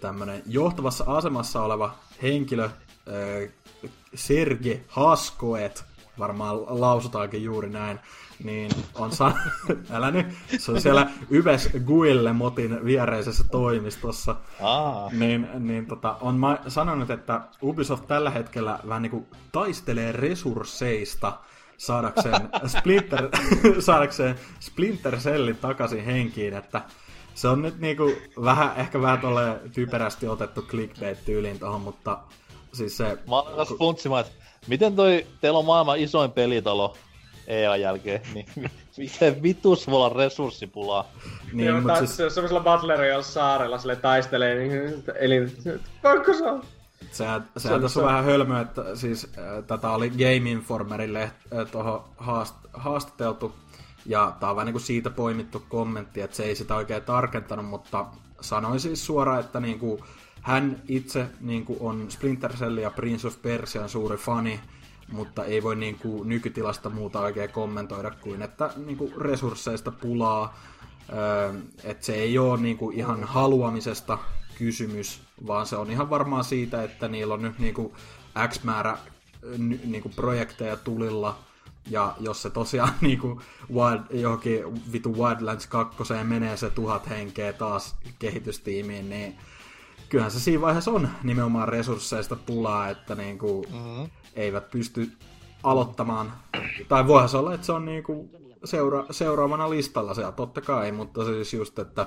tämmönen johtavassa asemassa oleva henkilö, Serge Hascoët, varmaan lausutaankin juuri näin, niin on älä nyt, se on siellä Yves Guillemotin viereisessä toimistossa, niin on sanonut, että Ubisoft tällä hetkellä vähän niin kuin taistelee resursseista saadakseen Splinter Cellin takaisin henkiin, että se on nyt niin kuin vähän tolleen typerästi otettu clickbait-tyyliin tohon, mutta siis se... Mä olen taas funtsimaan, että miten teillä on maailman isoin pelitalo EA jälkeen, niin miten vitus voi olla resurssipulaa? Niin, joo, mutta siis... Sellaisella Battle saarella sille taistelee, niin pakko se on? Sehän tässä on vähän hölmöä, että siis tätä oli Game Informerille tuohon haastateltu, ja tää on vähän niin kuin siitä poimittu kommentti, että se ei sitä oikein tarkentanut, mutta sanoin siis suoraan, että niin kuin, hän itse niin kuin on Splinter Cell ja Prince of Persian suuri fani, mutta ei voi niin kuin nykytilasta muuta oikein kommentoida kuin, että niin kuin resursseista pulaa. Että se ei ole niin kuin ihan haluamisesta kysymys, vaan se on ihan varmaan siitä, että niillä on nyt niin kuin X määrä niin kuin projekteja tulilla. Ja jos se tosiaan niin kuin johonkin vitu Wildlands 2 menee se 1000 henkeä taas kehitystiimiin, niin kyllähän se siinä vaiheessa on nimenomaan resursseista pulaa, että niinku eivät pysty aloittamaan. Tai voihan se olla, että se on niinku seuraavana listalla siellä, totta kai, mutta siis just, että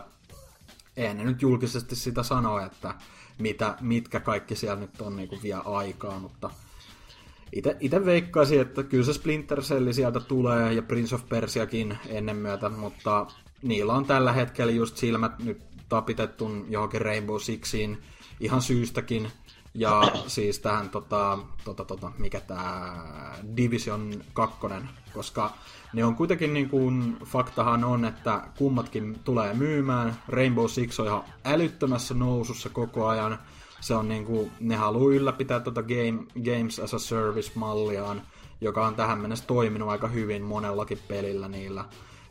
eihän ne nyt julkisesti sitä sano, että mitkä kaikki siellä nyt on niin kuin vielä aikaa, mutta itse veikkaisin, että kyllä se Splinter Cell sieltä tulee ja Prince of Persiakin ennen myötä, mutta niillä on tällä hetkellä just silmät nyt tapitettu johonkin Rainbow Sixiin ihan syystäkin. Ja siis tähän, mikä tää Division 2, koska ne on kuitenkin niin kuin, faktahan on, että kummatkin tulee myymään. Rainbow Six on ihan älyttömässä nousussa koko ajan. Se on niin kuin, ne haluaa ylläpitää tuota Games as a Service-malliaan, joka on tähän mennessä toiminut aika hyvin monellakin pelillä niillä.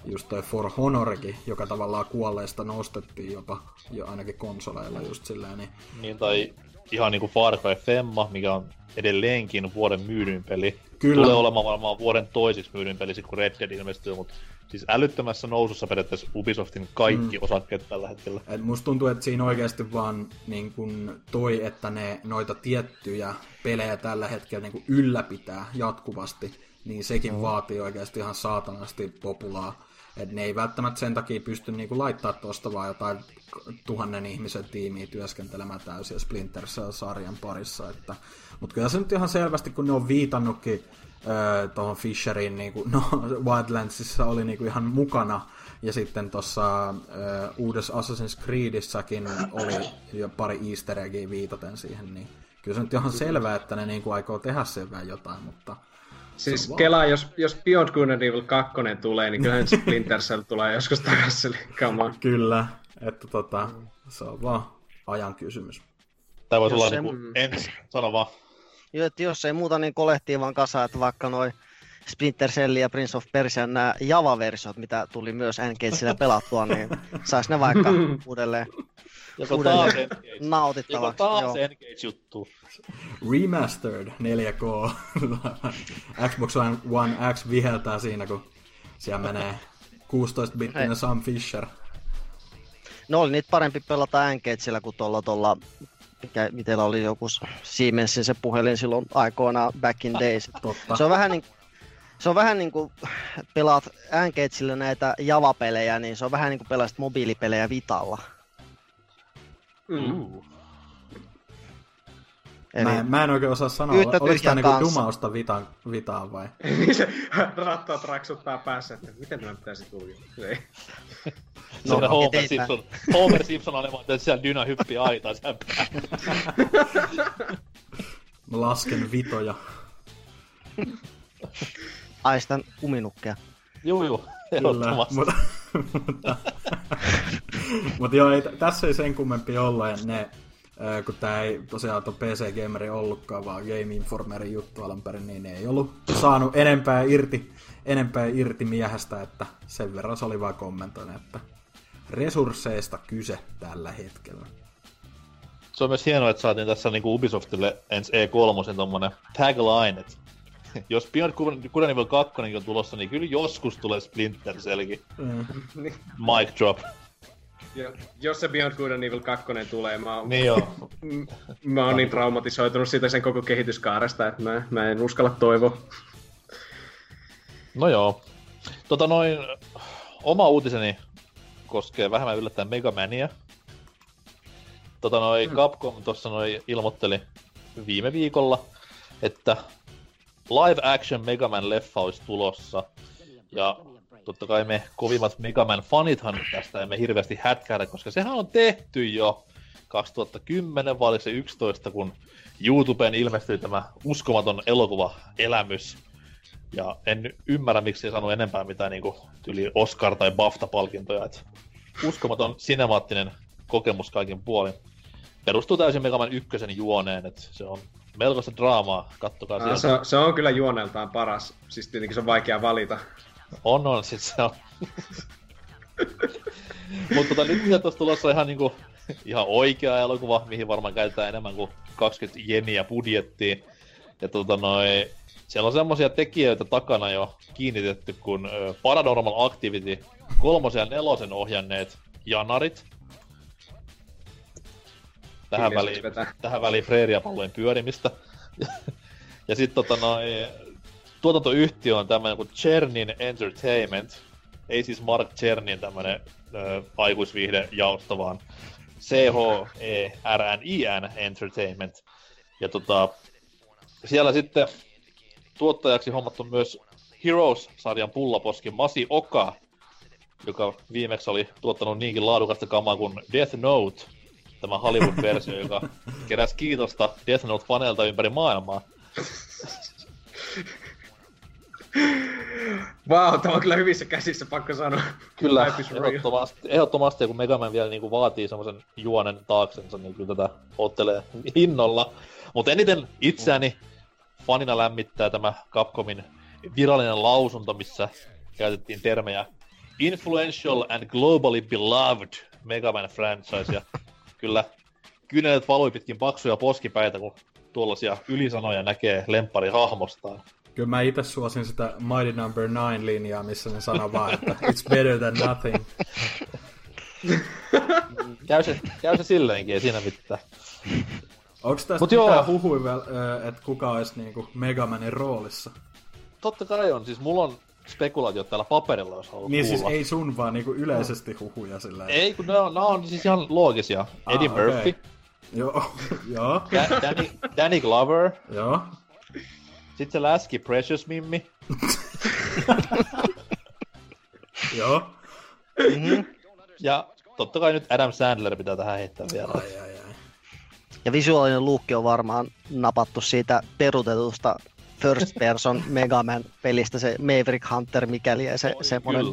Just toi For Honorikin, joka tavallaan kuolleista nostettiin jopa, jo ainakin konsoleilla just silleen. Niin tai ihan niinku Far Cry Femma, mikä on edelleenkin vuoden myydyin peli. Kyllä. Tulee olemaan varmaan vuoden toisiksi myydyin peli, sit kun Red Dead ilmestyy, mutta siis älyttömässä nousussa periaatteessa Ubisoftin kaikki osakkeet tällä hetkellä. Et musta tuntuu, että siinä oikeasti vaan niin kun toi, että ne noita tiettyjä pelejä tällä hetkellä niin kun ylläpitää jatkuvasti, niin sekin vaatii oikeasti ihan saatanasti populaa. Et ne ei välttämättä sen takia pysty niinku laittaa tuosta vaan jotain 1000 ihmisen tiimiä työskentelemään täysin Splinter Cell-sarjan parissa. Mutta kyllä se nyt ihan selvästi, kun ne on viitannutkin tuohon Fisheriin, niinku, no Wildlandsissa oli niinku ihan mukana, ja sitten tuossa uudessa Assassin's Creedissäkin oli jo pari easter eggia viitaten siihen, niin kyllä se nyt ihan selvää, että ne niinku aikoo tehdä sen vähän jotain, mutta siis kelaa, jos Beyond Good and Evil 2 tulee, niin kyllähän Splinter Cell tulee joskus takaisin liikkaamaan. Kyllä, että se on vaan ajan kysymys. Tää voisi olla niinku ensin, sano vaan. Joo, että jos ei muuta, niin kolehtii vaan kasaan, että vaikka noi Splinter Cell ja Prince of Persia, nämä Java-versiot, mitä tuli myös N-Gagesillä pelattua, niin sais ne vaikka uudelleen nautittavaksi. Joko taas N-Gage-juttu. Remastered 4K. Xbox One X viheltää siinä, kun siellä menee 16-bittinen Sam Fisher. No oli niitä parempi pelata N-Gagella kuin tuolla miten oli joku Siemensin se puhelin silloin aikoinaan back in days. Se on vähän niin kuin pelaat N-Gagella näitä Java-pelejä, niin se on vähän niin kuin pelaat mobiilipelejä Vitalla. Mä en oikein osaa sanoa, oliko tää niinku dumausta vitaan vai? Rattaat raksuttaa päässä, että miten minä pitäisi tuijua? No, no Homer Simpson oli vaan tehty siellä dynä hyppiä aitaa siellä päällä. Mä lasken vitoja. Aistan kuminukkeja. Juu, ehdottomasti. Mutta joo, tässä ei sen kummempi olla, kun tämä ei tosiaan ole PC Gameri ollutkaan, vaan Game Informerin juttu alun perin, niin ne ei ollut saanut enempää irti miehestä, että sen verran se oli vaan kommentoinut, että resursseista kyse tällä hetkellä. Se on myös hienoa, että saatiin tässä niin kuin Ubisoftille ensi E3 tommonen tagline, että jos Beyond Good and Evil 2 on tulossa, niin kyllä joskus tulee Splinter Cellkin. Mic drop. Jos se Beyond Good and Evil 2 tulee, mä oon niin traumatisoitunut siitä sen koko kehityskaaresta, että mä en uskalla toivoa. No joo. Oma uutiseni koskee vähemmän yllättäen Megamania. Capcom tuossa ilmoitteli viime viikolla, että live action Megaman-leffa olisi tulossa, ja totta kai me kovimmat Megaman-fanithan tästä emme hirveästi hätkähdä, koska sehän on tehty jo 2010, vai oliko se 11, kun YouTubeen ilmestyi tämä uskomaton elokuvaelämys, ja en ymmärrä, miksi ei saanut enempää mitään niin kuin yli Oscar- tai BAFTA-palkintoja, että uskomaton sinemaattinen kokemus kaikin puolin. Perustuu täysin Megaman 1 juoneen, että se on melkoista draamaa, kattokaa sieltä. Se on kyllä juoneltaan paras, siis tietenkin se on vaikea valita. On, sit se on. Mutta nyt mitä tuossa tulossa ihan oikea elokuva, mihin varmaan käytetään enemmän kuin 20 jeniä budjettiin. Ja siellä on semmosia tekijöitä takana jo kiinnitetty kuin Paranormal Activity, 3. ja 4. ohjanneet janarit. Tähän väliin preeriapallojen pyörimistä. Ja sitten tuotantoyhtiö on tämmöinen kuin Chernin Entertainment, ei siis Mark Chernin tämmönen aikuisviihdejaosto, vaan CHERNIN Entertainment. Ja siellä sitten tuottajaksi hommattu myös Heroes-sarjan pullaposki Masi Oka, joka viimeksi oli tuottanut niinkin laadukasta kamaa kuin Death Note, tämä Hollywood-versio, joka keräsi kiitosta Death Note-faneilta ympäri maailmaa. Vau, wow, tämä on kyllä hyvissä käsissä, pakko sanoa. Kyllä, ehdottomasti, kun Mega Man vielä niinku vaatii semmoisen juonen taaksensa, niin kyllä tätä ottelee innolla. Mutta eniten itseäni fanina lämmittää tämä Capcomin virallinen lausunto, missä käytettiin termejä influential and globally beloved Mega Man franchise. Ja kyllä kynelet valui pitkin paksuja poskipäitä, kun tuollaisia ylisanoja näkee lemppari hahmostaan. Kyllä mä itse suosin sitä Mighty Number 9-linjaa, missä ne sanoo vaan, että it's better than nothing. Käy se silleenkin, ei siinä mitään. Onks tästä mitään huhui vielä, että kuka olisi niinku Mega Manin roolissa? Totta kai on, siis mulla on spekulaatiot täällä paperilla, jos haluaa niin kuulla. Siis ei sun vaan niinku yleisesti huhuja silleen. Ei, kun ne on siis ihan loogisia. Eddie Murphy. Okay. Joo. Danny Glover. Joo. Sitten se läski Precious Mimmi. Joo. Mm-hmm. Ja totta kai nyt Adam Sandler pitää tähän heittää vielä. Ai. Ja visuaalinen luukki on varmaan napattu siitä perutetusta First Person Mega Man -pelistä, se Maverick Hunter mikäli, ja se semmonen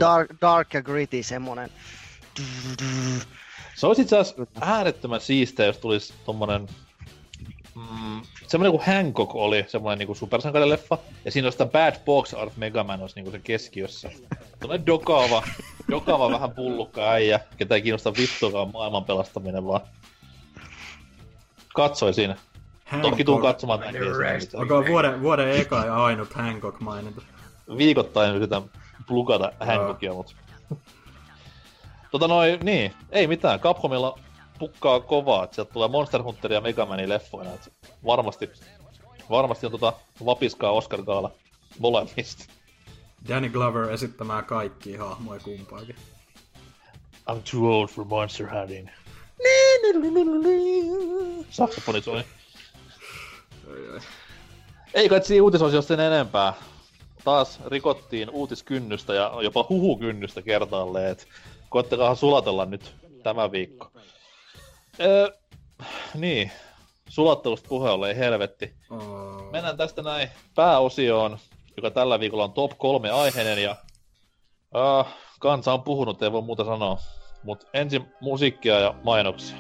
dark ja gritty semmonen. Se olisi itse asiassa äärettömän siistiä, jos tulisi tommonen semmoinen kuin Hancock oli, semmoinen niinku supersankainen leffa, ja siinä olisi tämä Bad Box Art Mega Man olisi niinku se keskiössä. Tuollainen dokaava vähän pullukka äijä, ketä ei kiinnosta vittuakaan maailman pelastaminen, vaan katsoi siinä. Hancock. Toki tuun katsomaan tämän keskiössä. Onko vuoden eka ja ainut Hancock mainita? Viikoittain yritän plukata Hancockia, mut... niin, ei mitään, Capcomilla... pukkaa kovaa, sieltä tulee Monster Hunter ja Mega Manin leffoina, et varmasti on vapiskaa Oscar-gaala molemmista. Danny Glover esittämää kaikkia hahmoja kumpaakin. I'm too old for monster hunting. Saksaponi soi. Ei kai siinä uutisoisi jos sen enempää. Taas rikottiin uutiskynnystä ja jopa huhukynnystä kertaalleen, et koettakahan sulatella nyt tämä viikko. Niin, sulattelusta puheolle ei helvetti. Mennään tästä näin pääosioon, joka tällä viikolla on top 3 aiheinen ja... kansa on puhunut, ei voi muuta sanoa. Mut ensin musiikkia ja mainoksia.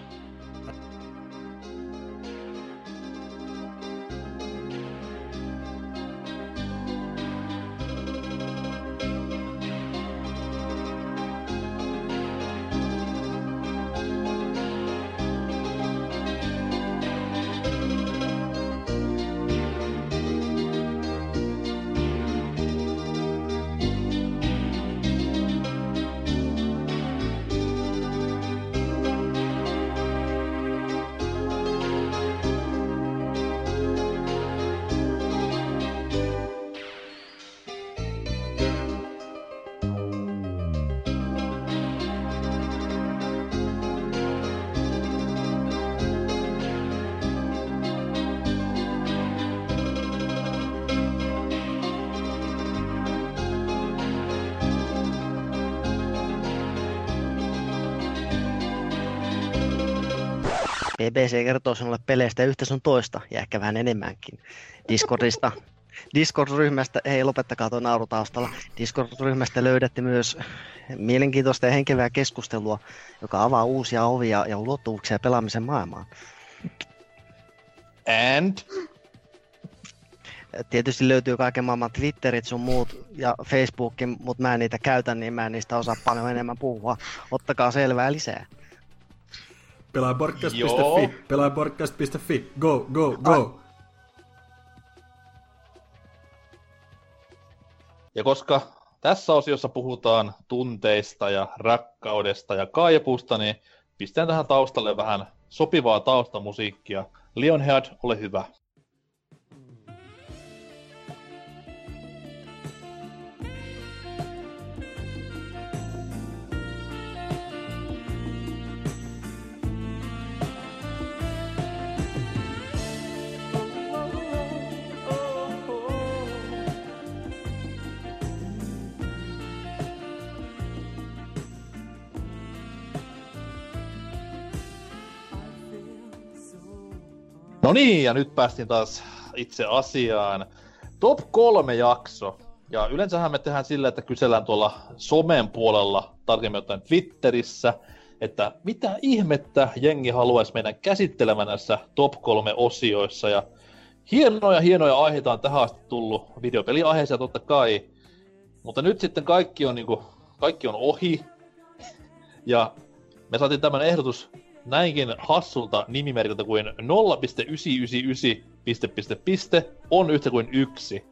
BBC kertoo sinulle peleistä ja yhtä sun toista, ja ehkä vähän enemmänkin. Discord-ryhmästä, hei lopettakaa tuo nauru taustalla, Discord-ryhmästä löydätte myös mielenkiintoista ja henkevää keskustelua, joka avaa uusia ovia ja ulottuvuuksia pelaamisen maailmaan. And? Tietysti löytyy kaiken maailman Twitterit sun muut ja Facebookin, mutta mä en niitä käytä, niin mä en niistä osaa paljon enemmän puhua. Ottakaa selvää lisää. Pelaajaporkkaast.fi, go! Ja koska tässä osiossa puhutaan tunteista ja rakkaudesta ja kaipuusta, niin pistän tähän taustalle vähän sopivaa taustamusiikkia. Lionhead, ole hyvä. No niin, ja nyt päästiin taas itse asiaan. Top 3 jakso. Ja yleensähän me tehdään sillä, että kysellään tuolla somen puolella, tarkemmin ottaen Twitterissä, että mitä ihmettä jengi haluaisi meidän käsittelemään näissä top 3 osioissa. Ja hienoja aiheita on tähän asti tullut, videopeliaiheisia totta kai. Mutta nyt sitten kaikki on, niinku, kaikki on ohi. Ja me saatiin tämän ehdotus näinkin hassulta nimimerkiltä kuin 0.999... on yhtä kuin 1.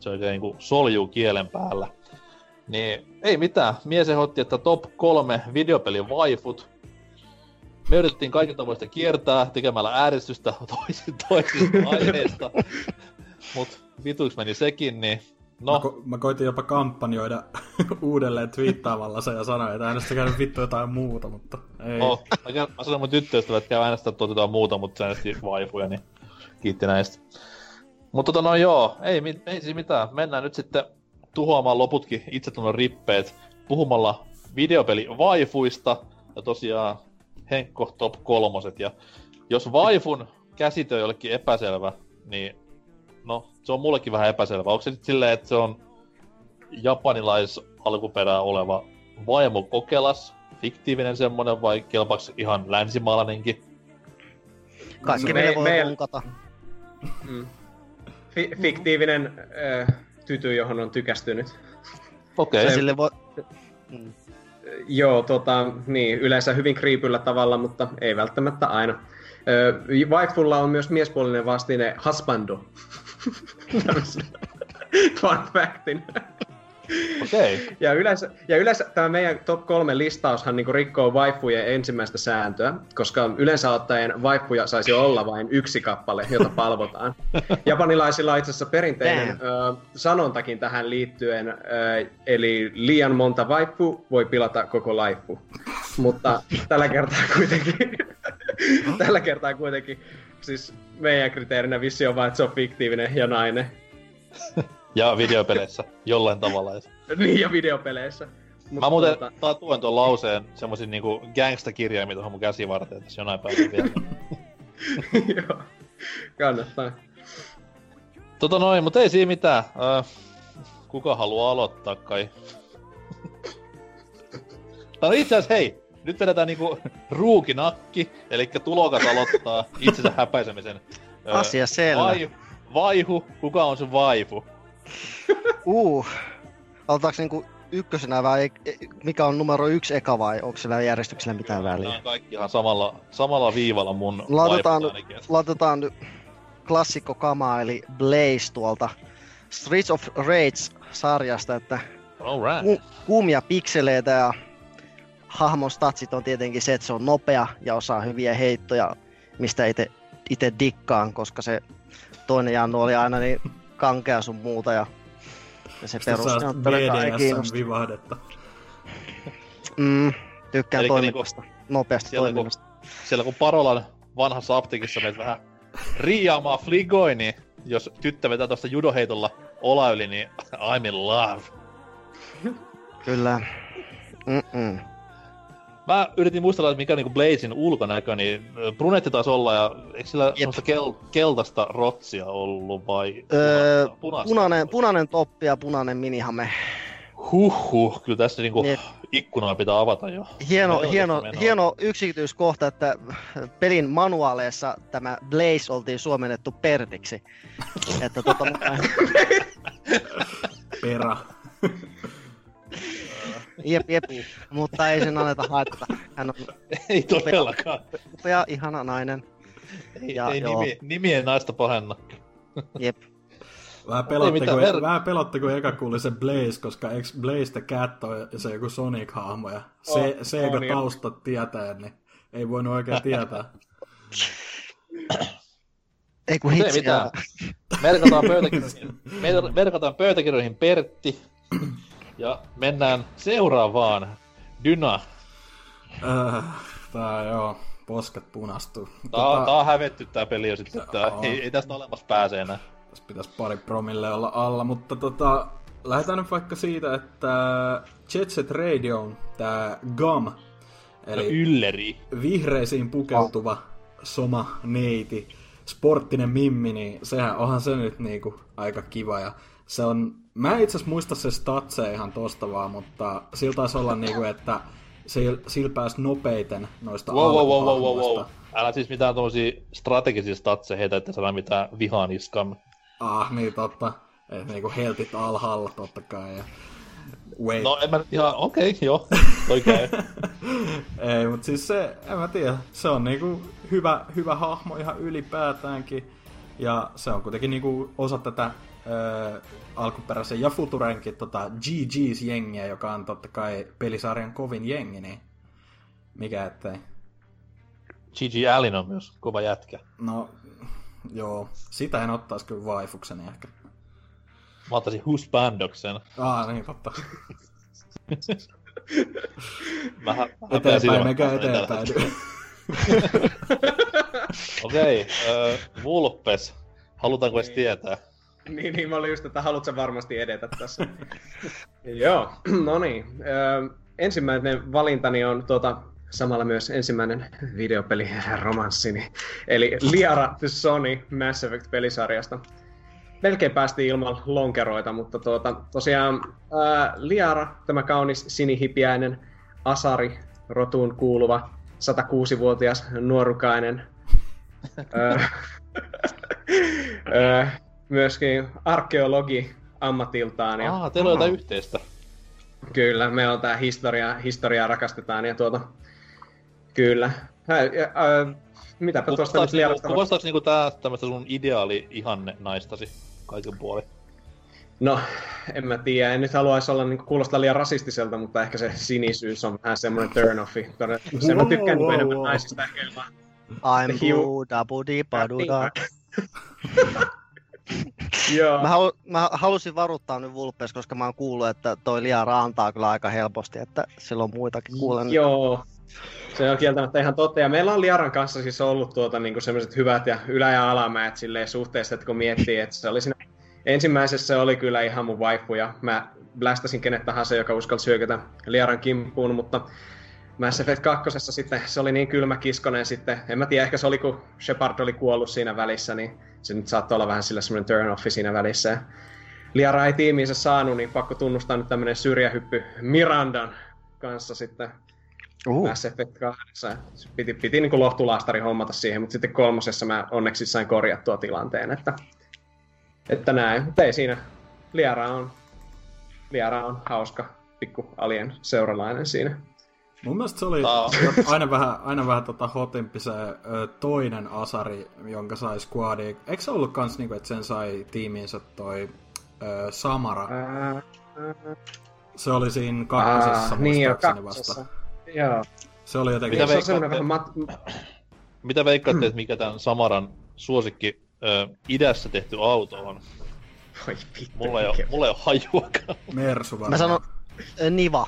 Se oikein niinku soljuu kielen päällä. Niin ei mitään. Mies ehdotti, että top 3 videopelivaifut. Me yritettiin kaiken tavoin sitä kiertää tekemällä ääristystä toisista aiheista. Mut vituiksi meni sekin, niin no. Mä koitin jopa kampanjoida uudelleen twiittaamalla sen ja sanoin, että äänestäkää nyt vittu jotain muuta, mutta ei. No, mä sanoin mun tyttöystävät, että käy äänestää jotain muuta, mutta se äänesti vaifuja, niin kiitti näistä. Mutta no joo, ei siis mitään. Mennään nyt sitten tuhoamaan loputkin itsetunnon rippeet puhumalla videopelivaifuista ja tosiaan Henkko top 3. Ja jos vaifun käsite on jollekin epäselvä, niin no, se on mullekin vähän epäselvä. Onko se nyt silleen, että se on japanilaisalkuperää oleva vaimokokelas, fiktiivinen semmonen, vai kelpaaks ihan länsimaalanenkin? Kaikki meille voi runkata. Fiktiivinen tyty, johon on tykästynyt. Okei. Okay. Sille voi... Joo, niin, yleensä hyvin kriipyllä tavalla, mutta ei välttämättä aina. Waifulla on myös miespuolinen vastine husbando. Fun factin. Okay. Ja yleensä tämä meidän top 3 listaushan niinku rikkoo waifujen ensimmäistä sääntöä, koska yleensä ottaen waifuja saisi olla vain yksi kappale, jota palvotaan. Japanilaisilla on itse asiassa perinteinen sanontakin tähän liittyen, eli liian monta waifu voi pilata koko laifu. Mutta tällä kertaa kuitenkin, siis meidän kriteerinä vissi on vaan, että se on fiktiivinen ja nainen. Ja videopeleissä, jollain tavalla. Niin, ja videopeleissä. Mut mä muuten tatuoin tuon lauseen semmosin niinku gangsta-kirjaimia tuohon mun käsivarteen tässä jonain päivänä vielä. Joo, kannattaa. Mut ei siinä mitään. Kuka haluaa aloittaa kai? Tää on itse asiassa, hei! Nyt vedetään niinku ruukinakki, elikkä tulokas aloittaa itsensä häpäisemisen. Asia selvä. Vaihu, kuka on sun vaifu? Aloitaanko niinku ykkösenä vai mikä on numero 1 eka vai onko sillä järjestyksellä mitään väliä? Nämä kaikki ihan samalla viivalla mun laitetaan nyt klassikko kamaa eli Blaze tuolta Streets of Rage-sarjasta, että kuumia pikseleitä ja hahmon statsit on tietenkin se, että se on nopea ja osaa hyviä heittoja, mistä itse dikkaan, koska se toinen Jannu oli aina niin kankea sun muuta ja se perusneottelekaan ei kiinnosta. Vivahdetta. Tykkään toiminnasta, nopeasti toiminnasta. Siellä kun Parolan vanhassa apteekissa menet vähän riiaamaan fligoi, niin jos tyttö vetää tuosta judoheitolla ola yli, niin I'm in love. Kyllä. Mä yritin muistella, mikä niinku Blazin ulkonäkö, niin brunetti taisi olla, ja eikö sillä semmoista keltaista rotsia ollut, vai punainen toppi ja punainen minihame. Huhhuh, kyllä tässä niinku ikkunaa pitää avata jo. Hieno yksityiskohta, että pelin manuaaleissa tämä Blaze oltiin suomennettu Pertiksi. Että Pera. Jep, mutta ei sen anneta haitata. Hän on ei todellakaan. Upea, ihana nainen. Ei nimien naista pahenna. Jep. Vähän pelotti, kun eka kuuli sen Blaze, koska eikö Blaze the Cat on se joku Sonic-hahmo ja Sega taustat tietää, niin ei voinut oikein tietää. Ei kun hitsiä. Merkataan pöytäkirjoihin Pertti. Ja mennään seuraavaan. Dyna. Tää joo, posket punastuu. Tää on hävetty tää peli jo sitten. Ei tästä olemassa pääse enää. Tässä pitäis pari promille olla alla, mutta lähdetään nyt vaikka siitä, että Jet Set Radio on tää GAM. Eli ylleri. Vihreisiin pukeutuva soma neiti. sporttinen mimmi, niin sehän onhan se nyt niinku aika kiva. Ja se on, mä en itse asiassa muista se statse ihan tosta vaan, mutta sillä taisi olla niinku, että sillä pääsi nopeiten noista alkuhahmoista. Älä siis mitään tommosia strategisia statseja heitä, että saada mitään vihaniskan. Ah, niin totta. Et niinku heltit alhaalla totta kai. Ja... Wait. No en mä ihan, okei, joo, oikein. Ei, mut siis se, en mä tiedä, se on niinku hyvä hahmo ihan ylipäätäänkin. Ja se on kuitenkin niinku osa tätä alkuperäisen ja Futurenkin GGs-jengiä, joka on totta kai pelisarjan kovin jengi, niin mikä ettei. Gigi Allin on myös kova jätkä. No, joo, sitä en ottaisi kyllä vaifukseni ehkä. Mä ottaisin Husbandoksen. Niin totta. Eteenpäin, mekä eteenpäin. Okei, Vulpes. Halutaanko edes tietää? Niin, mä olin just, että haluat sä varmasti edetä tässä. Joo, no niin. Ensimmäinen valintani on samalla myös ensimmäinen videopeli romanssini. Eli Liara the Sony Mass Effect-pelisarjasta. Melkein päästiin ilman lonkeroita, mutta tosiaan Liara, tämä kaunis sinihipiäinen asari, rotuun kuuluva, 106-vuotias nuorukainen. Myöskin arkeologi ammatiltaan. Ja... teillä on jotain yhteistä. Kyllä, me on tää historiaa rakastetaan ja kyllä. Mitäpä tuosta nyt Liarasta... Kuvastaaks niinku tää tämmöstä sun ideaali ihanne naistasi kaiken puolin? No, en mä tiedä. En nyt haluais olla niinku kuulostaa liian rasistiselta, mutta ehkä se sinisyys on vähän semmonen turn-offi. Sen mä tykkään enemmän naisista ehkä jollain. I'm Buddha, Buddhi, Paduda. Joo. Mä halusin varuuttaa nyt Vulpes, koska mä oon kuullut, että toi Liara antaa kyllä aika helposti, että sillä on muitakin kuulen. Joo, se on kieltämättä ihan totta. Ja meillä on Liaran kanssa siis ollut niinku sellaiset hyvät ja ylä- ja alamäät silleen suhteessa, että kun miettii, että se oli siinä ensimmäisessä oli kyllä ihan mun waifu ja mä blastasin kenet tahansa, joka uskalsi hyökätä Liaran kimppuun, mutta Mass Effect 2. sitten se oli niin kylmäkiskonen sitten, en mä tiedä, ehkä se oli kun Shepard oli kuollut siinä välissä, niin se nyt saattoi olla vähän sillä semmoinen turn-offi siinä välissä. Ja Liara ei tiimiinsä saanut, niin pakko tunnustaa nyt tämmönen syrjähyppy Mirandan kanssa sitten Mass Effect 2. Piti niin kuin lohtulaastari hommata siihen, mutta sitten 3. mä onneksi sain korjattua tilanteen, että näin. Mutta ei siinä, Liara on hauska pikku alien seuralainen siinä. Mun mielestä se oli aina vähän hotempi se toinen asari, jonka sai squadiin. Eikö se ollut kans niinku, että sen sai tiimiinsä toi Samara? Se oli siinä 2. muistaakseni vasta. Joo. Se oli jotenkin... Mitä veikkaatte, että mikä tämän Samaran suosikki idässä tehty auto on? Oi vittu. Mulla ei oo hajuakaan. Mersu varmaan. Mä sanon Niva.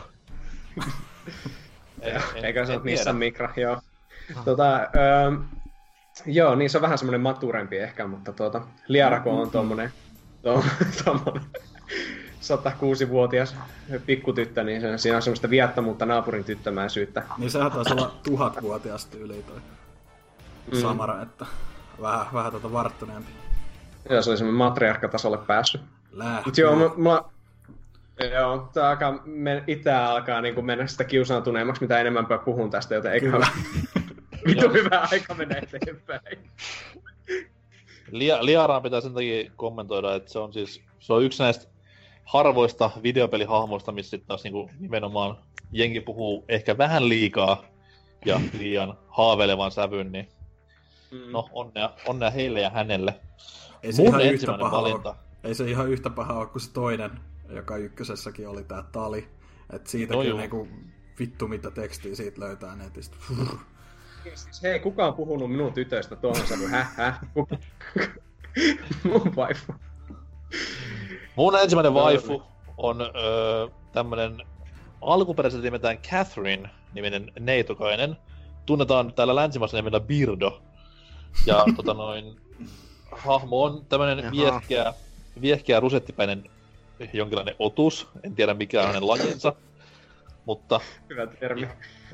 Eikä se ole Nissan Micra, joo. Joo, niin se on vähän semmoinen maturempi ehkä, mutta Liarako on tommonen 106-vuotias pikkutyttö, niin siinä on semmoista viattomuutta naapurin tyttömäisyyttä. Niin sehän taisi olla 1000-vuotias tyyli toi Samara, että vähän varttuneempi. Joo, se oli semmoinen matriarkatasolle päässyt. Mut joo, Joo, alkaa niinku mennä sitä kiusaantuneemmaksi, mitä enemmänpä puhun tästä, joten eiköhän hyvä aika mennä eteenpäin. Liaraan pitää sen takia kommentoida, että se on yksi näistä harvoista videopelihahmoista, missä sitten taas niinku nimenomaan jengi puhuu ehkä vähän liikaa ja liian haaveilevan sävyn, niin no onnea heille ja hänelle. Ei se ihan yhtä paha ole kuin se toinen, joka ykkösessäkin oli tää Tali. Et siitä kyllä niinku vittu mitä tekstiä siitä löytää netistä. Siis hei, kuka on puhunut minun tytöstä tuohon sanoin, Mun waifu. Mun ensimmäinen waifu on tämmönen alkuperäisesti nimetään Catherine-niminen neitokainen. Tunnetaan täällä länsimaissa nimellä Birdo. Ja hahmo on tämmönen viehkeä rusettipäinen jonkinlainen otus, en tiedä mikä on hänen lajinsa, mutta hyvä termi.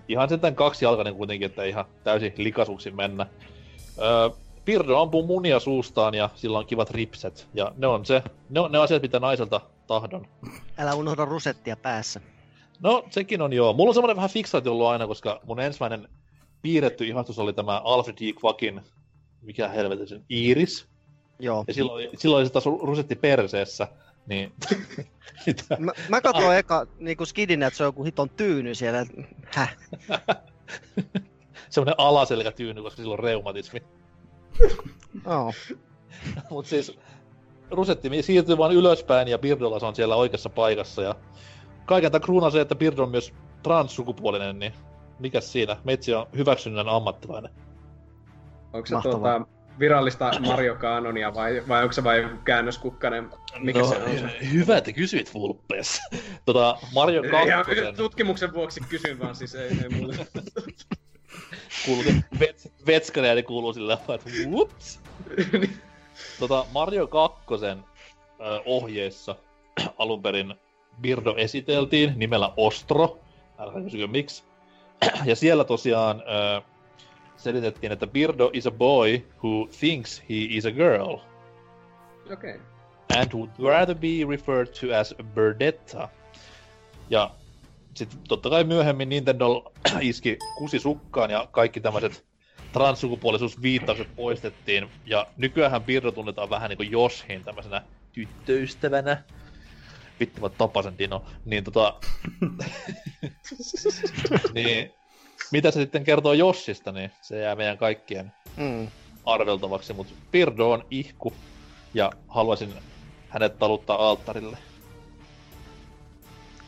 Ihan sentään kaksijalkainen kuitenkin, että ihan täysin likasuksi mennä. Pirdo ampuu munia suustaan ja sillä on kivat ripset. Ja ne on asiat, mitä naiselta tahdon. Älä unohda rusettia päässä. No, sekin on joo. Mulla on semmoinen vähän fiksaatio ollut aina, koska mun ensimmäinen piirretty ihastus oli tämä Alfred J. Quackin, mikä helvetin, Iiris. Joo. Ja silloin oli se taas rusetti perseessä. Niin. Mä katsoin eka niinku skidinä, että se on joku hiton tyyny siellä. Häh? Semmoinen alaselkätyyny, koska sillä on reumatismi. Joo. Oh. Mut siis rusetti siirtyy vaan ylöspäin ja Birdolla se on siellä oikeassa paikassa. Ja kaiken tämän kruunan se, että Birdo on myös transsukupuolinen, niin mikäs siinä? Metsi on hyväksynnän ammattilainen. Onko se virallista Mario Kanonia vai onko se vain käännöskukkainen? Mikä se on se? Hyvä, että kysyit Vulppeessa. Mario Kakkosen... Ja tutkimuksen vuoksi kysyn vaan, siis ei mulle. Vetskäneeni kuuluu sillä tavalla, että whoops! Mario Kakkosen ohjeissa alunperin Birdo esiteltiin nimellä Ostro. Älä kysykö miksi. Ja siellä tosiaan... selitettiin, että Birdo is a boy who thinks he is a girl. Okay. And would rather be referred to as Birdetta. Ja sitten totta kai myöhemmin Nintendo iski kusi sukkaan ja kaikki tämmöiset transsukupuolisuusviittaukset poistettiin. Ja nykyäänhän Birdo tunnetaan vähän niinku Joshin tämmöisenä tyttöystävänä. Vittu mä tapasen Dino. Niin niin... Mitä se sitten kertoo Joshista, niin se jää meidän kaikkien arveltavaksi, mutta Birdo on ihku ja haluaisin hänet taluttaa alttarille.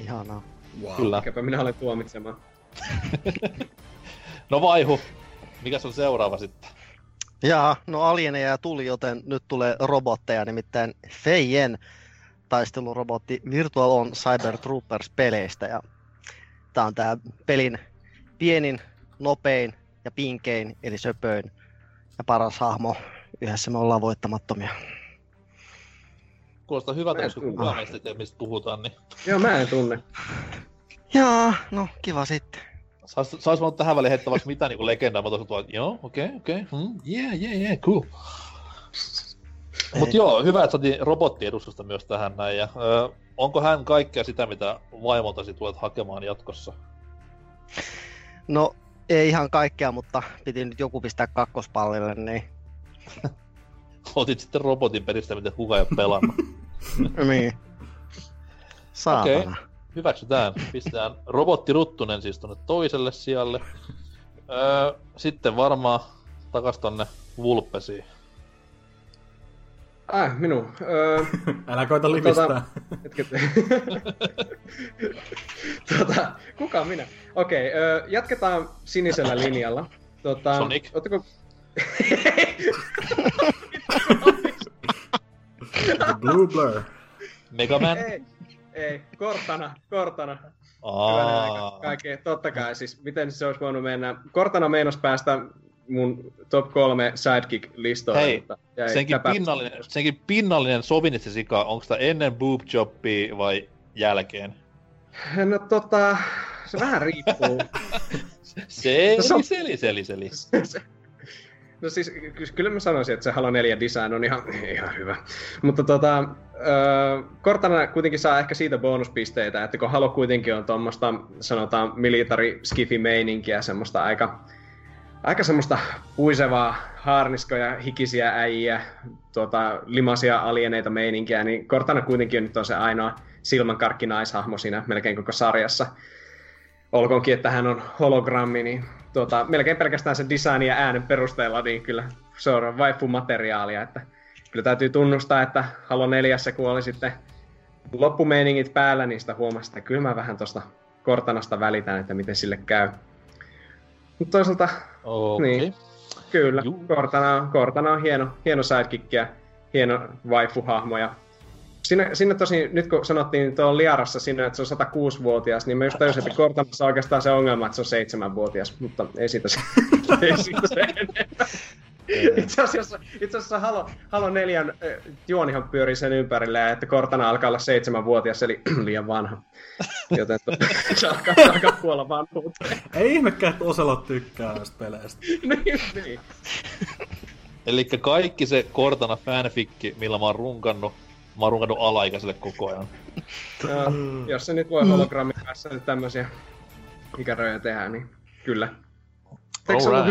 Ihanaa. Wow. Kyllä. Mikäpä minä olen tuomitsemaan. No vaihu, mikäs on seuraava sitten? Jaa, no alieneja tuli, joten nyt tulee robotteja, nimittäin Feijen taistelurobotti Virtual on Cyber Troopers-peleistä. Ja tää on tää pelin... pienin, nopein ja pinkein, eli söpöin ja paras hahmo. Yhdessä me ollaan voittamattomia. Kuulostaa hyvältä, koska kukaan meistä ei tee, mistä puhutaan, niin... Joo, mä en tunne. Jaa, no kiva sitten. Sais mä ollut tähän väliin heittäväksi mitään niinku legendaa, mä toisaalta, että joo, okei, yeah, cool. Mut joo, hyvä, että saatiin robottiedustusta myös tähän näin, ja onko hän kaikkea sitä, mitä vaimoltasi tulet hakemaan jatkossa? No, ei ihan kaikkea, mutta piti nyt joku pistää kakkospallille, niin... Otit sitten robotin pelistä, mitä kukaan ei ole pelannut. Niin. Saatana. Okay. Hyväksytään. Pistetään robotti Ruttunen siis tonne toiselle sijalle. Sitten varmaan takas tonne Vulppesiin. Minun. Älä koita lipistää. Kuka minä? Okei, jatketaan sinisellä linjalla. Sonic. Ootteko... Blue Blur. Mega Man. Ei, Cortana. Kaikki, totta kai. Siis, miten se olisi voinut mennä? Cortana meinas päästä mun top 3 sidekick-listoilla. Hei, senkin pinnallinen sovinistisika, onks tää ennen boobjobbia vai jälkeen? No se vähän riippuu. Seli. No siis, kyllä mä sanoisin, että se Halo 4 design on ihan hyvä. Mutta Cortana kuitenkin saa ehkä siitä bonuspisteitä, että kun Halo kuitenkin on tuommoista, sanotaan, military-skifi-meininkiä, semmoista aika semmoista puisevaa haarniskoja, hikisiä äijiä, limaisia alieneita meininkiä, niin Cortana kuitenkin nyt on se ainoa silmänkarkki naishahmo siinä melkein koko sarjassa. Olkoonkin, että hän on hologrammi, niin melkein pelkästään sen design ja äänen perusteella, niin kyllä se on waifu-materiaalia. Että kyllä täytyy tunnustaa, että Halo 4:ssä kun oli sitten loppumeiningit päällä, niin sitä huomasi, että kyllä mä vähän tuosta Cortanasta välitän, että miten sille käy. Mutta toisaalta, niin, kyllä, Cortana on hieno sidekick ja hieno waifu-hahmo. Ja sinne tosin, nyt kun sanottiin tuolla Liarassa sinne, että se on 106-vuotias, niin mä just tajusin, että Cortanassa on oikeastaan se ongelma, että se on 7-vuotias, mutta ei siitä se enempää. Itse asiassa Halo 4 juonihan pyörii sen ympärillä, että Cortana alkaa olla 7-vuotias, eli liian vanha. Joten se alkaa kuolla vanhuuteen. Ei ihmekään, että Oselot tykkää näistä peleistä. Niin. Elikkä kaikki se Cortana fanfikki, millä mä oon runkannut alaikäiselle koko ajan. No, jos se nyt voi hologrammin päässä tämmösiä ikärajoja tehdä, niin kyllä. Eikö se ollut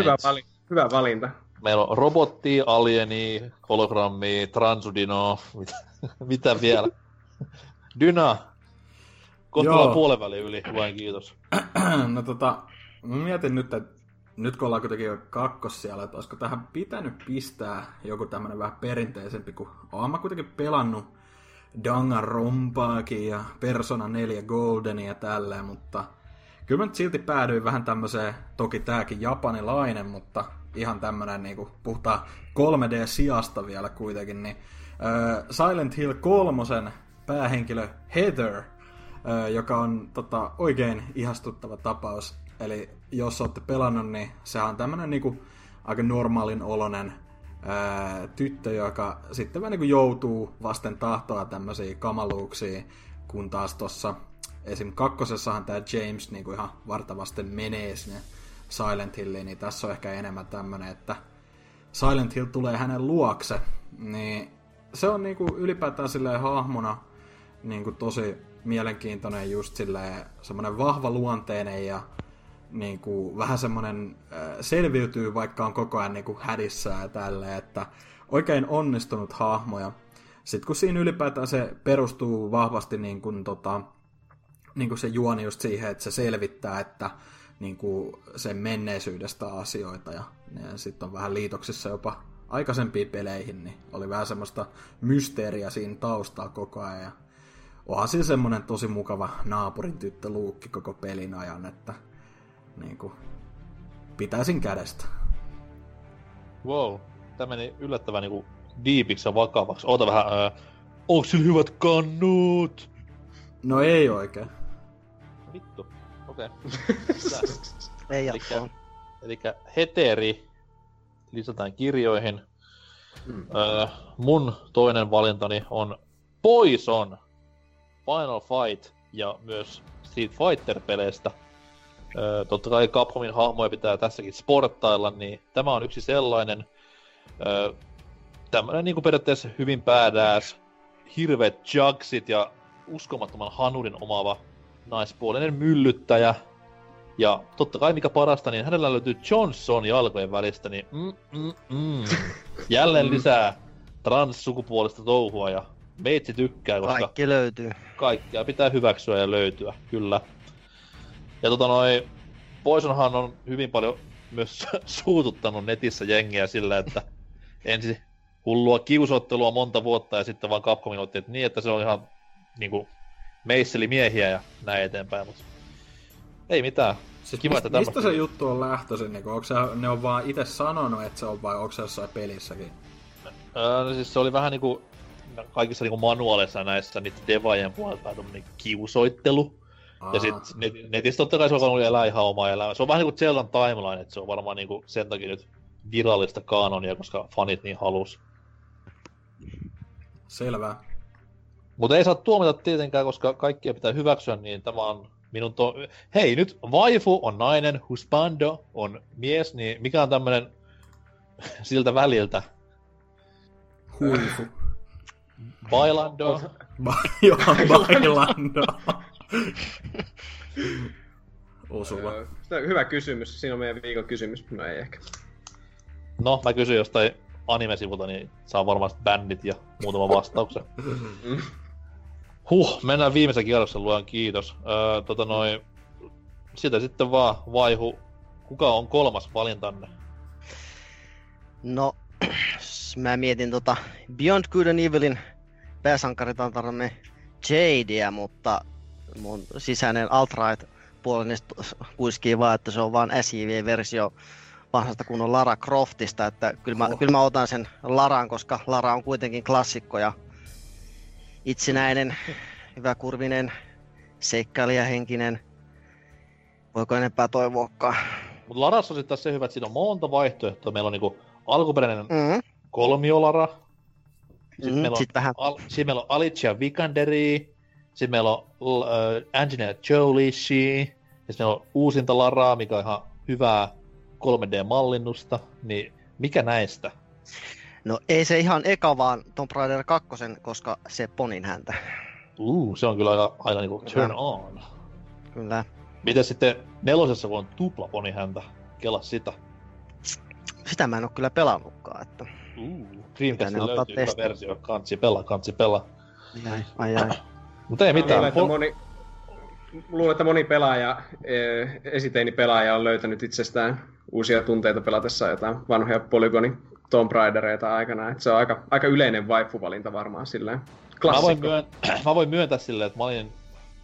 hyvä valinta? Meillä on robottia, alienia, hologrammia, transudinoa, mitä vielä? Dyna! Kohta ollaan puolen väliin yli, vain kiitos. No mä mietin nyt, että nyt kun ollaan kuitenkin jo kakkossijalla, että olisiko tähän pitänyt pistää joku tämmönen vähän perinteisempi, kun oon mä kuitenkin pelannut Danganronpaakin ja Persona 4 Goldenia ja tälleen, mutta kyllä mä nyt silti päädyin vähän tämmöiseen, toki tääkin japanilainen, mutta ihan tämmönen niinku puhtaan 3D-sijasta vielä kuitenkin, niin Silent Hill 3:n päähenkilö Heather, joka on oikein ihastuttava tapaus. Eli jos olette pelannut, niin sehän on tämmönen niinku aika normaalin oloinen tyttö, joka sitten vähän niinku joutuu vasten tahtoa tämmöisiä kamaluuksia, kun taas tossa esim. Kakkosessahan tää James niinku ihan vartavasti menee sinne Silent Hilliin, niin tässä on ehkä enemmän tämmönen, että Silent Hill tulee hänen luokse, niin se on niinku ylipäätään silleen hahmona niinku tosi mielenkiintoinen, just silleen semmonen vahva luonteinen ja niinku vähän semmonen selviytyy, vaikka on koko ajan niinku hädissä ja tälleen, että oikein onnistunut hahmoja. Sitten kun siinä ylipäätään se perustuu vahvasti niinku niinku se juoni just siihen, että se selvittää, että niinku sen menneisyydestä asioita ja sitten on vähän liitoksissa jopa aikaisempiin peleihin, niin oli vähän semmoista mysteeriä siinä taustaa koko ajan ja onhan siinä semmonen tosi mukava naapurin tyttö Luukki koko pelin ajan, että niinku pitäisin kädestä. Wow, tää meni yllättävän niinku diipiksi ja vakavaksi. Oota vähän, onks sillä hyvät kannut? No ei oikein. Vittu, okei. Ei jatkoon. Elikkä Heteri lisätään kirjoihin. Mun toinen valintani on Poison, Final Fight ja myös Street Fighter-peleistä. Totta kai Capcomin hahmoja pitää tässäkin sporttailla, niin tämä on yksi sellainen tämmönen niinku periaatteessa hyvin badass, hirveet jugsit ja uskomattoman hanurin omaava naispuolinen myllyttäjä. Ja totta kai mikä parasta, niin hänellä löytyy Johnson jalkojen välistä, niin jälleen lisää transsukupuolista touhua ja meitsi tykkää, koska kaikki löytyy. Kaikkia pitää hyväksyä ja löytyä, kyllä. Ja Poisonhan on hyvin paljon myös suututtanut netissä jengiä sillä, että ensin hullua kiusottelua monta vuotta ja sitten vaan Capcomin otti, että niin, että se on ihan niinku meisselimiehiä ja näin eteenpäin, mutta ei mitään. Siis kiva, että mistä se juttu on lähtöisin? Niin, onko se, ne on vaan itse sanonut, että se on, vai onko se jossain pelissäkin? No siis se oli vähän niinku kaikissa niinku manuaaleissa näissä niitä devaajien puolelta tommonen kiusoittelu. Ja sit netissä totta kai se on ollut elää ihan omaa elämää. Se on vähän niinku Zeldan timeline, että se on varmaan niinku sen takia nyt virallista kaanonia, koska fanit niin halus. Selvä. Mutta ei saa tuomita tietenkään, koska kaikkia pitää hyväksyä, niin tämä on minun Hei, nyt waifu on nainen, husbando on mies, niin mikä on tämmönen siltä väliltä? Huifu. Bailando. Joo, bailando. Osuva. Hyvä kysymys. Siinä on meidän viikon kysymys. No ei ehkä. No, mä kysyn jostain anime-sivulta, niin saa varmasti bändit ja muutama vastauksen. Mennään viimeisen kierroksen luojan, kiitos. Sitä sitten vaan vaihu. Kuka on kolmas valintanne? No, mä mietin Beyond Good and Evilin pääsankaritantaranne Jadea, mutta mun sisäinen alt-right-puolinen kuiskii vaan, että se on vaan SIV-versio vanhasta kunnon Lara Croftista, että kyllä mä otan sen Laran, koska Lara on kuitenkin klassikko ja itsenäinen, hyväkurvinen, seikkailijahenkinen. Voiko enempää toivoakaan? Mutta Larassa on sitten taas se hyvä, että siinä on monta vaihtoehtoa. Meillä on niinku alkuperäinen kolmiolara, sitten meillä on Alicia Vikanderi, sitten meillä on Angelina Jolie, ja sitten meillä on uusinta Laraa, mikä on ihan hyvää 3D-mallinnusta, niin mikä näistä? No ei se ihan eka, vaan Tomb Raider 2, koska se ponin häntä. Se on kyllä aina niinku turn on. Kyllä. Miten sitten nelosessa, kun on tupla poni häntä? Kela sitä. Sitä mä en oo kyllä pelannutkaan, että... Dreamcastilla löytyy hyvä versio, kansi pelaa. Ai. Mutta ei mitään. Luulen, että moni pelaaja, esiteinipelaaja on löytänyt itsestään uusia tunteita pelatessa jotain vanhoja Polygonin Tomb Raidereita aikanaan. Et se on aika yleinen vaippuvalinta varmaan silleen. Klassikko. Mä voin myöntää silleen, että mä olin...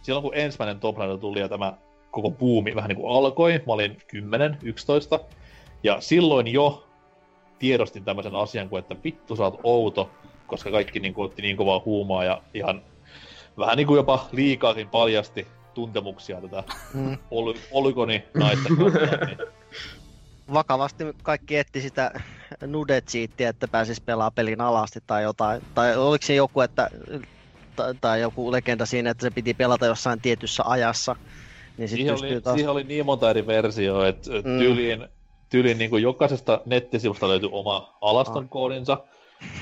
Silloin kun ensimmäinen Tomb Raider tuli ja tämä koko buumi vähän niin kuin alkoi, mä olin 10-11. Ja silloin jo tiedostin tämmöisen asian kuin, että vittu sä oot outo, koska kaikki niin kuin otti niin kovaa huumaa ja ihan vähän niin kuin jopa liikaakin paljasti tuntemuksia tätä Polygoni-naista kohtaan. Niin. Vakavasti kaikki etti sitä nude-cheattiä, että pääsis pelaa pelin alasti tai jotain. Tai oliko se joku, että... Tai joku legenda siinä, että se piti pelata jossain tietyssä ajassa. Niin siihen oli niin monta eri versioa, että tyyliin niin kuin jokaisesta nettisivusta löytyi oma alaston koodinsa,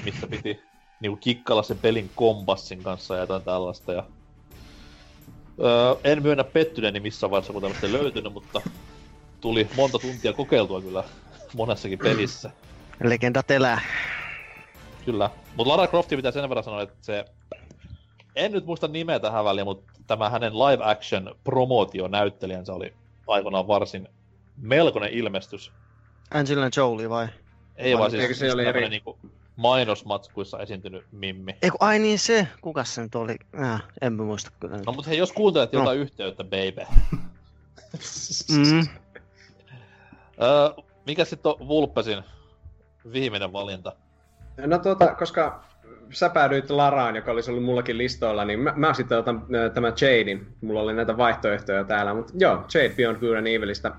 missä piti niin kuin kikkailla sen pelin kompassin kanssa ja jotain tällaista. Ja... en myönnä pettyneeni missään vaiheessa, kun tämmöistä ei löytynyt, mutta tuli monta tuntia kokeiltua kyllä monessakin pelissä. Legendat elää. Kyllä. Mutta Lara Croftin pitää sen verran sanoa, että se... En nyt muista nimeä tähän väliin, mutta tämä hänen live action promootionäyttelijänsä oli aikanaan varsin melkoinen ilmestys. Angelina Jolie vai? Ei vaan siis tämmönen niinku mainosmatskuissa esiintynyt mimmi. Eiku, ai niin se, kukas se nyt oli? En mä muista kyllä. No mut hei, jos kuuntelet jotain yhteyttä, baby. Mikä sit on Vulpesin viimeinen valinta? No koska... Sä päädyit Laraan, joka olisi ollut mullakin listoilla, niin mä sitten otan tämän Jaden. Mulla oli näitä vaihtoehtoja täällä, mutta joo, Jade Beyond Good and Evilistä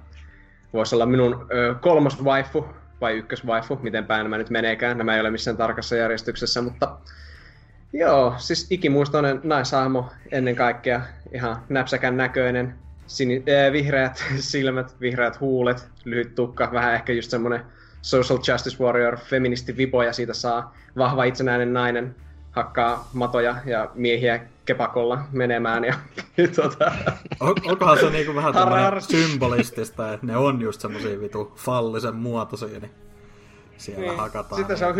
voisi olla minun kolmas waifu, vai ykkös waifu, miten päin nämä nyt meneekään. Nämä ei ole missään tarkassa järjestyksessä, mutta joo, siis ikimuistoinen naisahmo ennen kaikkea, ihan näpsäkän näköinen, vihreät silmät, vihreät huulet, lyhyt tukka, vähän ehkä just semmonen Social Justice Warrior, feministi vipoja siitä saa, vahva itsenäinen nainen, hakkaa matoja ja miehiä kepakolla menemään ja Onkohan se niinku vähän tämmönen symbolistista, että ne on just semmosia vitu fallisen muotoisia, niin siellä hakataan. Sitten se on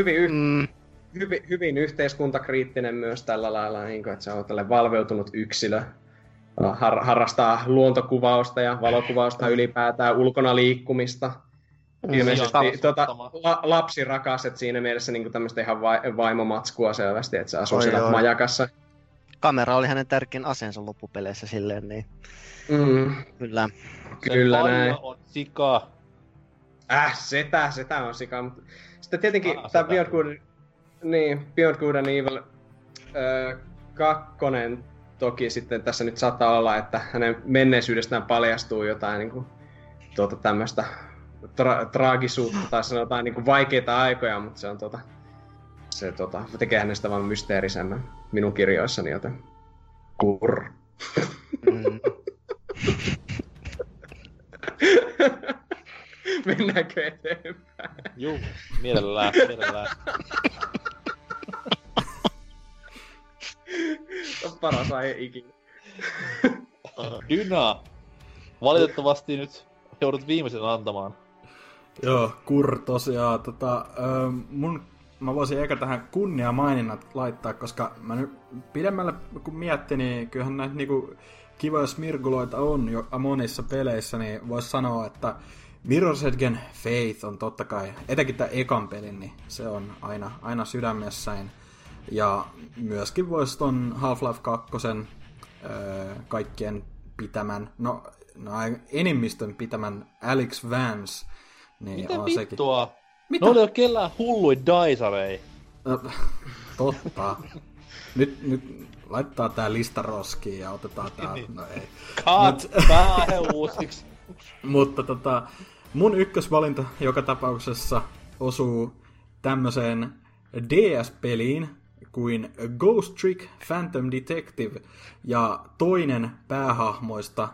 hyvin yhteiskuntakriittinen myös tällä lailla, niin kuin, että se on tälle valveutunut yksilö. Harrastaa luontokuvausta ja valokuvausta ylipäätään, ulkona liikkumista. Ilmeisesti lapsirakaset siinä mielessä niinku tämmöistä ihan vaimomatskua selvästi, että se asuu siellä majakassa. Kamera oli hänen tärkein aseensa loppupeleissä silleen, niin kyllä. Kyllä näin. On sika. Setä on sika, mutta sitten tietenkin tämä Beyond Good and Evil 2 toki sitten tässä nyt saattaa olla, että hänen menneisyydestään paljastuu jotain niinku tämmöistä traagisuutta tai sanotaan niinku vaikeita aikoja, mutta se on tekee hänestä vaan mysteerisemmän minun kirjoissani, joten kurr. Mennäänkö eteenpäin? Juu, mielellään. On paras aihe ikinä. Dyna, valitettavasti nyt joudut viimeisen antamaan. Joo, Kur tosiaan. Mä voisin eikä tähän kunniamaininnat laittaa, koska mä nyt pidemmälle kun miettii, niin kyllähän näitä niinku kivoja smirguloita on jo monissa peleissä, niin voisi sanoa, että Mirror's Edgen Faith on totta kai, etenkin tämän ekan pelin, niin se on aina sydämessäin. Ja myöskin voisi ton Half-Life 2 kaikkien pitämän, enimmistön pitämän Alex Vance. Niin, mitä vittua? Mitä? No oli jo kellään hulluin daisarei. Totta. Nyt laittaa tää lista roskiin ja otetaan tää... No ei. Kaat päähän uusiksi. Mutta mun ykkösvalinta joka tapauksessa osuu tämmöseen DS-peliin kuin Ghost Trick Phantom Detective. Ja toinen päähahmoista,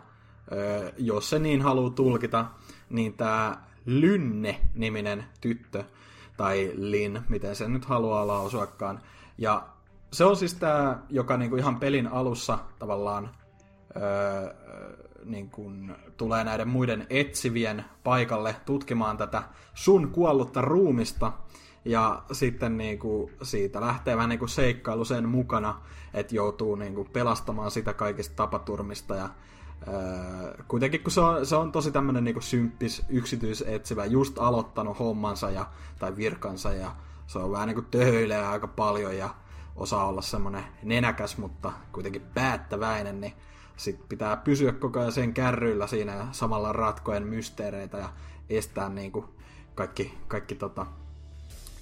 jos se niin haluu tulkita, niin tää Lynne-niminen tyttö, tai Lin, miten sen nyt haluaa lausuakaan. Ja se on siis tämä, joka niinku ihan pelin alussa tavallaan niinku tulee näiden muiden etsivien paikalle tutkimaan tätä sun kuollutta ruumista. Ja sitten niinku siitä lähtee vähän niinku seikkailu sen mukana, että joutuu niinku pelastamaan sitä kaikista tapaturmista. Ja kuitenkin kun se on tosi tämmönen niinku symppis yksityisetsivä, just aloittanut hommansa tai virkansa, ja se on vähän niinku töhöilee aika paljon ja osaa olla semmonen nenäkäs, mutta kuitenkin päättäväinen, niin sit pitää pysyä koko ajan sen kärryillä siinä ja samalla ratkoen mysteereitä ja estää niinku kaikki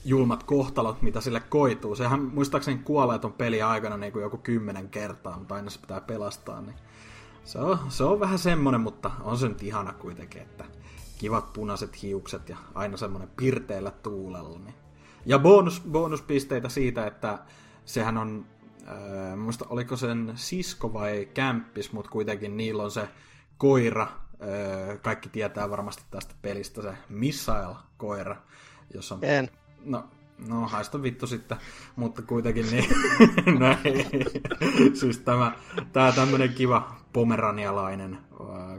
julmat kohtalot, mitä sille koituu. Sehän muistaakseni kuolee ton pelin aikana niinku joku 10 kertaa, mutta aina se pitää pelastaa, niin se on vähän semmonen, mutta on se nyt ihana kuitenkin, että kivat punaiset hiukset ja aina semmonen pirteellä tuulella. Niin. Ja bonuspisteitä siitä, että sehän on, muista oliko sen sisko vai kämppis, mutta kuitenkin niillä on se koira, kaikki tietää varmasti tästä pelistä, se Missile-koira, jossa on... En. No, haista vittu sitten, mutta kuitenkin niin, no ei, siis tämä tämmönen kiva pomeranialainen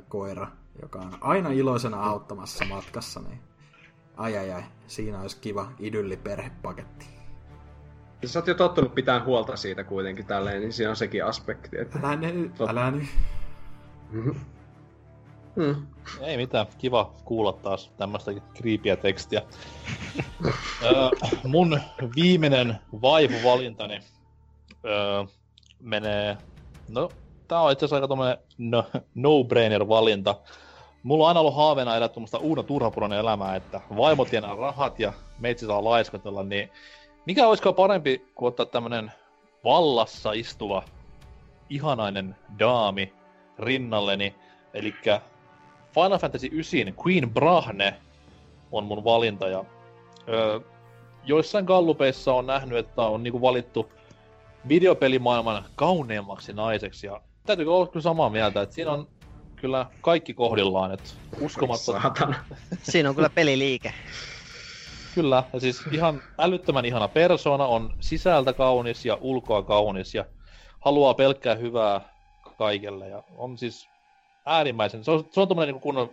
koira, joka on aina iloisena auttamassa matkassa, niin ai, siinä olisi kiva idylliperhepaketti. Sä oot jo tottunut pitää huolta siitä kuitenkin tälleen, niin siinä on sekin aspekti, että... Älä nyt. Mm. Ei mitään, kiva kuulla taas tämmöistä kriipiä tekstiä. Mun viimeinen vaipuvalintani menee... No, tää on itse asiassa aika tommonen no-brainer-valinta. Mulla on aina ollut haaveena elää tuommoista uuden turhapunainen elämää, että vaimo tienaa rahat ja meitsi saa laiskotella, niin mikä olisiko parempi kuin ottaa tämmönen vallassa istuva ihanainen daami rinnalleni. Elikkä Final Fantasy 9 Queen Brahne on mun valinta, ja joissain gallupeissa on nähnyt, että on niinku valittu videopelimaailman kauneimmaksi naiseksi, ja täytyykö olla kyllä samaa mieltä, että siinä on kyllä kaikki kohdillaan, että uskomatta... Siinä on kyllä peliliike. Kyllä, ja siis ihan älyttömän ihana persona, on sisältä kaunis ja ulkoa kaunis, ja haluaa pelkkää hyvää kaikelle, ja on siis... äärimmäisen. Se on tommoinen niin kunnon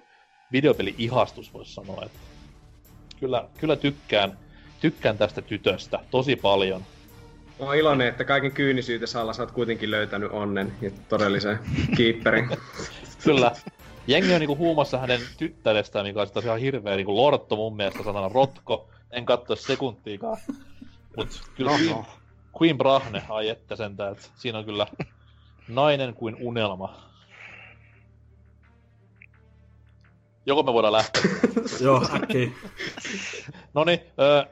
videopeli-ihastus, voisi sanoa. Että kyllä tykkään tästä tytöstä tosi paljon. Mä oon iloinen, että kaiken kyynisyytensä alla sä oot kuitenkin löytänyt onnen ja todellisen kiipperin. Kyllä. Jengi on niin huumassa hänen tyttärestään, mikä on ihan hirveä niin lortto mun mielestä, sanana rotko. En katso sekuntiikaan. Mut kyllä Queen Brahne, ai että sentään. Että siinä on kyllä nainen kuin unelma. Joko me voidaan lähteä? Joo, äkkiä. Noniin,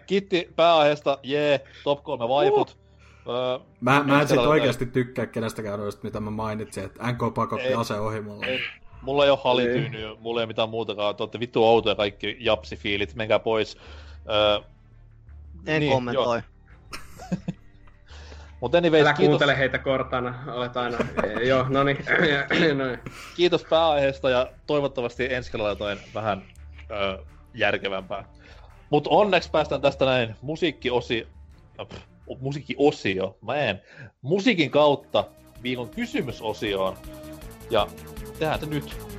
kiitti pääaiheesta, jee, top 3 vaiput. Mä en sit oikeesti tykkää kenestäkään noista, mitä mä mainitsin, että NK pakotti aseen ohi mulla. Ei. Mulla ei oo halityynyä, mulla ei oo mitään muutakaan, te ootte vittu outoja kaikki japsifiilit, menkää pois. En niin, kommentoi. Anyways, älä kiitos. Kuuntele heitä kortana, olet aina... Joo, noniin. Kiitos pääaiheesta ja toivottavasti ensi kerralla jotain vähän järkevämpää. Mut onneksi päästään tästä näin musiikin kautta viikon kysymysosioon. Ja tehdään se nyt.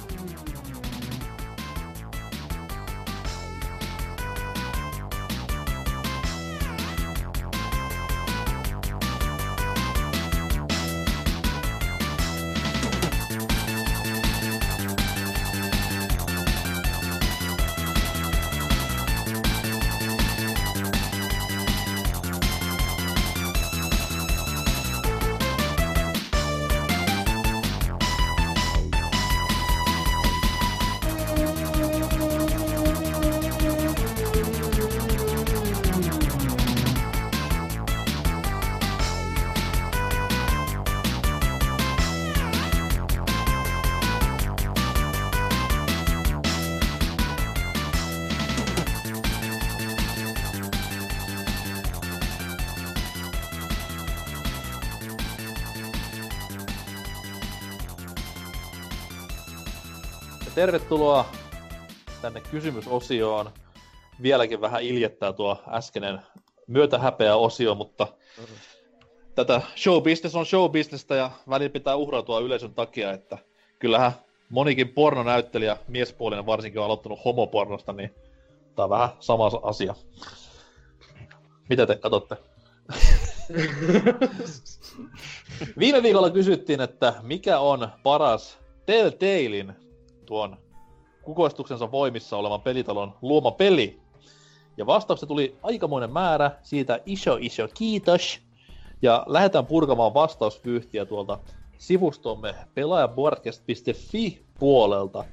Tervetuloa tänne kysymysosioon. vieläkin vähän iljettää tuo äskeinen myötähäpeä-osio, mutta tätä showbusiness on showbusinessta ja välillä pitää uhrautua yleisön takia, että kyllähän monikin pornonäyttelijä, miespuolinen varsinkin, on aloittanut homopornosta, niin tää on vähän sama asia. Mitä te katsotte? Viime viikolla kysyttiin, että mikä on paras Telltalein tuon kukoistuksensa voimissa olevan pelitalon luoma peli. Ja vastauksia tuli aikamoinen määrä, siitä iso kiitos. Ja lähdetään purkamaan vastausvyyhtiä tuolta sivustomme pelaajaboardcast.fi puolelta.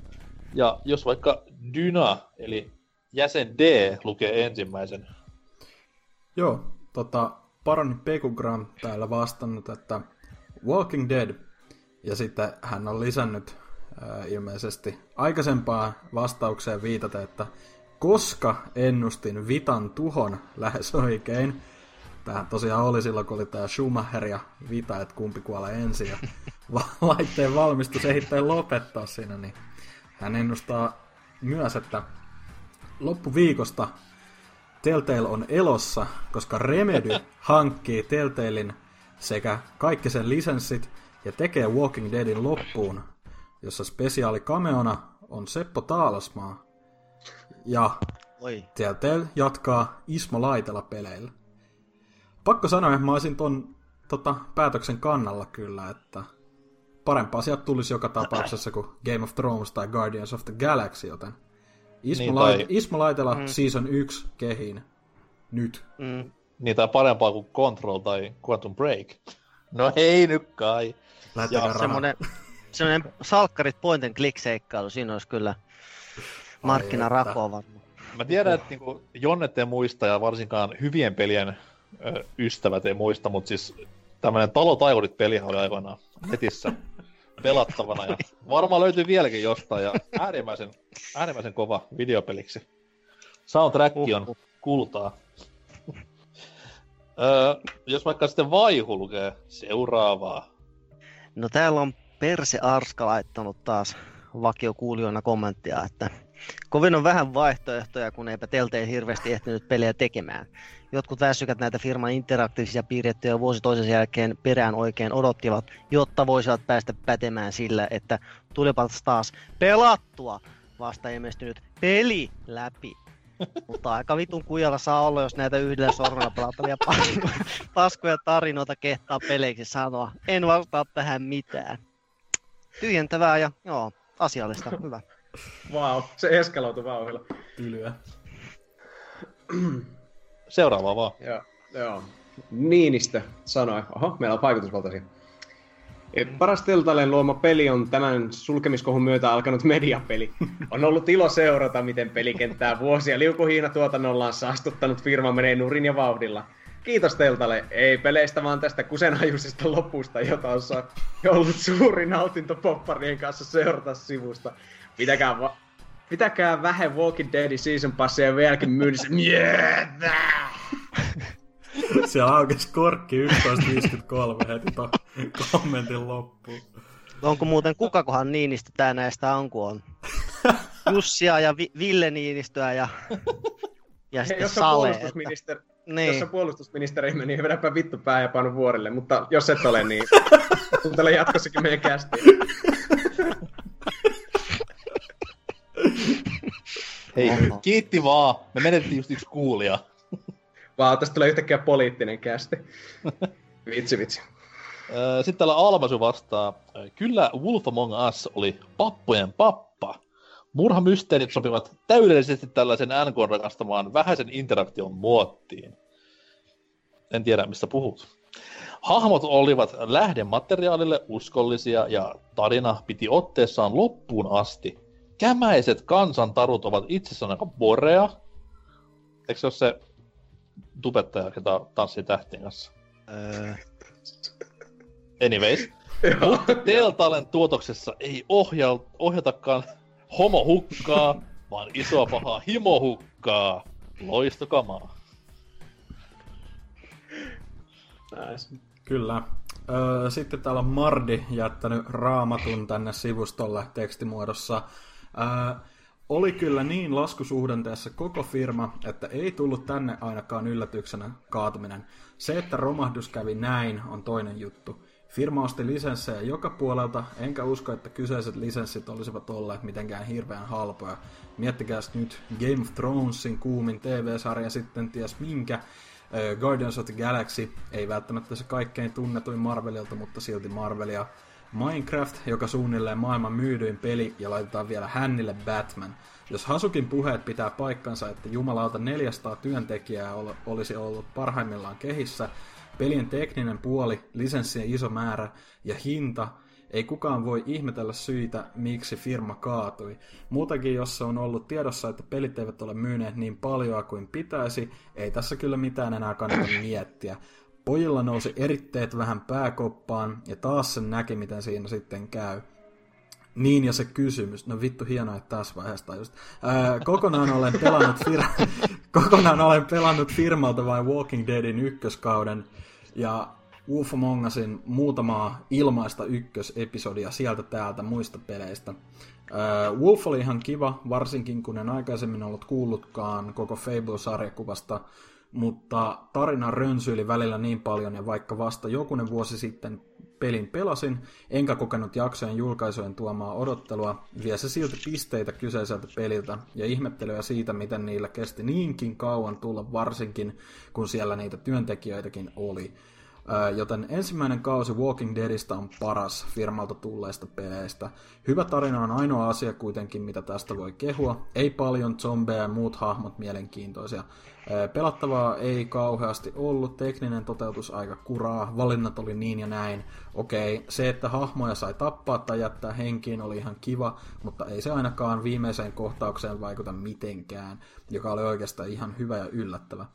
Ja jos vaikka Dyna, eli jäsen D, lukee ensimmäisen. Joo, Baron Pekugram täällä vastannut, että Walking Dead. Ja sitten hän on lisännyt ilmeisesti aikaisempaan vastaukseen viitata, että koska ennustin Vitan tuhon lähes oikein. Tämähän tosiaan oli silloin, kun oli tämä Schumacher ja Vita, että kumpi kuolee ensin. Ja laitteen valmistus ehdittain lopettaa siinä, niin hän ennustaa myös, että loppuviikosta Telltale on elossa, koska Remedy hankkii Telltalein sekä kaikki sen lisenssit ja tekee Walking Deadin loppuun, jossa spesiaali cameona on Seppo Taalasmaa. Ja Telltale jatkaa Ismo Laitela peleillä. Pakko sanoa, että mä olisin ton päätöksen kannalla kyllä, että parempaa sieltä tulisi joka tapauksessa kuin Game of Thrones tai Guardians of the Galaxy, joten Ismo Laitela Season 1 kehiin nyt. Mm. Niin, tai parempaa kuin Control tai Quantum Break. No hei nyt kai. Ja semmoinen salkkarit point and click -seikkailu, siinä olisi kyllä markkinarakoa varmaan. Mä tiedän, että niinku Jonnet ei muista ja varsinkaan hyvien pelien ystävät ei muista, mutta siis tämmönen Talotaivurit-pelihan oli aikanaan netissä pelattavana ja varmaan löytyy vieläkin jostain ja äärimmäisen kova videopeliksi. Soundtrack on kultaa. Jos vaikka sitten Vaihu lukee seuraavaa. No täällä on Perse Arska laittanut taas vakiokuulijoina kommenttia, että kovin on vähän vaihtoehtoja, kun eipä Telltale hirveästi ehtinyt pelejä tekemään. Jotkut väsykät näitä firman interaktiivisia piirrettyjä vuosi toisen jälkeen perään oikein odottivat, jotta voisivat päästä pätemään sillä, että tulipas taas pelattua vasta ilmestynyt peli läpi. Mutta aika vitun kujalla saa olla, jos näitä yhdellä sormella pelattavia paskoja tarinoita kehtaa peleiksi sanoa. En vastaa tähän mitään. Tyhjentävää ja joo, asiallista. Hyvä. Vau, wow, se eskaloitu vauhdilla. Tylyä. Seuraavaa vaan. Joo. Niinistö sanoi. Oho, meillä on vaikutusvaltaisia. Paras Telltalen luoma peli on tämän sulkemiskohun myötä alkanut mediapeli. On ollut ilo seurata, miten pelikenttää vuosia liukuhiinatuotannolla on saastuttanut firma menee nurin ja vauhdilla. Kiitos Telltale, ei peleistä vaan tästä kusenhajuisesta lopusta, jota on ollut suuri nautinto popparien kanssa seurata sivusta. Pitäkää vähän Walking Deadin season passia ja vieläkin myynnissä. Mietä! Siellä aukesi korkki 11.53 heti ton kommentin loppuun. Onko muuten kukakohan Niinistö tää näistä on, kun on Jussia ja Ville Niinistöä ja sitten Sale. Niin. Jos on puolustusministeri, meni niin vedäpä vittu pää ja painu vuorille, mutta jos et ole, niin kuuntele jatkossakin meidän kästiin. Hei, kiitti vaan. Me menettiin just yksi kuulija. Vaan, tästä tulee yhtäkkiä poliittinen kästi. Vitsi. Sitten täällä Almasu vastaa. Kyllä Wolf Among Us oli pappojen pappa. Murhamysteerit sopivat täydellisesti tällaisen NK rakastamaan vähäisen interaktion muottiin. En tiedä, mistä puhut. Hahmot olivat lähdemateriaalille uskollisia ja tarina piti otteessaan loppuun asti. Kämäiset kansantarut ovat itsessään aika borea. Eikö se ole se tubettaja, jota tanssii tähtien kanssa? Anyways. Mutta Telltalen tuotoksessa ei ohjatakaan homohukkaa, vaan isoa pahaa himohukkaa. Loistokamaa. Kyllä. Sitten täällä on Mardi jättänyt raamatun tänne sivustolle tekstimuodossa. Oli kyllä niin laskusuhdanteessa koko firma, että ei tullut tänne ainakaan yllätyksenä kaatuminen. Se, että romahdus kävi näin, on toinen juttu. Firma osti lisenssejä joka puolelta, enkä usko, että kyseiset lisenssit olisivat olleet mitenkään hirveän halpoja. Miettikääs nyt Game of Thronesin kuumin TV-sarja, sitten ties minkä. Guardians of the Galaxy, ei välttämättä se kaikkein tunnetuin Marvelilta, mutta silti Marvelia. Minecraft, joka suunnilleen maailman myydyin peli, ja laitetaan vielä hännille Batman. Jos Hasukin puheet pitää paikkansa, että jumalauta 400 työntekijää olisi ollut parhaimmillaan kehissä, pelien tekninen puoli, lisenssien iso määrä ja hinta, ei kukaan voi ihmetellä syitä, miksi firma kaatui. Muutenkin, jos se on ollut tiedossa, että pelit eivät ole myyneet niin paljoa kuin pitäisi, ei tässä kyllä mitään enää kannata miettiä. Pojilla nousi eritteet vähän pääkoppaan, ja taas sen näki, miten siinä sitten käy. Niin, ja se kysymys. No vittu, hienoa, että tässä vaiheessa tajusit. Kokonaan olen pelannut firmalta vain Walking Deadin ykköskauden, ja Wolf Among Usin muutamaa ilmaista ykkösepisodia sieltä täältä muista peleistä. Wolf oli ihan kiva, varsinkin kun en aikaisemmin ollut kuullutkaan koko Fable-sarjakuvasta, mutta tarina rönsyili välillä niin paljon, ja vaikka vasta jokunen vuosi sitten pelin pelasin, enkä kokenut jaksojen julkaisujen tuomaa odottelua, vie se silti pisteitä kyseiseltä peliltä ja ihmettelyä siitä, miten niillä kesti niinkin kauan tulla, varsinkin kun siellä niitä työntekijöitäkin oli. Joten ensimmäinen kausi Walking Deadista on paras firmalta tulleista peleistä. Hyvä tarina on ainoa asia kuitenkin, mitä tästä voi kehua. Ei paljon zombeja ja muut hahmot mielenkiintoisia. Pelattavaa ei kauheasti ollut, tekninen toteutus aika kuraa, valinnat oli niin ja näin. Okei, se, että hahmoja sai tappaa tai jättää henkiin, oli ihan kiva, mutta ei se ainakaan viimeiseen kohtaukseen vaikuta mitenkään, joka oli oikeastaan ihan hyvä ja yllättävä.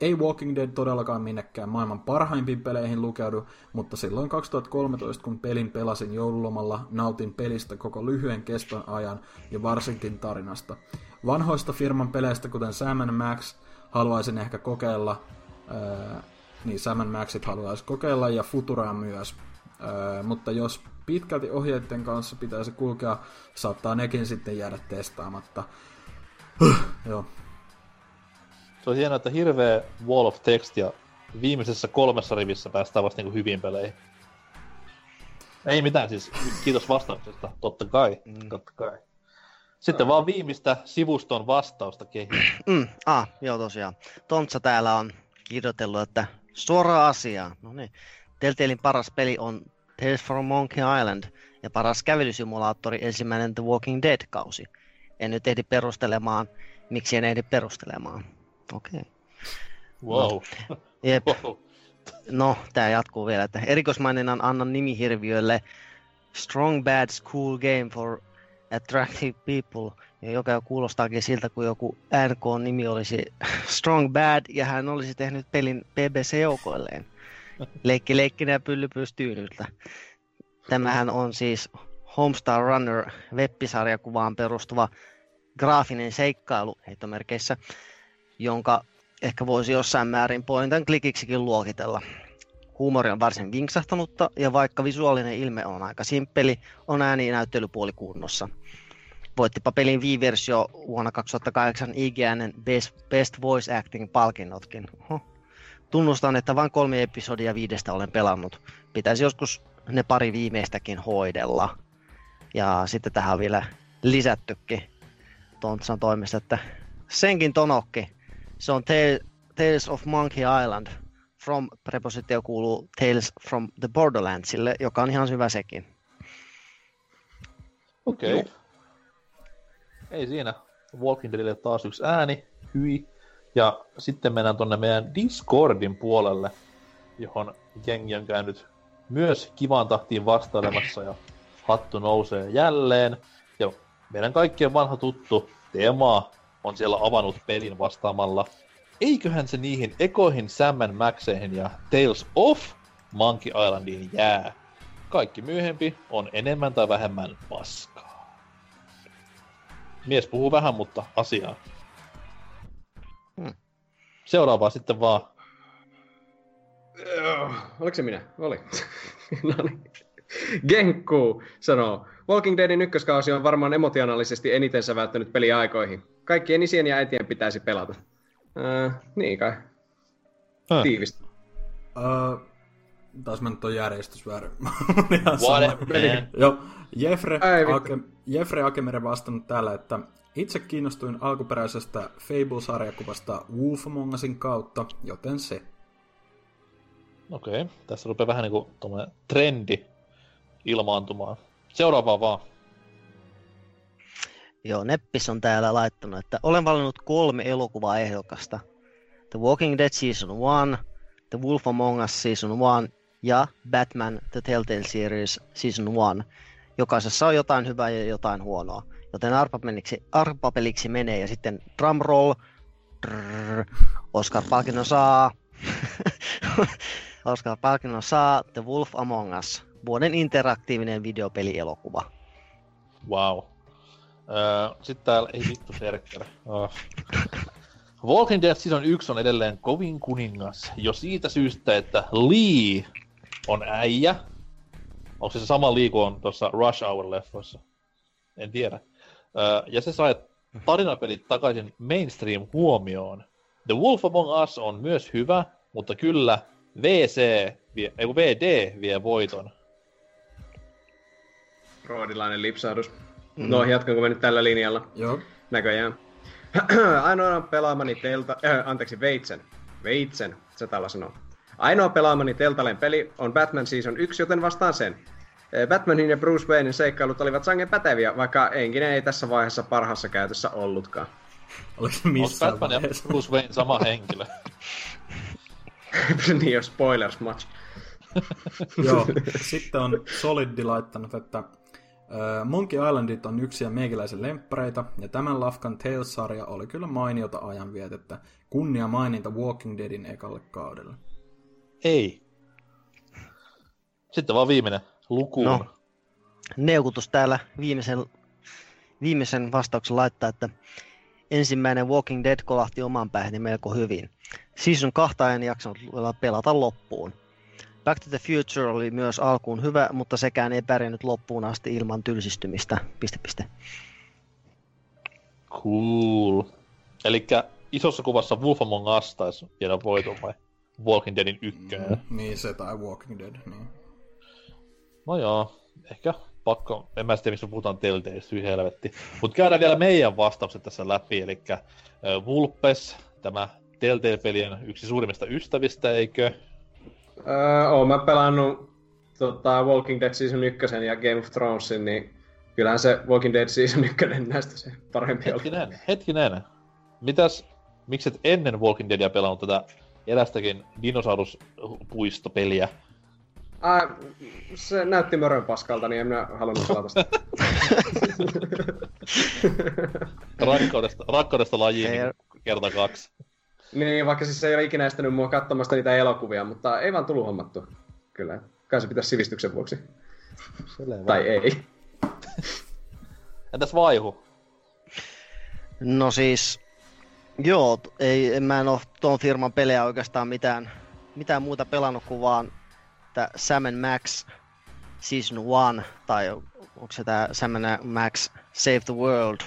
Ei Walking Dead todellakaan minnekään maailman parhaimpiin peleihin lukeudu, mutta silloin 2013, kun pelin pelasin joululomalla, nautin pelistä koko lyhyen keston ajan ja varsinkin tarinasta. Vanhoista firman peleistä, kuten Sam & Max, haluaisin ehkä kokeilla, Sam & Maxit haluaisi kokeilla ja Futuraa myös, mutta jos pitkälti ohjeiden kanssa pitäisi kulkea, saattaa nekin sitten jäädä testaamatta. Joo. Se on hienoa, että hirveä wall of text ja viimeisessä 3 rivissä päästään vasta niin hyviin peleihin. Ei mitään siis, kiitos vastauksesta, totta kai, totta kai. Sitten vaan viimeistä sivuston vastausta kehiin. Joo tosiaan. Tontsa täällä on kirjoitellut, että suoraan asiaan. No niin. Telltalein paras peli on Tales from Monkey Island ja paras kävelysimulaattori ensimmäinen The Walking Dead-kausi. En nyt ehdi perustelemaan, miksi en ehdi perustelemaan. Okei. Okay. Wow. Jep. Wow. No, tää jatkuu vielä, että erikoismaininnan annan nimihirviölle Strong Bad School Game for Attractive People, joka kuulostaakin siltä, kun joku RK-nimi olisi Strong Bad, ja hän olisi tehnyt pelin BBC-joukoilleen. Leikki leikkinä ja pyllypystyynyltä. Tämähän on siis Homestar Runner -web-sarjakuvaan perustuva graafinen seikkailu, heittomerkeissä, jonka ehkä voisi jossain määrin point and clickiksikin luokitella. Huumori on varsin vinksahtanutta, ja vaikka visuaalinen ilme on aika simppeli, on ääni- ja näyttelypuoli kunnossa. Voittipa pelin Wii-versio vuonna 2008 IGN:n Best Voice Acting-palkinnotkin. Tunnustan, että vain 3 episodia 5 olen pelannut. Pitäisi joskus ne pari viimeistäkin hoidella. Ja sitten tähän on vielä lisättykin Tontsan toimesta, että senkin tonokki. Se on Tales of Monkey Island. From prepositio kuuluu Tales from the Borderlandsille, joka on ihan hyvä sekin. Okei. Okay. Ei siinä. Walking Deadille taas yksi ääni. Hyi. Ja sitten mennään tonne meidän Discordin puolelle, johon jengi on käynyt myös kivaan tahtiin vastailemassa. Ja hattu nousee jälleen. Ja meidän kaikkien vanha tuttu Teema on siellä avannut pelin vastaamalla, eiköhän se niihin ekoihin Sam & Maxeihin ja Tales of Monkey Islandiin jää. Kaikki myöhempi on enemmän tai vähemmän paskaa. Mies puhuu vähän, mutta asiaa. Seuraavaa sitten vaan. Oliko se minä? Oli. Genkku sanoo, Walking Deadin ykköskausi on varmaan emotionaalisesti eniten säväyttänyt peliä aikoihin. Kaikkien isien ja äitien pitäisi pelata. Niin kai. Tiivistä. Taas mä nyt on järjestys väärin. Jeffrey Akemere vastannut täällä, että itse kiinnostuin alkuperäisestä Fable-sarjakuvasta Wolf Among Usin kautta, joten se. Okei, okay. Tässä rupeaa vähän niinku tommonen trendi ilmaantumaan. Seuraavaa vaan. Joo, Neppis on täällä laittanut, että olen valinnut 3 elokuvaa ehdokasta. The Walking Dead Season 1, The Wolf Among Us Season 1 ja Batman The Telltale Series Season 1. Jokaisessa on jotain hyvää ja jotain huonoa. Joten arpapeliksi menee ja sitten drumroll. Oscar-palkinnon saa. Oscar-palkinnon saa The Wolf Among Us. Vuoden interaktiivinen videopelielokuva. Wow. Sitten täällä ei vittu serkkärä. Walking Dead Season 1 on edelleen kovin kuningas. Jo siitä syystä, että Lee on äijä. Onko se sama Lee kuin on tuossa Rush Hour-leffossa? En tiedä. Ja se sai tarinapelit takaisin mainstream-huomioon. The Wolf Among Us on myös hyvä, mutta kyllä VD vie voiton. Roodilainen lipsahdus. No, jatkanko me nyt tällä linjalla? Joo. Näköjään. Ainoa pelaamani Teltalen peli on Batman Season 1, joten vastaan sen. Batmanin ja Bruce Waynein seikkailut olivat sangen päteviä, vaikka enkinen ei tässä vaiheessa parhaassa käytössä ollutkaan. Olis Batman ja Bruce Wayne sama henkilö? Niin, spoilers much. Joo, sitten on Soliddi laittanut, että Monkey Islandit on yksi ja meikäläisen lemppareita, ja tämän lafkan Tales-sarja oli kyllä mainiota ajanvietettä. Kunnia maininta Walking Deadin ekalle kaudelle. Ei. Sitten vaan viimeinen lukuun. No, neukutus täällä viimeisen vastauksen laittaa, että ensimmäinen Walking Dead kolahti oman päähän melko hyvin. Season 2 en jaksanut pelata loppuun. Back to the Future oli myös alkuun hyvä, mutta sekään ei pärjännyt loppuun asti ilman tylsistymistä. Cool. Elikkä isossa kuvassa Wolf Among Us taisi viedä voiton vai Walking Deadin ykkönen. Niin se tai Walking Dead, niin. No joo, ehkä pakko. En mä tiedä, mistä puhutaan Telltaleista, helvetti. Mut käydään vielä meidän vastaukset tässä läpi, elikkä Vulpes, tämä Telltale-pelien yksi suurimmista ystävistä, eikö? Oon mä pelannut Walking Dead Season 1 ja Game of Thronesin, niin kyllähän se Walking Dead Season 1 näistä se parempi oli. Hetkinen. Miksi et ennen Walking Deadia pelannut tätä erästäkin dinosauruspuistopeliä? Se näytti mörön paskalta, niin en minä halunnut pelata sitä. Rakkaudesta lajiin kerta 2. Niin, vaikka siis ei ole ikinä estänyt mua katsomasta niitä elokuvia, mutta ei vaan tullut hommattua. Kyllä, kai se pitäisi sivistyksen vuoksi. Tai ei. Entäs Vaihu? No siis, joo, mä en oo ton firman pelejä oikeastaan mitään muuta pelannut kuin vaan tää Sam & Max Season 1, tai onko se tää Sam & Max Save the World,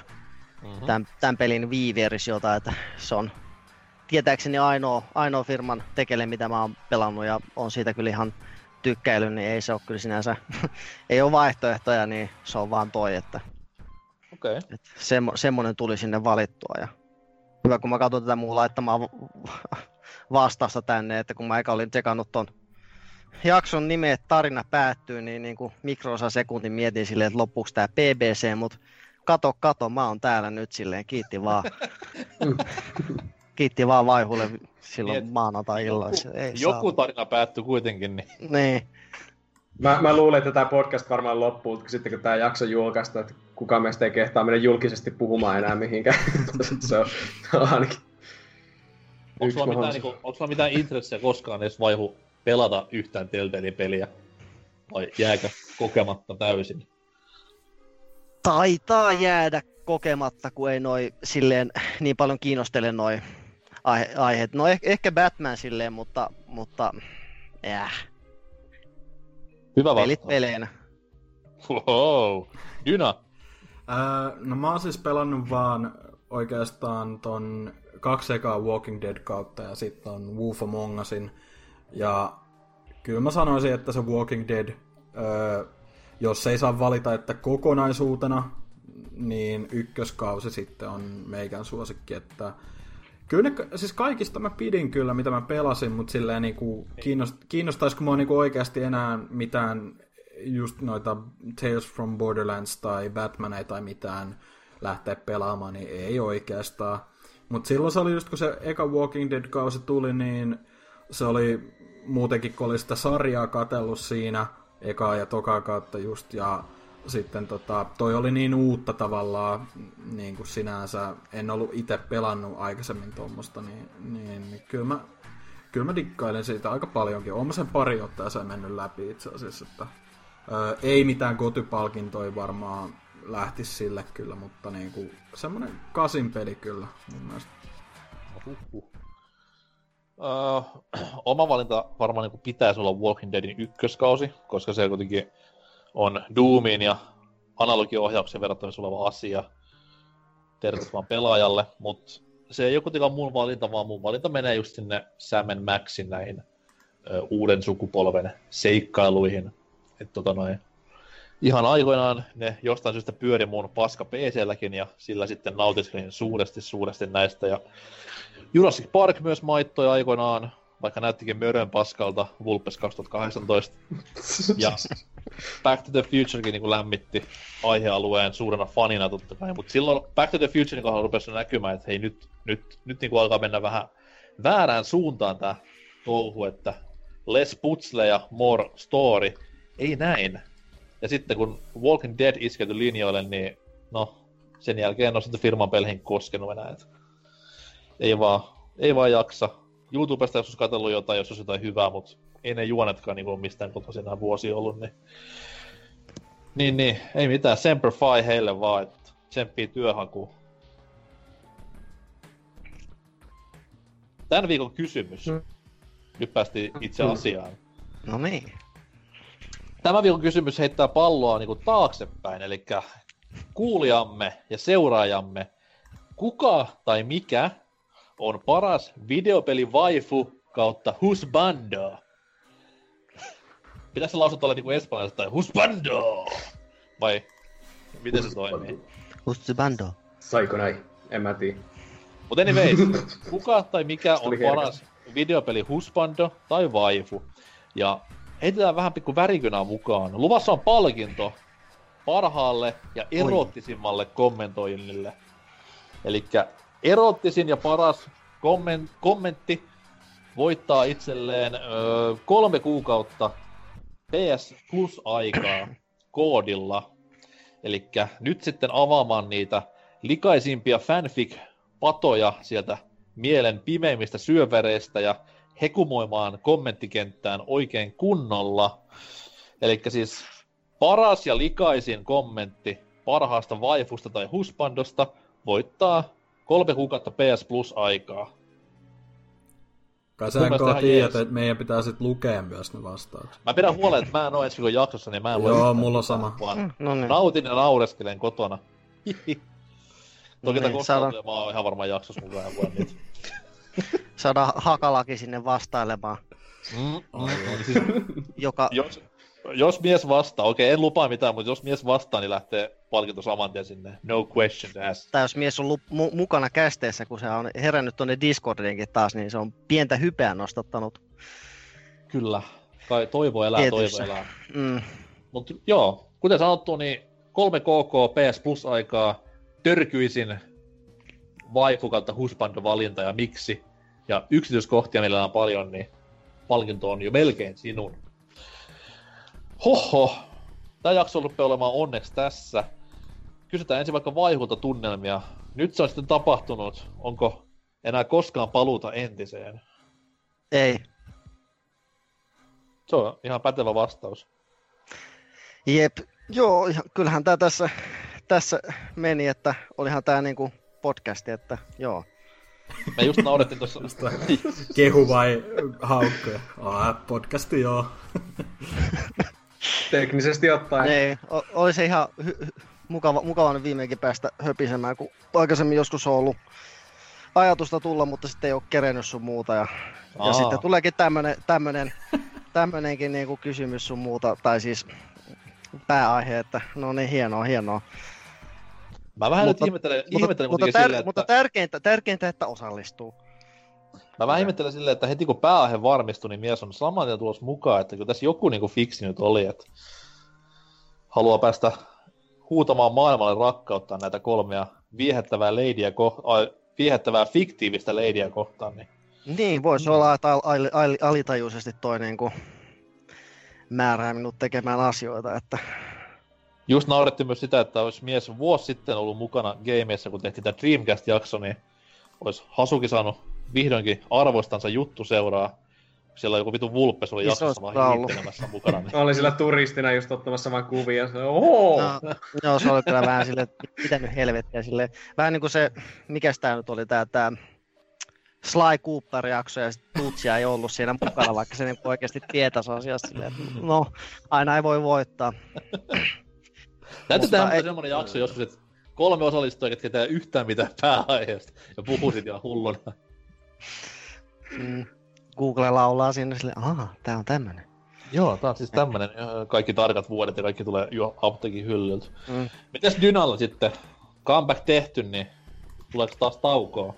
tän pelin Wii-versiota, että se on tietääkseni ainoa firman tekele, mitä mä oon pelannut, ja on siitä kyllä ihan tykkäillyt, niin ei se ole kyllä sinänsä, ei ole vaihtoehtoja, niin se on vaan toi, että okay. Semmonen tuli sinne valittua. Ja hyvä, kun mä katson tätä mun laittamaan vastausta tänne, että kun mä eka olin tsekannut ton jakson nimeä, että tarina päättyy, niin niinku mikroosa sekuntin mietin silleen, että lopuksi tää BBC, mut kato, mä oon täällä nyt silleen, kiitti vaan. Kiitti vaan Vaihulle silloin maanantai-illalla. Joku tarina päättyi kuitenkin. Niin. Mä luulen, että tämä podcast varmaan loppuu, sitten kun tämä jakso julkaistaan, että kukaan meistä ei kehtaa mennä julkisesti puhumaan enää mihinkään. Se on ainakin. Onko sulla mitään intressiä koskaan edes, Vaihu, pelata yhtään Telltale-peliä? Vai jääkö kokematta täysin? Taitaa jäädä kokematta, kun ei noi silleen niin paljon kiinnostele noi aiheet. No ehkä Batman silleen, mutta. Hyvä vastaus. Pelit peleinä. Wow, Juna. No mä oon siis pelannut vaan oikeastaan ton 2 ekaa Walking Dead kautta ja sitten on Wolf Among Usin. Ja kyllä mä sanoisin, että se Walking Dead, jos ei saa valita, että kokonaisuutena, niin ykköskausi sitten on meikän suosikki. Että kyllä ne, siis kaikista mä pidin kyllä, mitä mä pelasin, mutta silleen niinku kiinnostaisiko mua niinku oikeasti enää mitään just noita Tales from Borderlands tai Batmaneita tai mitään lähteä pelaamaan, niin ei oikeastaan. Mutta silloin se oli just, kun se eka Walking Dead-kausi tuli, niin se oli muutenkin, kun oli sitä sarjaa katsellut siinä ekaa ja tokaa kautta just, ja sitten toi oli niin uutta tavallaan, niin kuin sinänsä en ollut itse pelannut aikaisemmin tuommoista, niin kyllä mä dikkailen siitä aika paljonkin. Olen sen pari ottaeseen mennyt läpi itse asiassa, että ei mitään kotypalkintoja varmaan lähtisi sille kyllä, mutta niinku semmonen 8 peli kyllä mun mielestä. Oma valinta varmaan niinku pitäisi olla Walking Deadin ykköskausi, koska se kuitenkin on Doomin ja analogiohjauksen verrattavissa oleva asia. Tervetuloa vaan pelaajalle, mut se ei ole kuitenkaan mun valinta, vaan mun valinta menee just sinne Sam & Maxin näihin uuden sukupolven seikkailuihin. Että ihan aikoinaan ne jostain syystä pyöri mun paska PC-lläkin ja sillä sitten nautiskelin suuresti näistä. Ja Jurassic Park myös maittoi aikoinaan, vaikka näyttikin mörön paskalta Vulpes 2018. Ja Back to the Futurekin niin lämmitti aihealueen suurena fanina totta kai. Mutta silloin Back to the Futurein kohdalla rupesi näkymään, että hei nyt niin alkaa mennä vähän väärään suuntaan tää touhu, että less puzzle ja more story. Ei näin. Ja sitten kun Walking Dead iskeytyi linjoille, niin no, sen jälkeen en ole sitten firman peleihin koskenut enää. Ei vaan jaksa. YouTubesta joskus katsellut jotain, jos olisi jotain hyvää, mutta ei ne juonetkaan niin kuin mistään kotoisin enää vuosia ollut. Niin, ei mitään. Semper Fi heille vaan, että tsemppii työhakuun. Tän viikon kysymys. Nyt päästiin itse asiaan. No niin. Tämä viikon kysymys heittää palloa niin kuin taaksepäin, eli kuulijamme ja seuraajamme, kuka tai mikä on paras videopeli waifu kautta husbando? Pitäisi lausua tuolla niin espanjasta, husbando! Vai miten se toimii? Husbando. Saiko näin? En mä tiedä. Mut anyways, kuka tai mikä on paras videopeli husbando tai waifu? Ja heitetään vähän pikku värikynää mukaan. Luvassa on palkinto parhaalle ja eroottisimmalle kommentoinnille. Elikkä eroottisin ja paras kommentti voittaa itselleen 3 kuukautta PS Plus-aikaa koodilla. Elikkä nyt sitten avaamaan niitä likaisimpia fanfic-patoja sieltä mielen pimeimmistä syövereistä ja hekumoimaan kommenttikenttään oikein kunnolla. Elikkä siis paras ja likaisin kommentti parhaasta vaifusta tai husbandosta voittaa 3 kuukautta PS Plus-aikaa. Kai sä enkaan tiedät, että meidän pitää sit lukea myös ne vastaukset. Mä pidän huolen, että mä en oo ensi viikon jaksossa, niin mä en voi. Joo, mulla on sama. Vaan nautin ja naureskelen kotona. Toki tää kohtaa mä oon ihan varmaan jaksossa mukaan ja luen niitä. Saadaan Hakalaki sinne vastailemaan. Jos mies vastaa, okei, en lupaa mitään, mutta jos mies vastaa, niin lähtee palkinto saman tien sinne. No question asked. Tai jos mies on mukana kästeessä, kun se on herännyt tonne Discordiinkin taas, niin se on pientä hypeä nostattanut. Kyllä. Tai toivo elää, tietysti. Toivo elää. Mutta joo, kuten sanottu, niin 3 KK PS Plus-aikaa törkyisin waifu kautta husbando-valinta ja miksi. Ja yksityiskohtia meillä on paljon, niin palkinto on jo melkein sinun. Hoho! Tämä jakso rupeaa olemaan onneksi tässä. Kysytään ensin vaikka vaihulta tunnelmia. Nyt se on sitten tapahtunut. Onko enää koskaan paluuta entiseen? Ei. Se on ihan pätevä vastaus. Jep. Joo, kyllähän tämä tässä meni, että olihan tämä niinku podcasti, että joo. Me just naudettiin tuossa. Kehu vai haukkoja? Podcasti joo. Teknisesti ottaen. Niin, olisi ihan mukava viimeinkin päästä höpisemään, kun aikaisemmin joskus on ollut ajatusta tulla, mutta sitten ei ole kerennyt sun muuta. Ja sitten tuleekin tämmönenkin niinku kysymys sun muuta, tai siis pääaihe, että no niin, hienoa. Mä vähän nyt ihmettelen kuitenkin silleen, että... Mutta tärkeintä, että osallistuu. Mä vähän ihmettelen silleen, että heti kun pääaihe varmistui, niin mies on saman ja tulos mukaan, että kun tässä joku niinku fiksi nyt oli, että haluaa päästä huutamaan maailmalle rakkautta näitä kolmea viehättävää leidiä viehättävää fiktiivistä leidiä kohtaan, niin... Niin, voisi olla, että alitajuisesti toi niinku määrää minut tekemään asioita, että... Just naurettiin myös sitä, että olisi mies vuosi sitten ollut mukana gameissa, kun tehtiin tämä Dreamcast-jakso, niin olisi Hasuki saanut vihdoinkin arvoistansa juttu seuraa. Siellä joku vitun vulppes oli jaksossa vaan hiittelemässä mukana. Niin. Oli sillä turistina just ottamassa vaan kuvia. Oho! No, joo, se oli kyllä vähän silleen, että pitänyt helvettiä silleen. Vähän niin kuin se, mikäs tää nyt oli, tää Sly Cooper-jakso ja sitten Tutsia ei ollut siinä mukana, vaikka se niin oikeasti tietäisi asiasta silleen, että no, aina ei voi voittaa. Täytyy tehdä semmoinen jakso joskus, että 3 osallistujaa, ketkä tehdään yhtään mitään pääaiheesta ja puhuisit ihan hulluna. Google laulaa siinä silleen, aha, tää on tämmönen. Joo, tää on siis tämmönen. Kaikki tarkat vuodet ja kaikki tulee jo apteekin hyllyltä. Mites Dynalla sitten? Comeback tehty, niin tuleeko taas taukoa?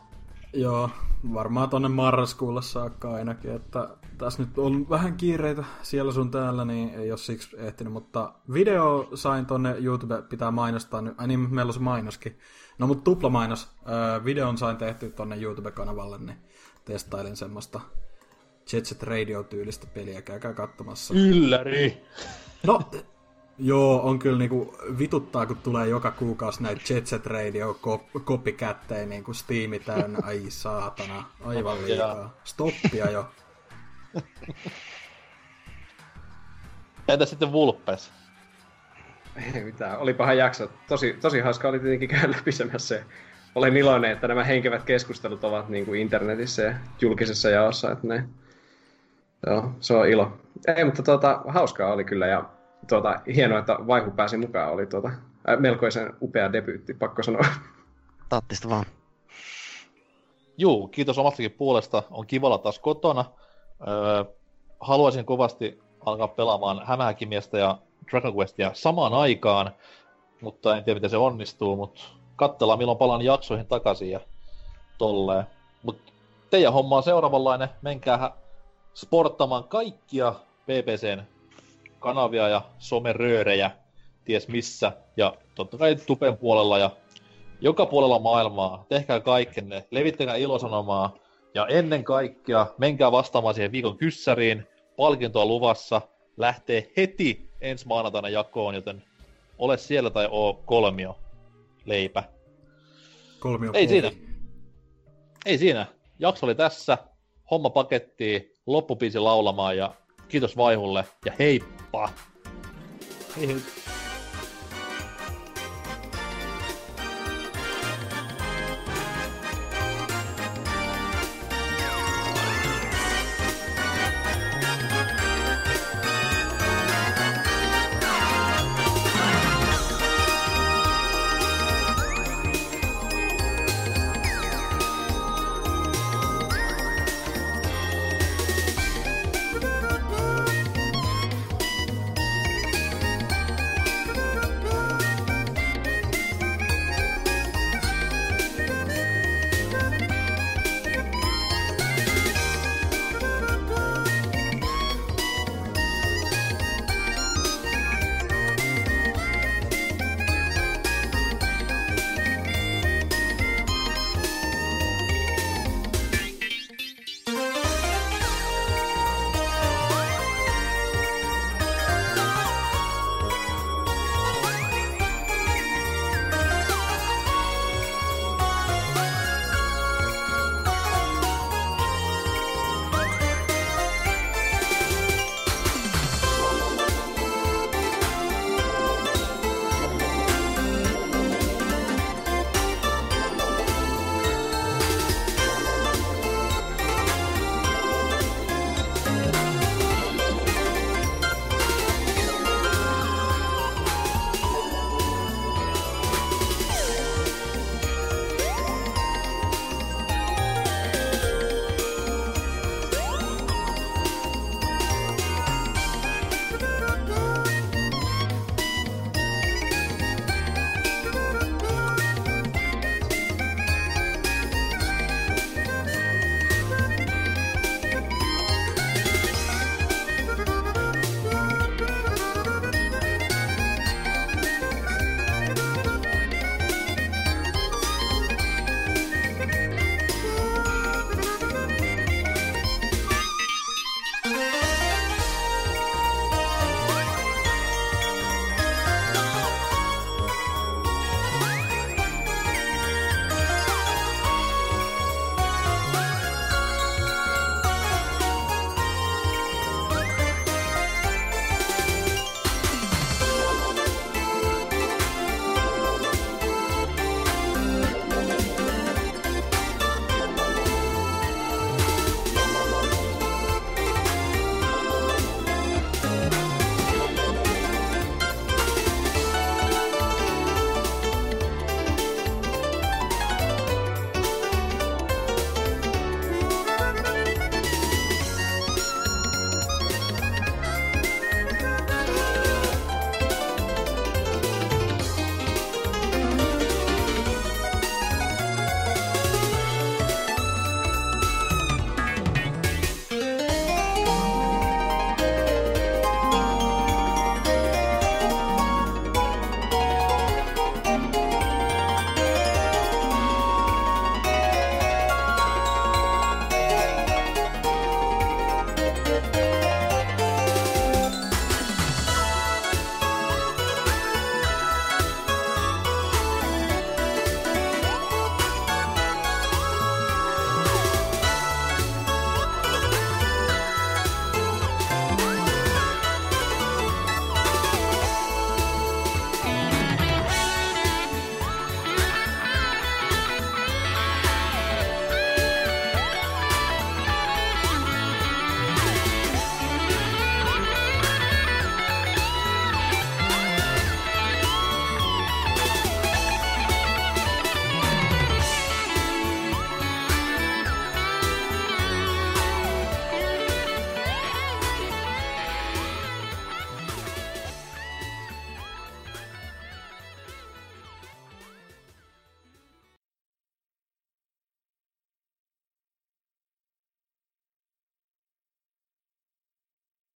Joo, varmaan tonne marraskuulle saakka ainakin, että tässä nyt on vähän kiireitä siellä sun täällä, niin ei ole siksi ehtinyt, mutta video sain tonne YouTube, pitää mainostaa nyt, niin meillä on se mainoskin. No mut tuplamainos, videon sain tehty tonne YouTube-kanavalle, niin testailin semmoista Jet Set Radio-tyylistä peliä, käykää katsomassa. Ylläri! No, joo, on kyllä niinku vituttaa, kun tulee joka kuukausi näitä Jet Set Radio-copycattejä, niinku Steam täynnä, ai saatana, aivan liikaa. Stoppia jo. Entä sitten Vulpes? Ei mitään, olipahan jakso. Tosi hauska oli tietenkin käydä läpisemässä. Olen iloinen, että nämä henkevät keskustelut ovat niin kuin internetissä ja julkisessa jaossa. Että ne... Joo, se on ilo. Ei, mutta hauskaa oli kyllä ja hienoa, että Vaihu pääsi mukaan. Oli melkoisen upea debyytti, pakko sanoa. Taattista vaan. Juu, kiitos omastakin puolesta. On kivalla taas kotona. Haluaisin kovasti alkaa pelaamaan Hämähäkimiestä ja Dragon Questia samaan aikaan, mutta en tiedä miten se onnistuu, mutta katsellaan milloin palaan jaksoihin takaisin ja tolleen. Mutta teidän homma on seuraavanlainen, menkää sporttamaan kaikkia BBCn kanavia ja someröörejä, ties missä, ja totta kai Tupen puolella ja joka puolella maailmaa, tehkää kaikkenne, levittäkää ilosanomaa. Ja ennen kaikkea, menkää vastaamaan siihen viikon kyssäriin, palkintoa luvassa, lähtee heti ensi maanantaina jakoon, joten ole siellä tai oo kolmio, leipä. Kolmio ei puoli. Siinä. Ei siinä. Jakso oli tässä, homma pakettiin, loppubiisi laulamaan ja kiitos Vaihulle ja heippa! Hei hei.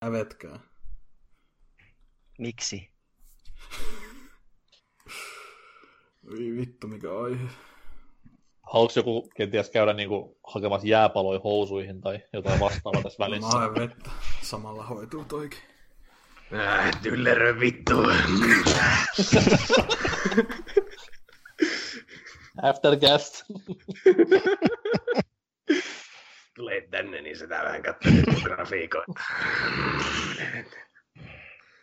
Ävetkää. Miksi? Ei vittu, mikä aihe. Haluatko joku kenties käydä niinku hakemassa jääpaloja housuihin tai jotain vastaavaa tässä välissä? Mä haen vettä. Samalla hoituu toikin. Tyllerö vittu. Aftercast. Tulee tänne, niin sitä vähän katsotaan grafiikoita.